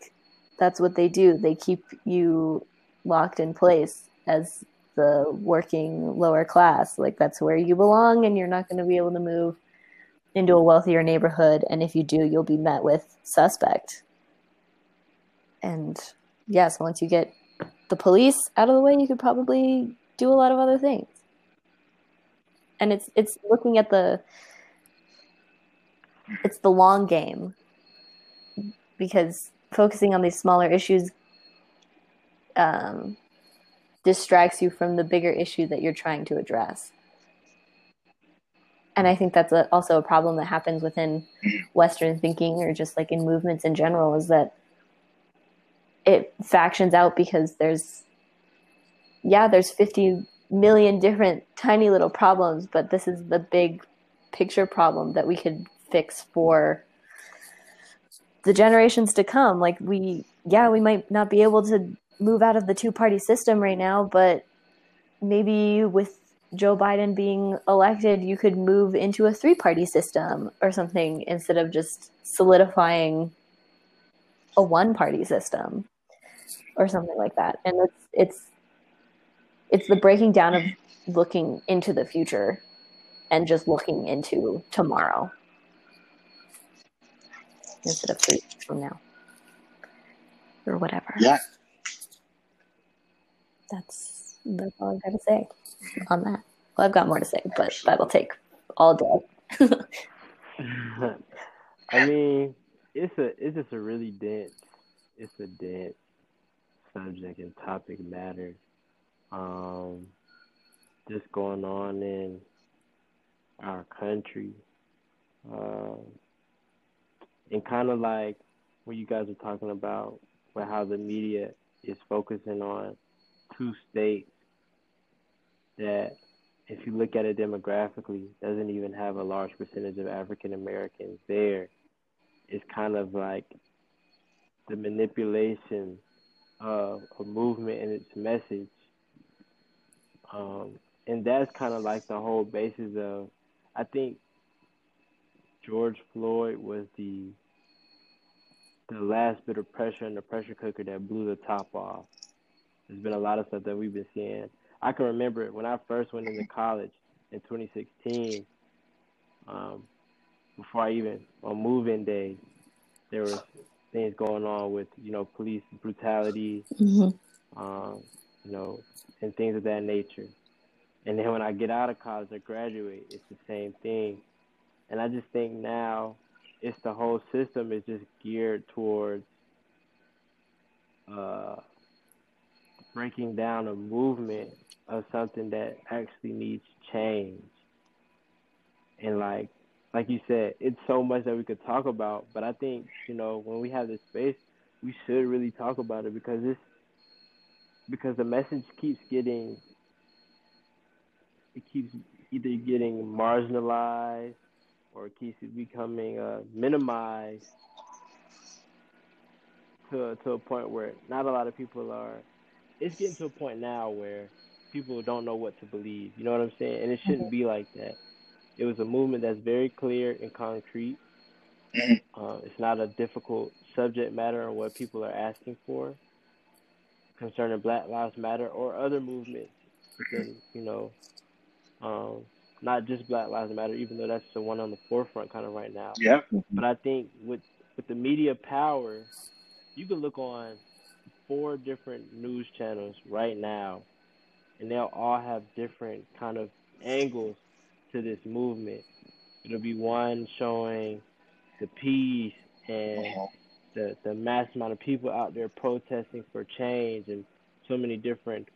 that's what they do. They keep you locked in place as the working lower class. Like, that's where you belong, and you're not going to be able to move into a wealthier neighborhood. And if you do, you'll be met with suspect. And yeah, so once you get the police out of the way, you could probably do a lot of other things. And it's it's looking at the it's the long game, because focusing on these smaller issues um, distracts you from the bigger issue that you're trying to address. And I think that's a, also a problem that happens within Western thinking, or just like in movements in general, is that it factions out because there's, yeah, there's fifty million different tiny little problems, but this is the big picture problem that we could fix for the generations to come. Like, we, yeah, we might not be able to move out of the two-party system right now, but maybe with Joe Biden being elected, you could move into a three-party system or something, instead of just solidifying a one-party system or something like that. And it's it's it's the breaking down of looking into the future and just looking into tomorrow instead of three years from now or whatever. Yeah, that's that's all I gotta say on that. Well, I've got more to say, but that'll take all day. I mean, It's a it's just a really dense it's a dense subject and topic matter. Um, just going on in our country, um, and kind of like what you guys are talking about, with how the media is focusing on two states that, if you look at it demographically, doesn't even have a large percentage of African Americans there. It's kind of like the manipulation of a movement and its message. Um, and that's kind of like the whole basis of, I think George Floyd was the the last bit of pressure in the pressure cooker that blew the top off. There's been a lot of stuff that we've been seeing. I can remember it when I first went into college in twenty sixteen, um, before I even, on move-in day, there was things going on with, you know, police brutality, mm-hmm. um, you know, and things of that nature. And then when I get out of college or graduate, it's the same thing. And I just think now it's the whole system is just geared towards uh, breaking down a movement of something that actually needs change. And like like you said, it's so much that we could talk about, but I think, you know, when we have this space, we should really talk about it because it's because the message keeps getting it keeps either getting marginalized or it keeps becoming uh, minimized to, to a point where not a lot of people are. It's getting to a point now where people don't know what to believe. You know what I'm saying? And it shouldn't mm-hmm. be like that. It was a movement that's very clear and concrete. Uh, it's not a difficult subject matter on what people are asking for concerning Black Lives Matter or other movements. Because, you know, um, not just Black Lives Matter, even though that's the one on the forefront kind of right now. Yeah. But I think with with the media power, you can look on four different news channels right now, and they'll all have different kind of angles to this movement. It'll be one showing the peace and the the mass amount of people out there protesting for change and so many different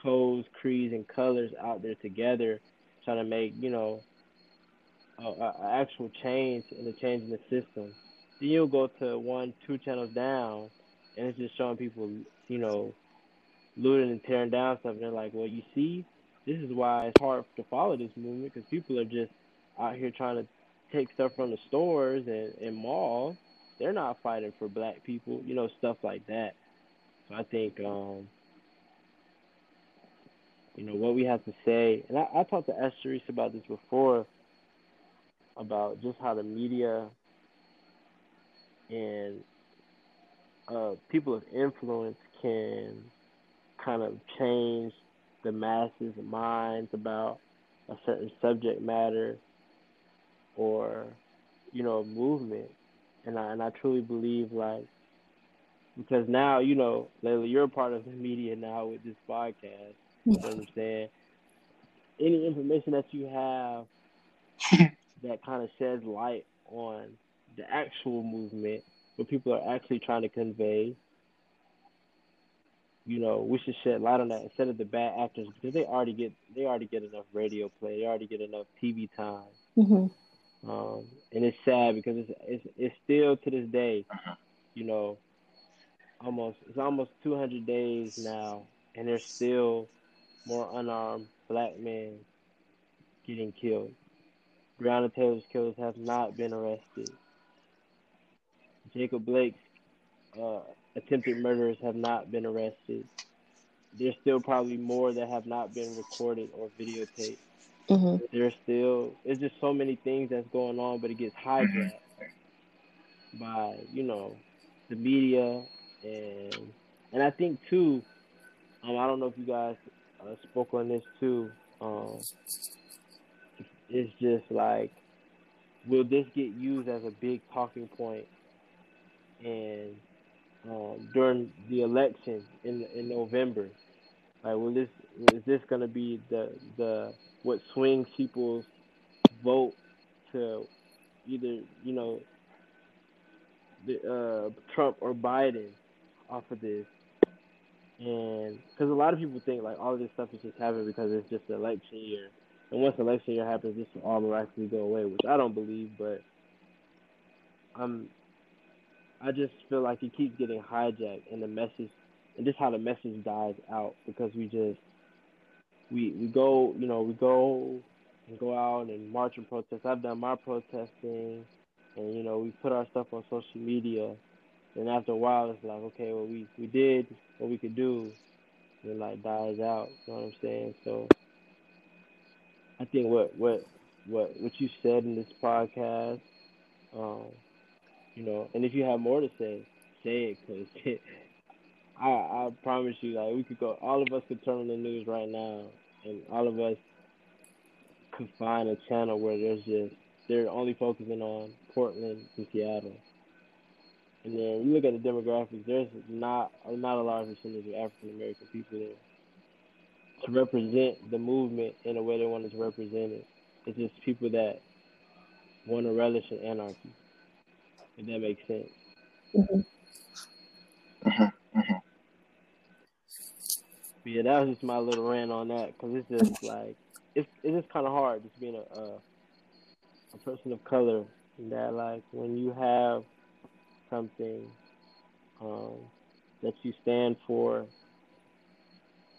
codes, creeds, and colors out there together trying to make, you know, a, a actual change in the change in the system. Then you'll go to one, two channels down, and it's just showing people, you know, looting and tearing down stuff. And they're like, well, you see, this is why it's hard to follow this movement because people are just out here trying to take stuff from the stores and, and malls. They're not fighting for black people, you know, stuff like that. So I think, um, you know, what we have to say, and I, I talked to Asteris about this before, about just how the media and uh, people of influence can kind of change the masses' minds about a certain subject matter or, you know, movement. And I, and I truly believe, like, because now, you know, Layla, you're a part of the media now with this podcast. You understand? Any information that you have that kind of sheds light on the actual movement, what people are actually trying to convey, you know, we should shed light on that instead of the bad actors because they already get they already get enough radio play, they already get enough T V time, mm-hmm. um, and it's sad because it's, it's it's still to this day, you know, almost it's almost two hundred days now, and there's still more unarmed black men getting killed. Breonna Taylor's killers have not been arrested. Jacob Blake's uh, attempted murderers have not been arrested. There's still probably more that have not been recorded or videotaped. Mm-hmm. There's still, it's just so many things that's going on, but it gets hijacked by, you know, the media. And, and I think, too, um, I don't know if you guys uh, spoke on this, too. Um, it's just like, will this get used as a big talking point? And um, during the election in in November, like, will this is this going to be the the what swings people's vote to either, you know, the uh, Trump or Biden off of this? And because a lot of people think like all of this stuff is just happening because it's just an election year, and once election year happens, this will all miraculously go away, which I don't believe, but I'm. I just feel like it keeps getting hijacked, and the message, and just how the message dies out because we just, we we go, you know, we go and go out and march and protest. I've done my protesting, and, you know, we put our stuff on social media, and after a while, it's like, okay, well, we, we did what we could do, and it, like, dies out, you know what I'm saying? So I think what, what what what you said in this podcast. Um, you know, and if you have more to say, say it, because I I promise you, like, we could go, all of us could turn on the news right now, and all of us could find a channel where there's just, they're only focusing on Portland and Seattle. And then you look at the demographics, there's not not a large percentage of African-American people there to represent the movement in the way they want it to represent it. It's just people that want to relish in anarchy, if that makes sense. Mm-hmm. Mm-hmm. Mm-hmm. But yeah, that was just my little rant on that, because it's just like, it's, it's just kind of hard just being a, a, a person of color, that like when you have something um, that you stand for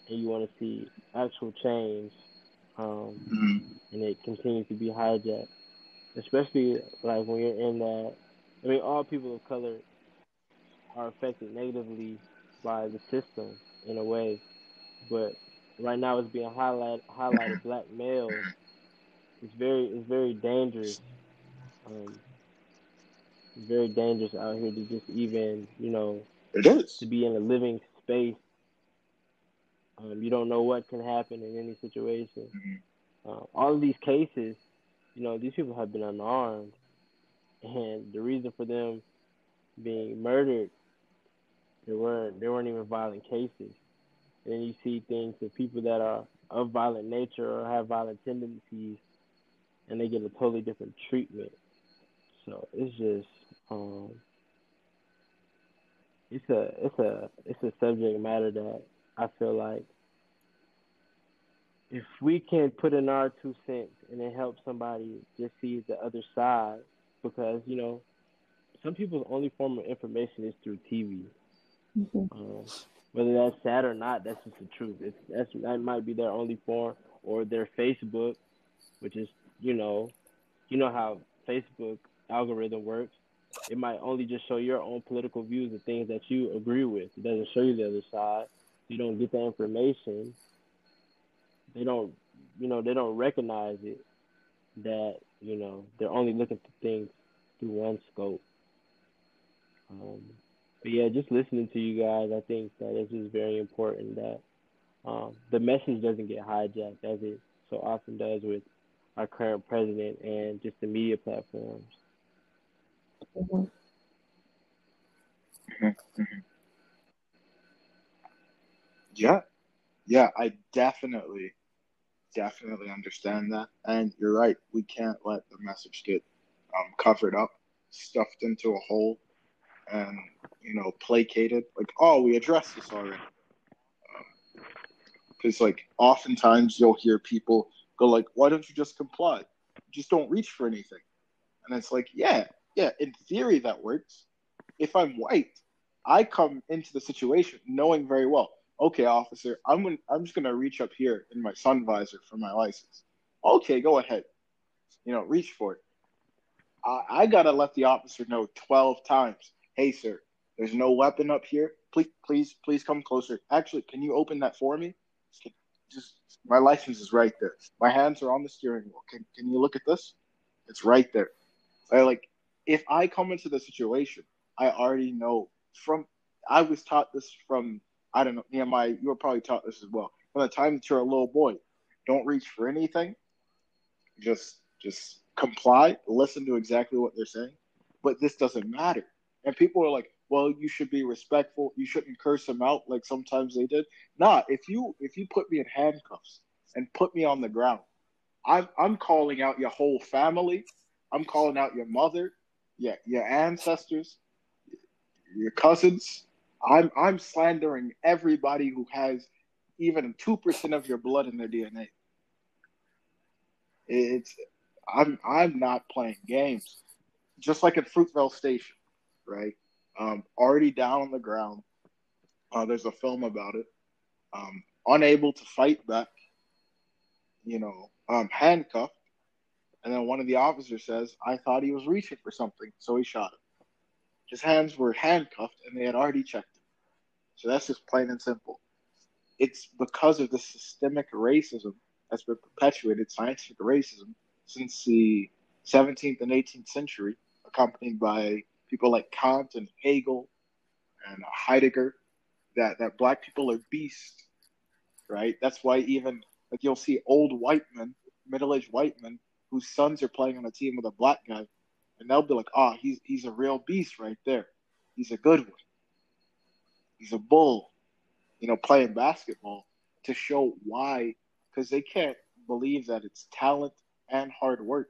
and you want to see actual change, um, mm-hmm. and it continues to be hijacked, especially like when you're in that, I mean, all people of color are affected negatively by the system in a way, but right now it's being highlight, highlighted black males. It's very, it's very dangerous. Um, It's very dangerous out here to just even, you know, to be in a living space. Um, you don't know what can happen in any situation. Mm-hmm. Uh, all of these cases, you know, these people have been unarmed. And the reason for them being murdered, they weren't, they weren't even violent cases. And then you see things that people that are of violent nature or have violent tendencies, and they get a totally different treatment. So it's just, um, it's a, it's a, it's a subject matter that I feel like if we can put in our two cents and it helps somebody just see the other side, because, you know, some people's only form of information is through T V. Mm-hmm. Um, whether that's sad or not, that's just the truth. It's, that's, that might be their only form, or their Facebook, which is, you know, you know how Facebook algorithm works. It might only just show your own political views and things that you agree with. It doesn't show you the other side. You don't get the information. They don't, you know, they don't recognize it, that, you know, they're only looking for things through one scope. Um, but yeah, just listening to you guys, I think that it's just very important that um, the message doesn't get hijacked as it so often does with our current president and just the media platforms. Mm-hmm. Mm-hmm. Mm-hmm. Yeah. Yeah, I definitely, definitely understand that. And you're right. We can't let the message get um, covered up, stuffed into a hole, and, you know, placated. Like, oh, we addressed this already. Because, um, like, oftentimes you'll hear people go like, why don't you just comply? You just don't reach for anything. And it's like, yeah, yeah, in theory that works. If I'm white, I come into the situation knowing very well, okay, officer, I'm gonna, I'm just going to reach up here in my sun visor for my license. Okay, go ahead. You know, reach for it. I, I got to let the officer know twelve times, hey, sir, there's no weapon up here. Please, please, please come closer. Actually, can you open that for me? Just, my license is right there. My hands are on the steering wheel. Can can you look at this? It's right there. I like, if I come into the situation, I already know from, I was taught this from, I don't know, Nehemiah, you were probably taught this as well. From the time that you're a little boy, don't reach for anything. Just, just comply. Listen to exactly what they're saying. But this doesn't matter. And people are like, well, you should be respectful. You shouldn't curse them out like sometimes they did. Nah, if you if you put me in handcuffs and put me on the ground, I'm I'm calling out your whole family. I'm calling out your mother, yeah, your ancestors, your cousins. I'm I'm slandering everybody who has even two percent of your blood in their D N A. It's I'm I'm not playing games. Just like at Fruitvale Station, right? Um, already down on the ground. Uh, there's a film about it. Um, unable to fight back, you know, um, handcuffed. And then one of the officers says, I thought he was reaching for something, so he shot him. His hands were handcuffed, and they had already checked him. So that's just plain and simple. It's because of the systemic racism that's been perpetuated, scientific racism, since the seventeenth and eighteenth century, accompanied by people like Kant and Hegel and Heidegger, that, that black people are beasts, right? That's why even like you'll see old white men, middle-aged white men, whose sons are playing on a team with a black guy, and they'll be like, ah, oh, he's he's a real beast right there. He's a good one. He's a bull, you know, playing basketball, to show why, because they can't believe that it's talent and hard work.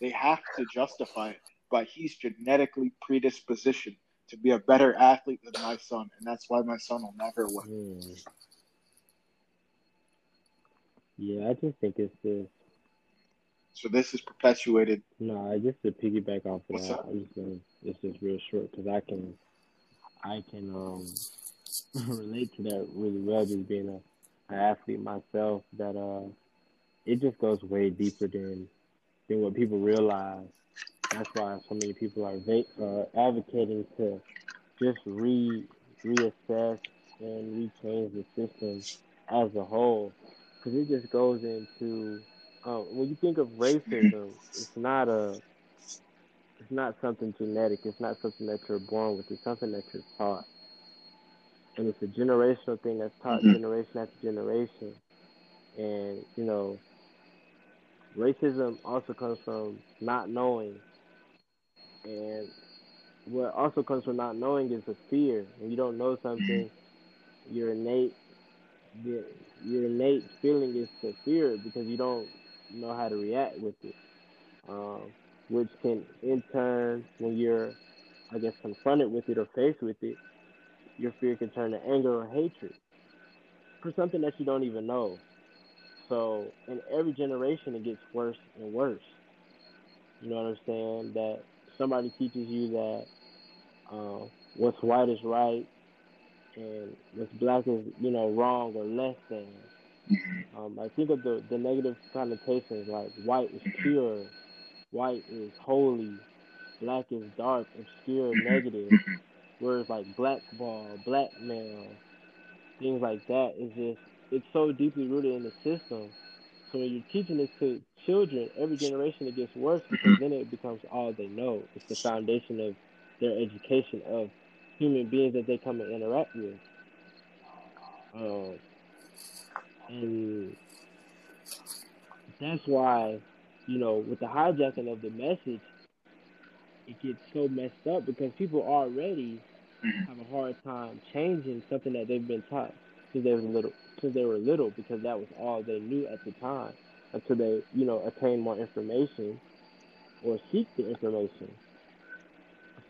They have to justify it by he's genetically predispositioned to be a better athlete than my son, and that's why my son will never win. Mm. Yeah, I just think it's this. So this is perpetuated. No, I just to piggyback off of that, I'm just gonna, it's just real short because I can, I can um relate to that really well, just being a, an athlete myself. That uh, it just goes way deeper than than what people realize. That's why so many people are va- uh, advocating to just re reassess and rechange the system as a whole, because it just goes into. Oh, when you think of racism, it's not a, it's not something genetic. It's not something that you're born with. It's something that you're taught, and it's a generational thing that's taught mm-hmm. generation after generation. And you know, racism also comes from not knowing, and what also comes from not knowing is a fear. When you don't know something, mm-hmm. your innate, your, your innate feeling is to fear it because you don't know how to react with it, um, which can in turn, when you're, I guess, confronted with it or faced with it, your fear can turn to anger or hatred for something that you don't even know. So in every generation, it gets worse and worse. You know what I'm saying? That somebody teaches you that uh, what's white is right and what's black is, you know, wrong or less than. Um, I think of the, the negative connotations, like white is pure, white is holy, black is dark, obscure, negative. Words like blackball, blackmail, things like that. It's just, it's so deeply rooted in the system. So when you're teaching this to children, every generation it gets worse because then it becomes all they know. It's the foundation of their education of human beings that they come and interact with. Um, And that's why, you know, with the hijacking of the message, it gets so messed up because people already have a hard time changing something that they've been taught since they were little, since they were little, because that was all they knew at the time until they, you know, attained more information or seek the information.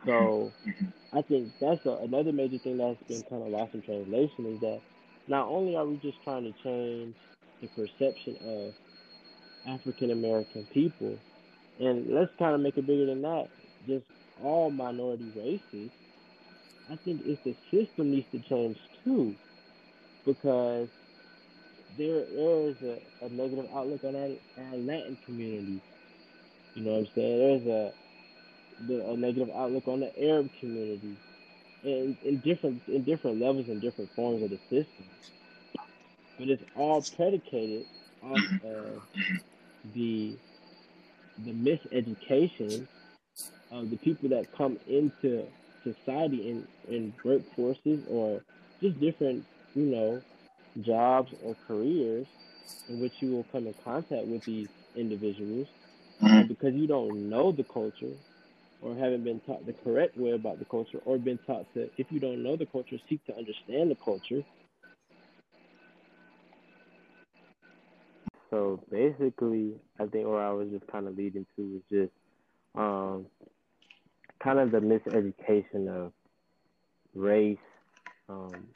So I think that's a, another major thing that's been kind of lost in translation is that not only are we just trying to change the perception of African-American people, and let's kind of make it bigger than that, just all minority races, I think it's the system needs to change too, because there, there is a, a negative outlook on our, our Latin community. You know what I'm saying? There's a, the, a negative outlook on the Arab community. In, in different in different levels and different forms of the system, but it's all predicated off of the the miseducation of the people that come into society in in workforces or just different, you know, jobs or careers in which you will come in contact with these individuals, and because you don't know the culture, or haven't been taught the correct way about the culture, or been taught to, if you don't know the culture, seek to understand the culture. So basically, I think where I was just kind of leading to was just um, kind of the miseducation of race um,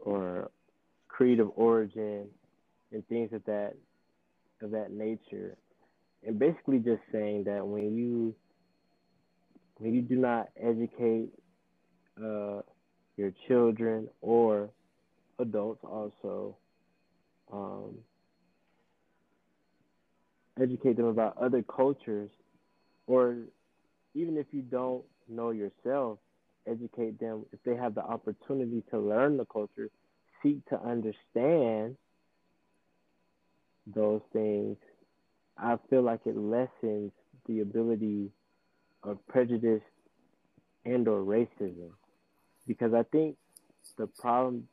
or creed of origin and things of that of that nature. And basically just saying that when you When you do not educate uh, your children or adults also, um, educate them about other cultures, or even if you don't know yourself, educate them if they have the opportunity to learn the culture, seek to understand those things I feel like it lessens the ability of prejudice and or racism, because I think the problem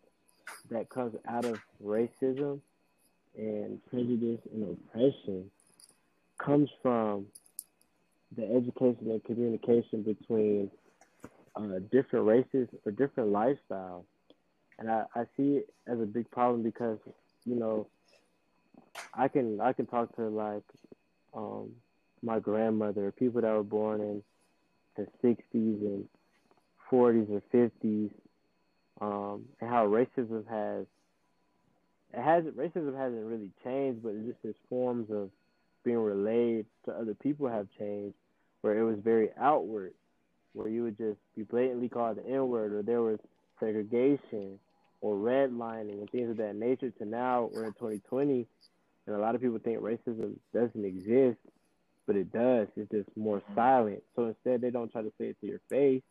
that comes out of racism and prejudice and oppression comes from the education and communication between uh, different races or different lifestyles. And I, I see it as a big problem because, you know, I can I can talk to, like, um, my grandmother, people that were born in the sixties and forties or fifties, um, and how racism has, it hasn't, racism hasn't really changed, but just its forms of being relayed to other people have changed, where it was very outward, where you would just be blatantly called the N-word, or there was segregation or redlining and things of that nature, to now we're in twenty twenty and a lot of people think racism doesn't exist, but it does. It's just more silent. So instead, they don't try to say it to your face.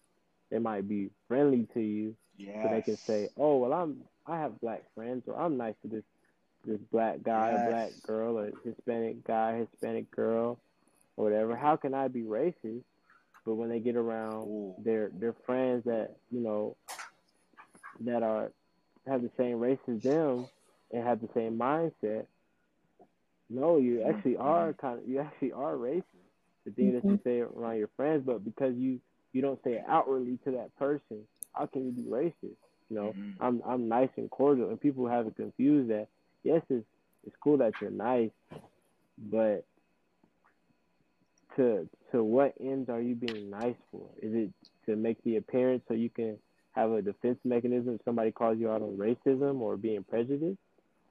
They might be friendly to you, yes. So they can say, "Oh, well, I'm I have black friends, or I'm nice to this this black guy, yes. black girl, or Hispanic guy, Hispanic girl, or whatever. How can I be racist?" But when they get around Ooh. their their friends that you know that are have the same race as them and have the same mindset, no, you actually are kind of, you actually are racist. The thing that you say around your friends, but because you, you don't say it outwardly to that person, how can you be racist? You know, mm-hmm. I'm I'm nice and cordial, and people have it confused that yes, it's it's cool that you're nice, but to to what ends are you being nice for? Is it to make the appearance so you can have a defense mechanism if somebody calls you out on racism or being prejudiced?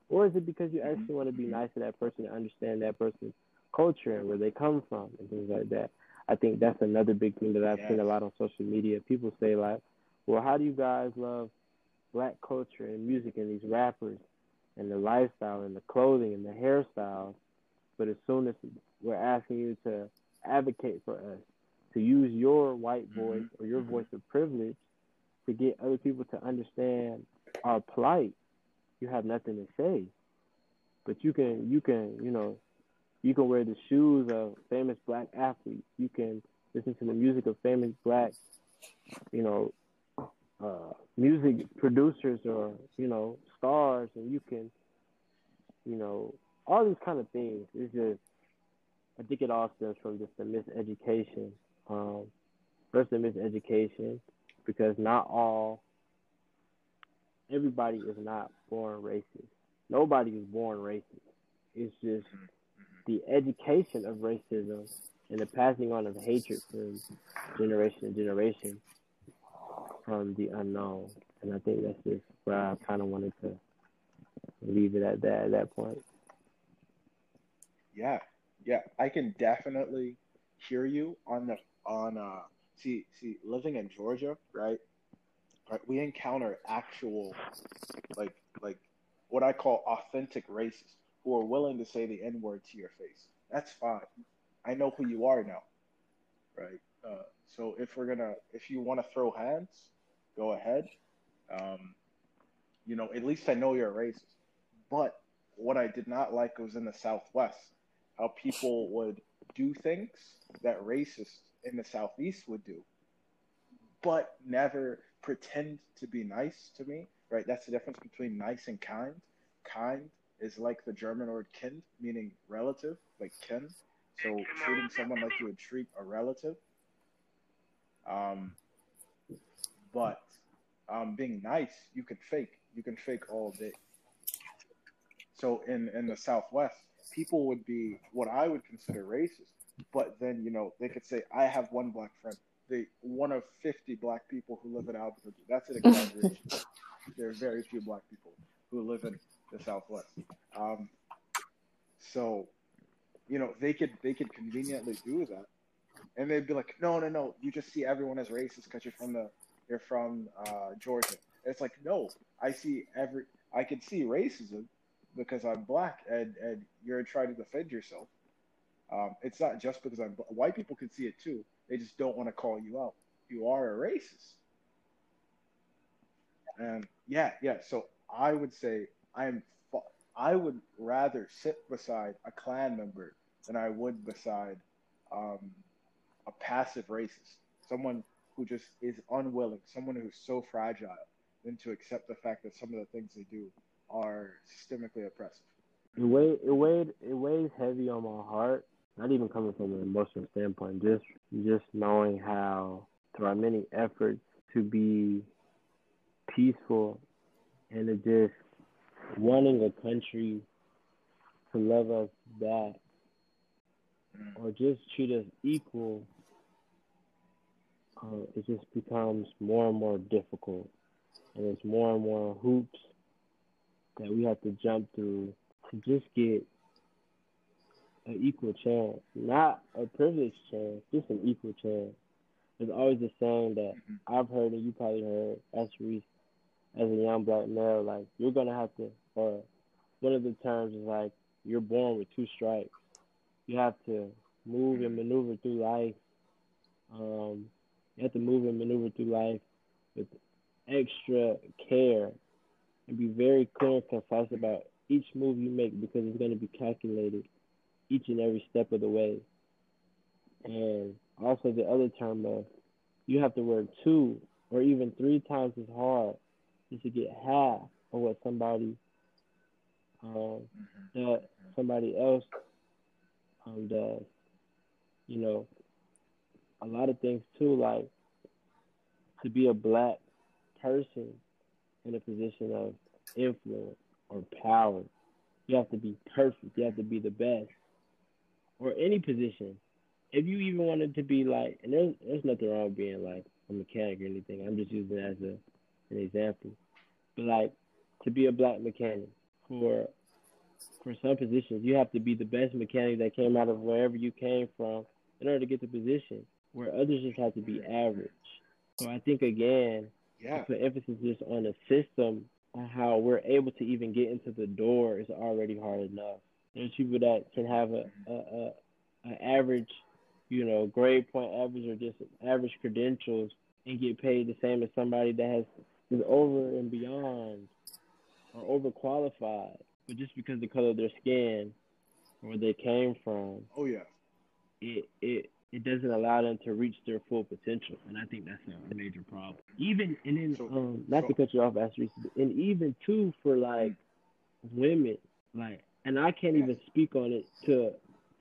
Or is it because you actually want to be nice to that person and understand that person's culture and where they come from and things like that? I think that's another big thing that I've yes. seen a lot on social media. People say, like, well, how do you guys love black culture and music and these rappers and the lifestyle and the clothing and the hairstyles? But as soon as we're asking you to advocate for us, to use your white voice mm-hmm. or your voice of privilege to get other people to understand our plight, you have nothing to say. But you can, you can, you know, you can wear the shoes of famous black athletes. You can listen to the music of famous black, you know, uh, music producers or, you know, stars. And you can, you know, all these kind of things. It's just, I think it all stems from just the miseducation. Um, first, the miseducation, because not all, everybody is not born racist. Nobody is born racist. It's just the education of racism and the passing on of hatred from generation to generation from the unknown. And I think that's just where I kind of wanted to leave it at that at that point. Yeah, yeah, I can definitely hear you on the on uh. See, see, living in Georgia, right? Right, we encounter actual, like, like what I call authentic racists who are willing to say the N-word to your face. That's fine. I know who you are now, right? Uh, so if we're gonna, if you want to throw hands, go ahead. Um, you know, at least I know you're a racist. But what I did not like was in the Southwest, how people would do things that racists in the Southeast would do, but never pretend to be nice to me, right? That's the difference between nice and kind. Kind is like the German word kind, meaning relative, like kin. So treating someone like you would treat a relative. Um, but um, being nice, you can fake. You can fake all day. So in, in the Southwest, people would be what I would consider racist, but then, you know, they could say, I have one black friend. The one of fifty black people who live in Albuquerque. That's an exaggeration. There are very few black people who live in the Southwest. Um, so, you know, they could they could conveniently do that, and they'd be like, no, no, no, you just see everyone as racist because you're from the you're from uh, Georgia. And it's like, no, I see every I can see racism because I'm black, and and you're trying to defend yourself. Um, it's not just because I'm white people can see it too. They just don't want to call you out. You are a racist. And yeah, yeah. So I would say I am. I would rather sit beside a Klan member than I would beside um, a passive racist, someone who just is unwilling, someone who's so fragile, than to accept the fact that some of the things they do are systemically oppressive. It weighed, it weighed, it weighs heavy on my heart. Not even coming from an emotional standpoint, just just knowing how, through our many efforts to be peaceful and to just wanting a country to love us back or just treat us equal, uh, it just becomes more and more difficult. And it's more and more hoops that we have to jump through to just get an equal chance, not a privileged chance, just an equal chance. There's always a saying that mm-hmm. I've heard and you probably heard, Asteris, as a young black male, like, you're going to have to, or one of the terms is like, you're born with two strikes. You have to move and maneuver through life. Um, you have to move and maneuver through life with extra care and be very clear and concise about each move you make, because it's going to be calculated each and every step of the way. And also the other term of, you have to work two or even three times as hard just to get half of what somebody um, that somebody else um, does. You know, a lot of things too, like to be a black person in a position of influence or power, you have to be perfect. You have to be the best. Or any position, if you even wanted to be like, and there's, there's nothing wrong with being like a mechanic or anything. I'm just using it as a, an example. But like, to be a black mechanic, for for some positions, you have to be the best mechanic that came out of wherever you came from in order to get the position, where others just have to be average. So I think, again, yeah. I put emphasis just on the system, on how we're able to even get into the door is already hard enough. There's people that can have a, a, a an average, you know, grade point average or just average credentials and get paid the same as somebody that has is over and beyond or overqualified, but just because of the color of their skin or where they came from, oh yeah, it it it doesn't allow them to reach their full potential, and I think that's a major problem. Even and then so, um, not so. to cut you off, Asteris, and even too for like mm. women, like. And I can't even speak on it to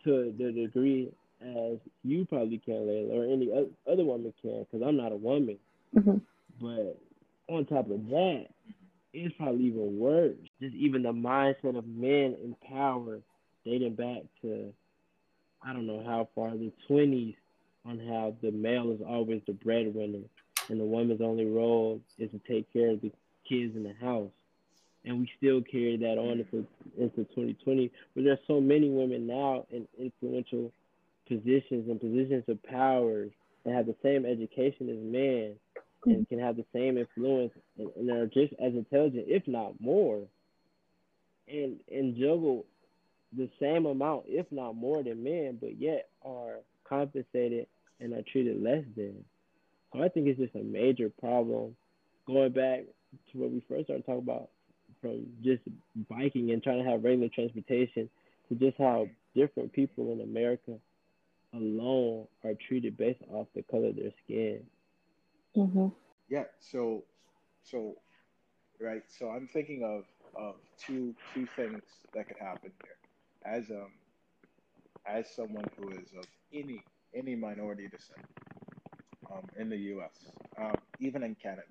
to the degree as you probably can, Layla, or any other, other woman can, because I'm not a woman. Mm-hmm. But on top of that, it's probably even worse. Just even the mindset of men in power dating back to, I don't know how far, the twenties, on how the male is always the breadwinner and the woman's only role is to take care of the kids in the house. And we still carry that on into, into twenty twenty. But there's so many women now in influential positions and positions of power that have the same education as men and can have the same influence and, and are just as intelligent, if not more, and and juggle the same amount, if not more, than men, but yet are compensated and are treated less than. So I think it's just a major problem. Going back to what we first started talking about, from just biking and trying to have regular transportation to just how different people in America alone are treated based off the color of their skin. Mm-hmm. Yeah. So, so, right. So I'm thinking of, of two, two things that could happen here as, um, as someone who is of any, any minority descent, um, in the U S, um, even in Canada.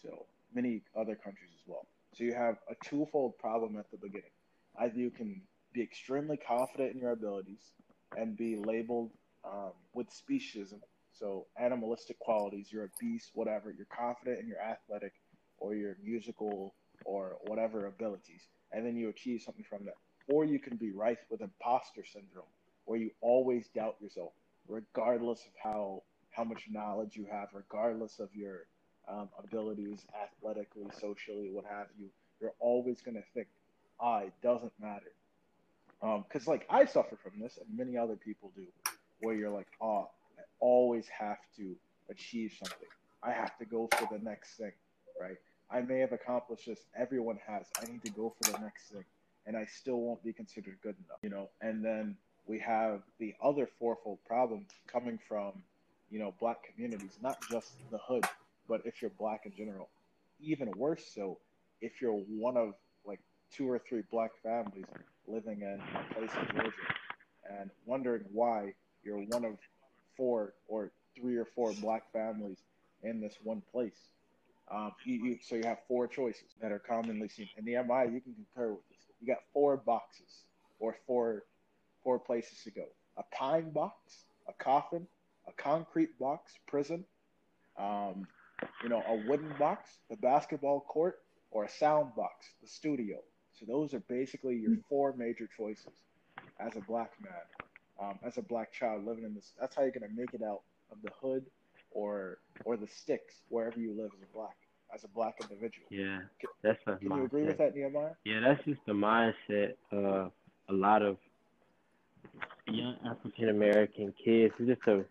So many other countries as well. So you have a twofold problem at the beginning. Either you can be extremely confident in your abilities and be labeled um, with speciesism, so animalistic qualities, you're a beast, whatever, you're confident in your athletic or your musical or whatever abilities, and then you achieve something from that. Or you can be rife with imposter syndrome, where you always doubt yourself, regardless of how, how much knowledge you have, regardless of your Um, abilities, athletically, socially, what have you. You're always going to think, ah, it doesn't matter. Because, um, like, I suffer from this, and many other people do, where you're like, ah, I always have to achieve something. I have to go for the next thing, right? I may have accomplished this. Everyone has. I need to go for the next thing, and I still won't be considered good enough, you know? And then we have the other fourfold problem coming from, you know, Black communities, not just the hood, but if you're Black in general. Even worse so, if you're one of like two or three Black families living in a place in Georgia and wondering why you're one of four or three or four Black families in this one place. Um, you, you, so you have four choices that are commonly seen. And the M I, you can concur with this. You got four boxes or four four places to go. A pine box, a coffin, a concrete box, prison, um, you know, a wooden box, the basketball court, or a sound box, the studio. So those are basically your four major choices as a Black man, um, as a Black child living in this. That's how you're going to make it out of the hood or or the sticks, wherever you live as a Black, as a Black individual. Yeah, can, that's my mindset. Can you agree with that, Nehemiah? Yeah, that's just the mindset of a lot of young African-American kids. It's just a,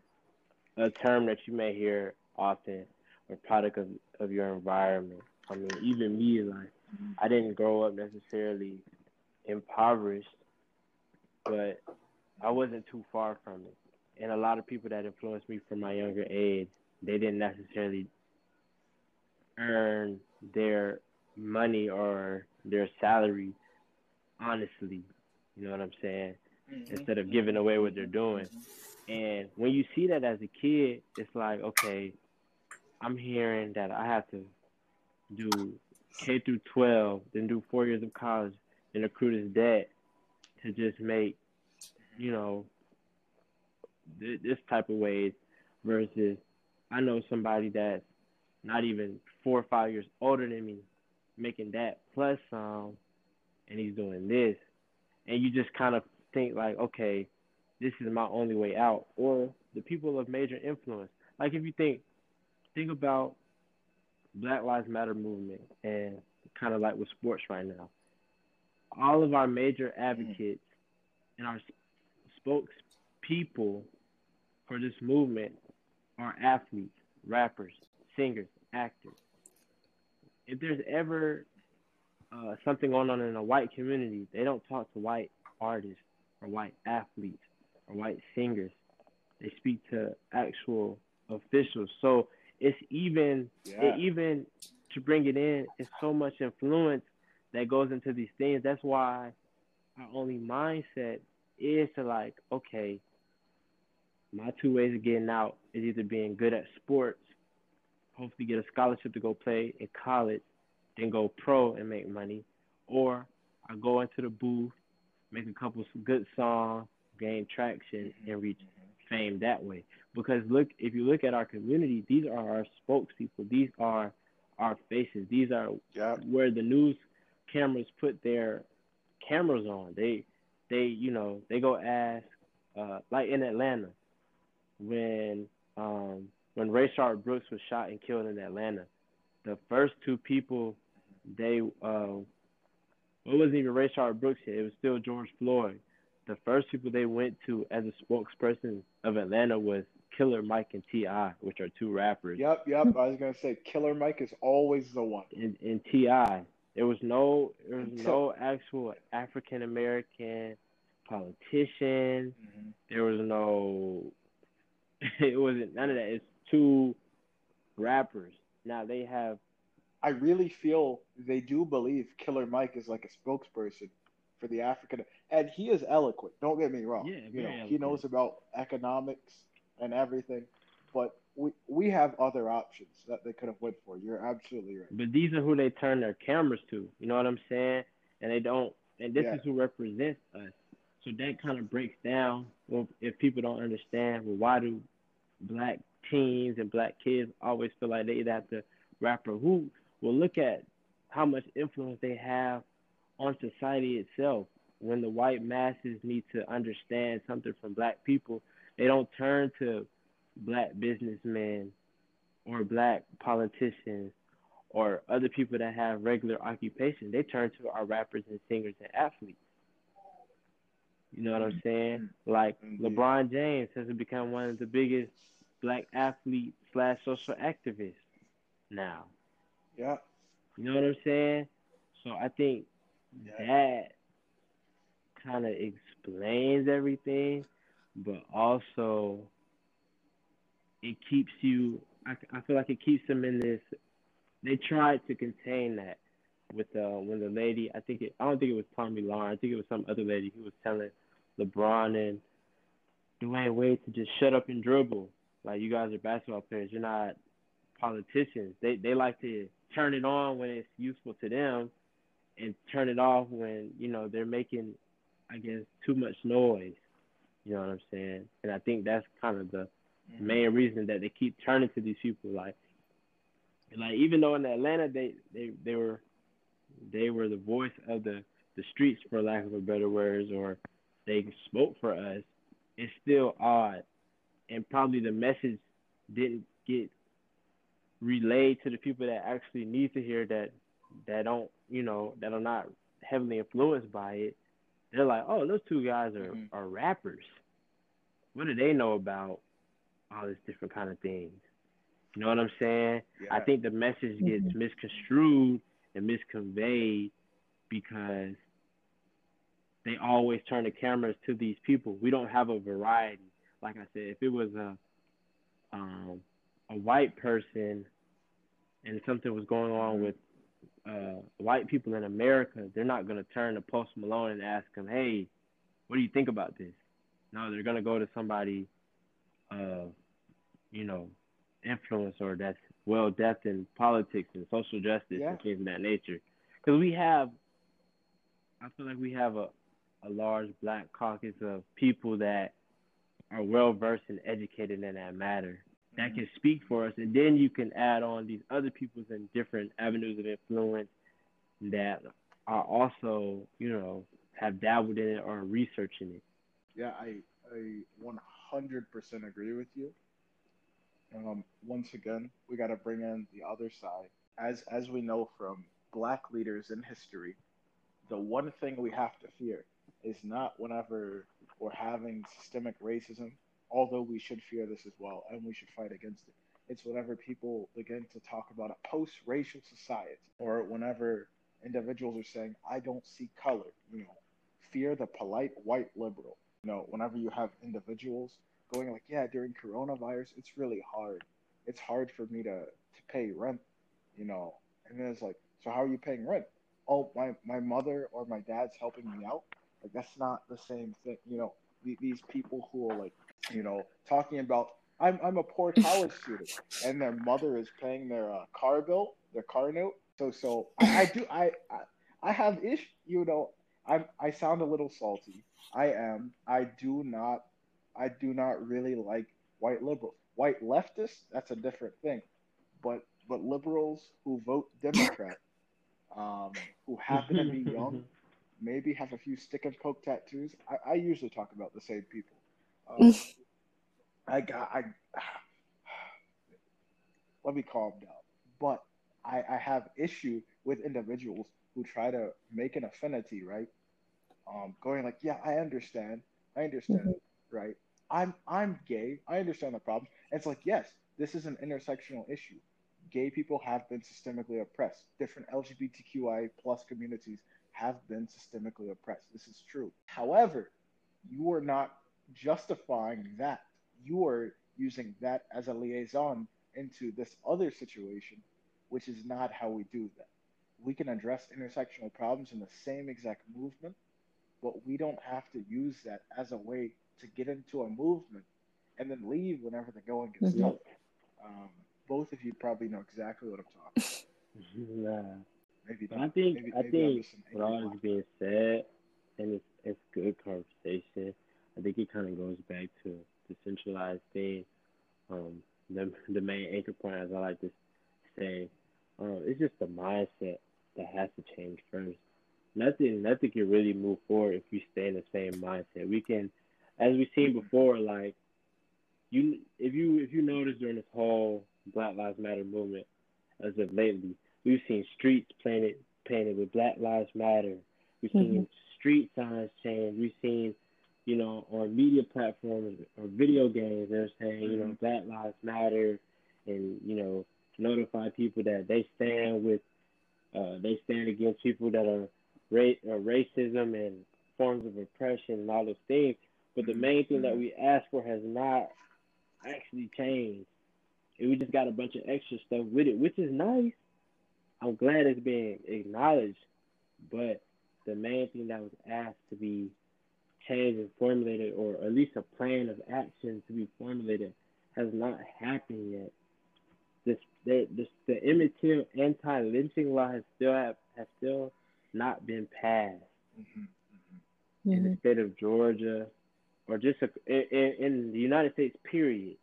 a term that you may hear often, or product of, of your environment. I mean, even me, like, mm-hmm. I didn't grow up necessarily impoverished, but I wasn't too far from it. And a lot of people that influenced me from my younger age, they didn't necessarily earn their money or their salary honestly. You know what I'm saying? Mm-hmm. Instead of giving away what they're doing. Mm-hmm. And when you see that as a kid, it's like, okay, I'm hearing that I have to do K through twelve, then do four years of college, then accrue this debt to just make, you know, this type of ways, versus I know somebody that's not even four or five years older than me making that plus some, and he's doing this, and you just kind of think like, okay, this is my only way out. Or the people of major influence, like if you think think about Black Lives Matter movement and kind of like with sports right now, all of our major advocates and our spokespeople for this movement are athletes, rappers, singers, actors. If there's ever uh, something going on in a white community, they don't talk to white artists or white athletes or white singers. They speak to actual officials. So it's even, yeah. it even to bring it in, it's so much influence that goes into these things. That's why our only mindset is to like, okay, my two ways of getting out is either being good at sports, hopefully get a scholarship to go play in college, then go pro and make money, or I go into the booth, make a couple of good songs, gain traction, mm-hmm. and reach fame that way. Because look, if you look at our community, these are our spokespeople. These are our faces. These are yeah. where the news cameras put their cameras on. They, they, you know, they go ask, uh, like in Atlanta, when um, when Rayshard Brooks was shot and killed in Atlanta, the first two people, they, uh, it wasn't even Rayshard Brooks yet, it was still George Floyd. The first people they went to as a spokesperson of Atlanta was Killer Mike and T I, which are two rappers. Yep, yep, I was going to say, Killer Mike is always the one. And, and T I, there was no, there was no actual African-American politician, mm-hmm. there was no... It wasn't none of that. It's two rappers. Now they have. I really feel they do believe Killer Mike is like a spokesperson for the African, and he is eloquent. Don't get me wrong. Yeah, you know, eloquent. He knows about economics and everything, but we we have other options that they could have went for. You're absolutely right. But these are who they turn their cameras to. You know what I'm saying? And they don't. And this yeah. is who represents us. So that kind of breaks down. Well, if people don't understand, well, why do Black teens and Black kids always feel like they either have to rap or who? Well, look at how much influence they have on society itself. When the white masses need to understand something from Black people, they don't turn to Black businessmen or Black politicians or other people that have regular occupation. They turn to our rappers and singers and athletes. You know what I'm saying? Like LeBron James has become one of the biggest Black athlete slash social activists now. Yeah. You know what I'm saying? So I think yeah. that kind of explains everything, but also it keeps you, I, I feel like it keeps them in this, they tried to contain that with uh, when the lady, I think it, I don't think it was Tomi Lahren, I think it was some other lady who was telling LeBron and Dwayne Wade to just shut up and dribble. Like, you guys are basketball players, you're not politicians. They they like to turn it on when it's useful to them and turn it off when, you know, they're making, I guess, too much noise. You know what I'm saying? And I think that's kind of the mm-hmm. main reason that they keep turning to these people. Like, like even though in Atlanta they, they, they were they were the voice of the, the streets, for lack of a better words, or they spoke for us, it's still odd. And probably the message didn't get relayed to the people that actually need to hear that, that don't, you know, that are not heavily influenced by it. They're like, oh, those two guys are, mm-hmm. are rappers. What do they know about all this different kind of things? You know what I'm saying? Yeah. I think the message gets mm-hmm. misconstrued and misconveyed because they always turn the cameras to these people. We don't have a variety. Like I said, if it was a um, a white person and something was going on with uh, white people in America, they're not going to turn to Post Malone and ask him, hey, what do you think about this? No, they're going to go to somebody, uh, you know, influencer or that's well-depth in politics and social justice yeah. and things of that nature. Because we have, I feel like we have a, a large black caucus of people that are well-versed and educated in that matter that mm-hmm. can speak for us. And then you can add on these other peoples in different avenues of influence that are also, you know, have dabbled in it or are researching it. Yeah, I, I one hundred percent agree with you. Um, once again, we got to bring in the other side. As, as we know from black leaders in history, the one thing we have to fear is not whenever we're having systemic racism, although we should fear this as well, and we should fight against it. It's whenever people begin to talk about a post-racial society, or whenever individuals are saying, I don't see color, you know, fear the polite white liberal. You know, whenever you have individuals going like, yeah, during coronavirus, it's really hard. It's hard for me to, to pay rent, you know. And then it's like, so how are you paying rent? Oh, my, my mother or my dad's helping me out. Like, that's not the same thing, you know, these people who are, like, you know, talking about, I'm I'm a poor college student, and their mother is paying their uh, car bill, their car note, so, so, I, I do, I, I, I have ish, you know, I'm, I sound a little salty, I am, I do not, I do not really like white liberals, white leftists, that's a different thing, but, but liberals who vote Democrat, um, who happen to be young, maybe have a few stick and poke tattoos. I, I usually talk about the same people. Um, I got. I, let me calm down. But I, I have issue with individuals who try to make an affinity, right? Um, going like, yeah, I understand. I understand, mm-hmm. right? I'm I'm gay. I understand the problem. And it's like, yes, this is an intersectional issue. Gay people have been systemically oppressed. Different L G B T Q I plus communities have been systemically oppressed. This is true. However, you are not justifying that. You are using that as a liaison into this other situation, which is not how we do that. We can address intersectional problems in the same exact movement, but we don't have to use that as a way to get into a movement and then leave whenever the going gets mm-hmm. tough. Um, both of you probably know exactly what I'm talking about. Yeah. Maybe I think maybe, I maybe think what all is being said, and it's it's good conversation. I think it kind of goes back to the centralized thing. Um, the the main anchor point, as I like to say, um, it's just the mindset that has to change first. Nothing nothing can really move forward if we stay in the same mindset. We can, as we've seen before, like you if you if you notice during this whole Black Lives Matter movement as of lately. We've seen streets painted, painted with Black Lives Matter. We've seen mm-hmm. street signs changed. We've seen, you know, on media platforms or video games, they're saying, mm-hmm. you know, Black Lives Matter, and, you know, notify people that they stand with, uh, they stand against people that are ra- or racism and forms of oppression and all those things, but the main thing that we ask for has not actually changed. And we just got a bunch of extra stuff with it, which is nice. I'm glad it's being acknowledged, but the main thing that was asked to be changed and formulated, or at least a plan of action to be formulated, has not happened yet. This, the, this, the Emmett Till anti-lynching law has still have, has still not been passed mm-hmm. Mm-hmm. in the state of Georgia, or just a, in, in the United States, period.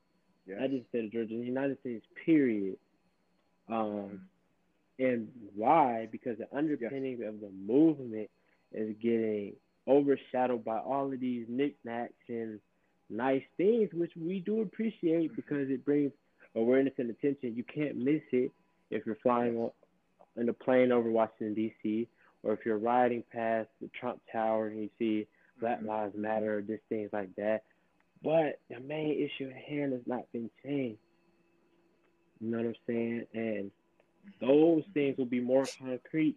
Yes. Not just the state of Georgia, in the United States, period. Um, mm-hmm. And why? Because the underpinning yes. of the movement is getting overshadowed by all of these knickknacks and nice things, which we do appreciate mm-hmm. because it brings awareness and attention. You can't miss it if you're flying in a plane over Washington, D C, or if you're riding past the Trump Tower and you see Black mm-hmm. Lives Matter or just things like that. But the main issue at hand has not been changed. You know what I'm saying? And those things will be more concrete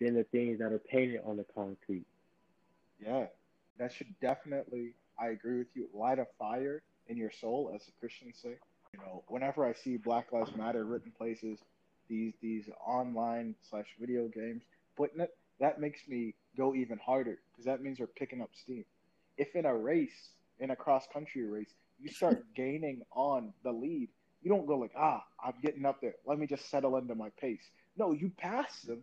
than the things that are painted on the concrete. Yeah, that should definitely, I agree with you, light a fire in your soul, as the Christians say. You know, whenever I see Black Lives Matter written places, these these online slash video games, but that, that makes me go even harder, because that means they're picking up steam. If in a race, in a cross-country race, you start gaining on the lead, you don't go like, ah, I'm getting up there, let me just settle into my pace. No, you pass them,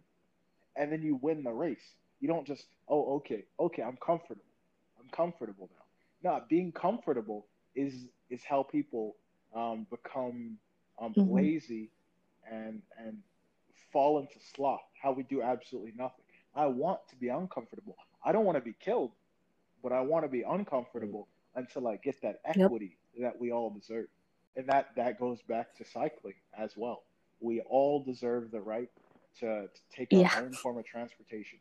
and then you win the race. You don't just, oh, okay, okay, I'm comfortable. I'm comfortable now. No, being comfortable is is how people Um, become um, mm-hmm. lazy and and fall into sloth, how we do absolutely nothing. I want to be uncomfortable. I don't want to be killed, but I want to be uncomfortable until I get that equity yep. that we all deserve. And that, that goes back to cycling as well. We all deserve the right to, to take yeah. our own form of transportation.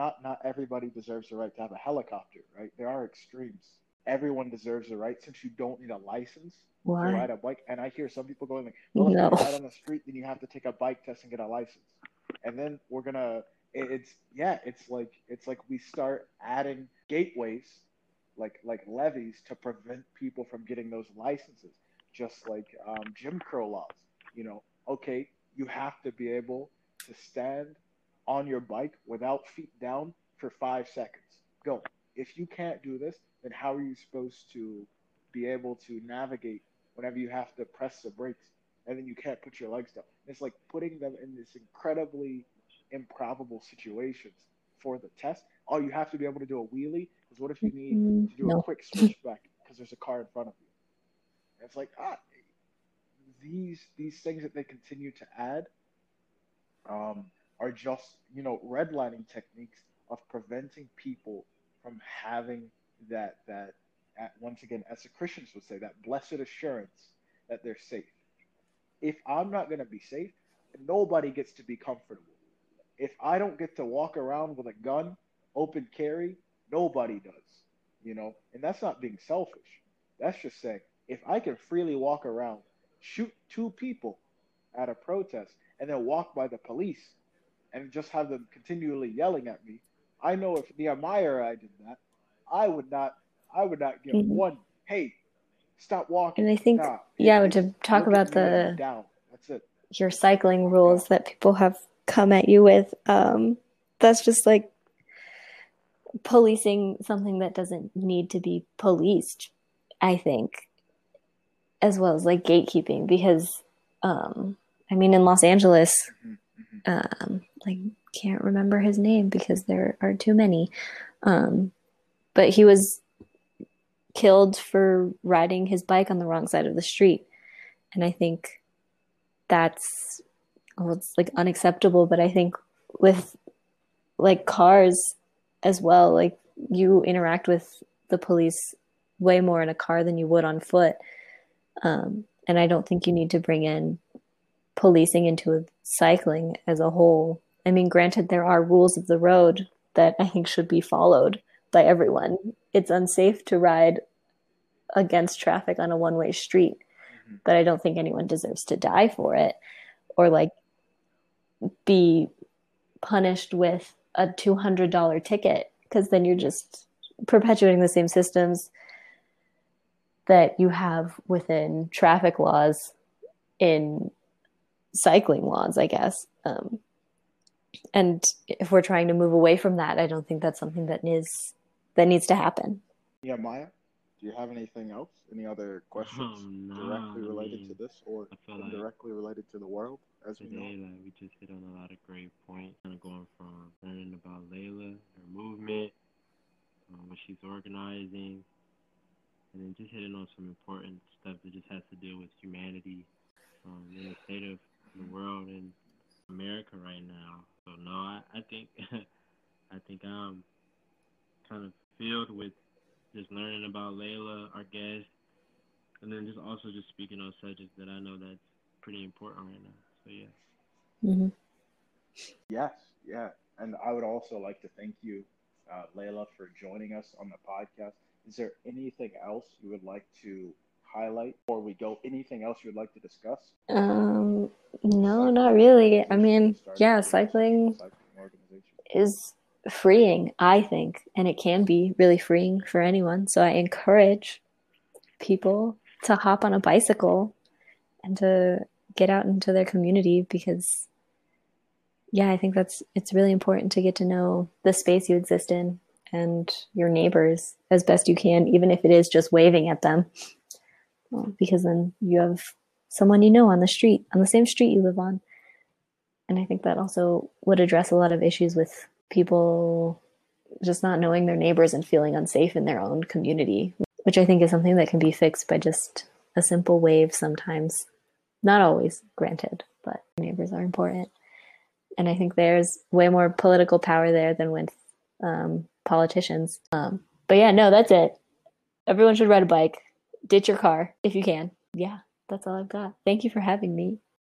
Not not everybody deserves the right to have a helicopter, right? There are extremes. Everyone deserves the right, since you don't need a license Why? to ride a bike. And I hear some people going like, well, no. if you ride on the street, then you have to take a bike test and get a license. And then we're going to, it's, yeah, it's like, it's like we start adding gateways, like, like levies to prevent people from getting those licenses. Just like um, Jim Crow laws, you know, okay, you have to be able to stand on your bike without feet down for five seconds. Go. If you can't do this, then how are you supposed to be able to navigate whenever you have to press the brakes and then you can't put your legs down? And it's like putting them in this incredibly improbable situations for the test. Oh, you have to be able to do a wheelie? Because what if you need to do no. a quick switchback because there's a car in front of you? And it's like, ah, these these things that they continue to add um, are just, you know, redlining techniques of preventing people from having that, that at, once again, as the Christians would say, that blessed assurance that they're safe. If I'm not going to be safe, nobody gets to be comfortable. If I don't get to walk around with a gun, open carry, nobody does, you know? And that's not being selfish. That's just saying, if I can freely walk around, shoot two people at a protest, and then walk by the police and just have them continually yelling at me, I know if Nehemiah or I did that, I would not, I would not give mm-hmm. one. Hey, stop walking. And I think, nah, yeah, would you talk about the down. That's it. Your cycling rules that people have come at you with? Um, that's just like policing something that doesn't need to be policed, I think, as well as like gatekeeping. Because, um, I mean, in Los Angeles, mm-hmm. Mm-hmm. um, like. Can't remember his name because there are too many. Um, but he was killed for riding his bike on the wrong side of the street. And I think that's, well, it's like unacceptable, but I think with like cars as well, like you interact with the police way more in a car than you would on foot. Um, and I don't think you need to bring in policing into cycling as a whole. I mean, granted, there are rules of the road that I think should be followed by everyone. It's unsafe to ride against traffic on a one-way street, mm-hmm. but I don't think anyone deserves to die for it or, like, be punished with a two hundred dollars ticket because then you're just perpetuating the same systems that you have within traffic laws in cycling laws, I guess. Um, and if we're trying to move away from that, I don't think that's something that is that needs to happen. Yeah, Maya, do you have anything else? Any other questions oh, no, directly related I mean, to this or like directly related to the world? As today, we know, like, we just hit on a lot of great points. Kind of going from learning about Layla, her movement, um, what she's organizing, and then just hitting on some important stuff that just has to do with humanity um, in the state of the world and America right now. So no, I, I think I think I'm kind of filled with just learning about Layla, our guest, and then just also just speaking on subjects that I know that's pretty important right now. So yeah. Mm-hmm. Yes, yeah, and I would also like to thank you, uh, Layla, for joining us on the podcast. Is there anything else you would like to highlight before we go? Anything else you would like to discuss? Um, no, not really. I mean, yeah, cycling is freeing, I think, and it can be really freeing for anyone. So I encourage people to hop on a bicycle and to get out into their community because, yeah, I think that's it's really important to get to know the space you exist in and your neighbors as best you can, even if it is just waving at them, well, because then you have someone you know on the street, on the same street you live on. And I think that also would address a lot of issues with people just not knowing their neighbors and feeling unsafe in their own community, which I think is something that can be fixed by just a simple wave sometimes. Not always, granted, but neighbors are important. And I think there's way more political power there than with um, politicians. Um, but yeah, no, that's it. Everyone should ride a bike. Ditch your car if you can. Yeah, that's all I've got. Thank you for having me.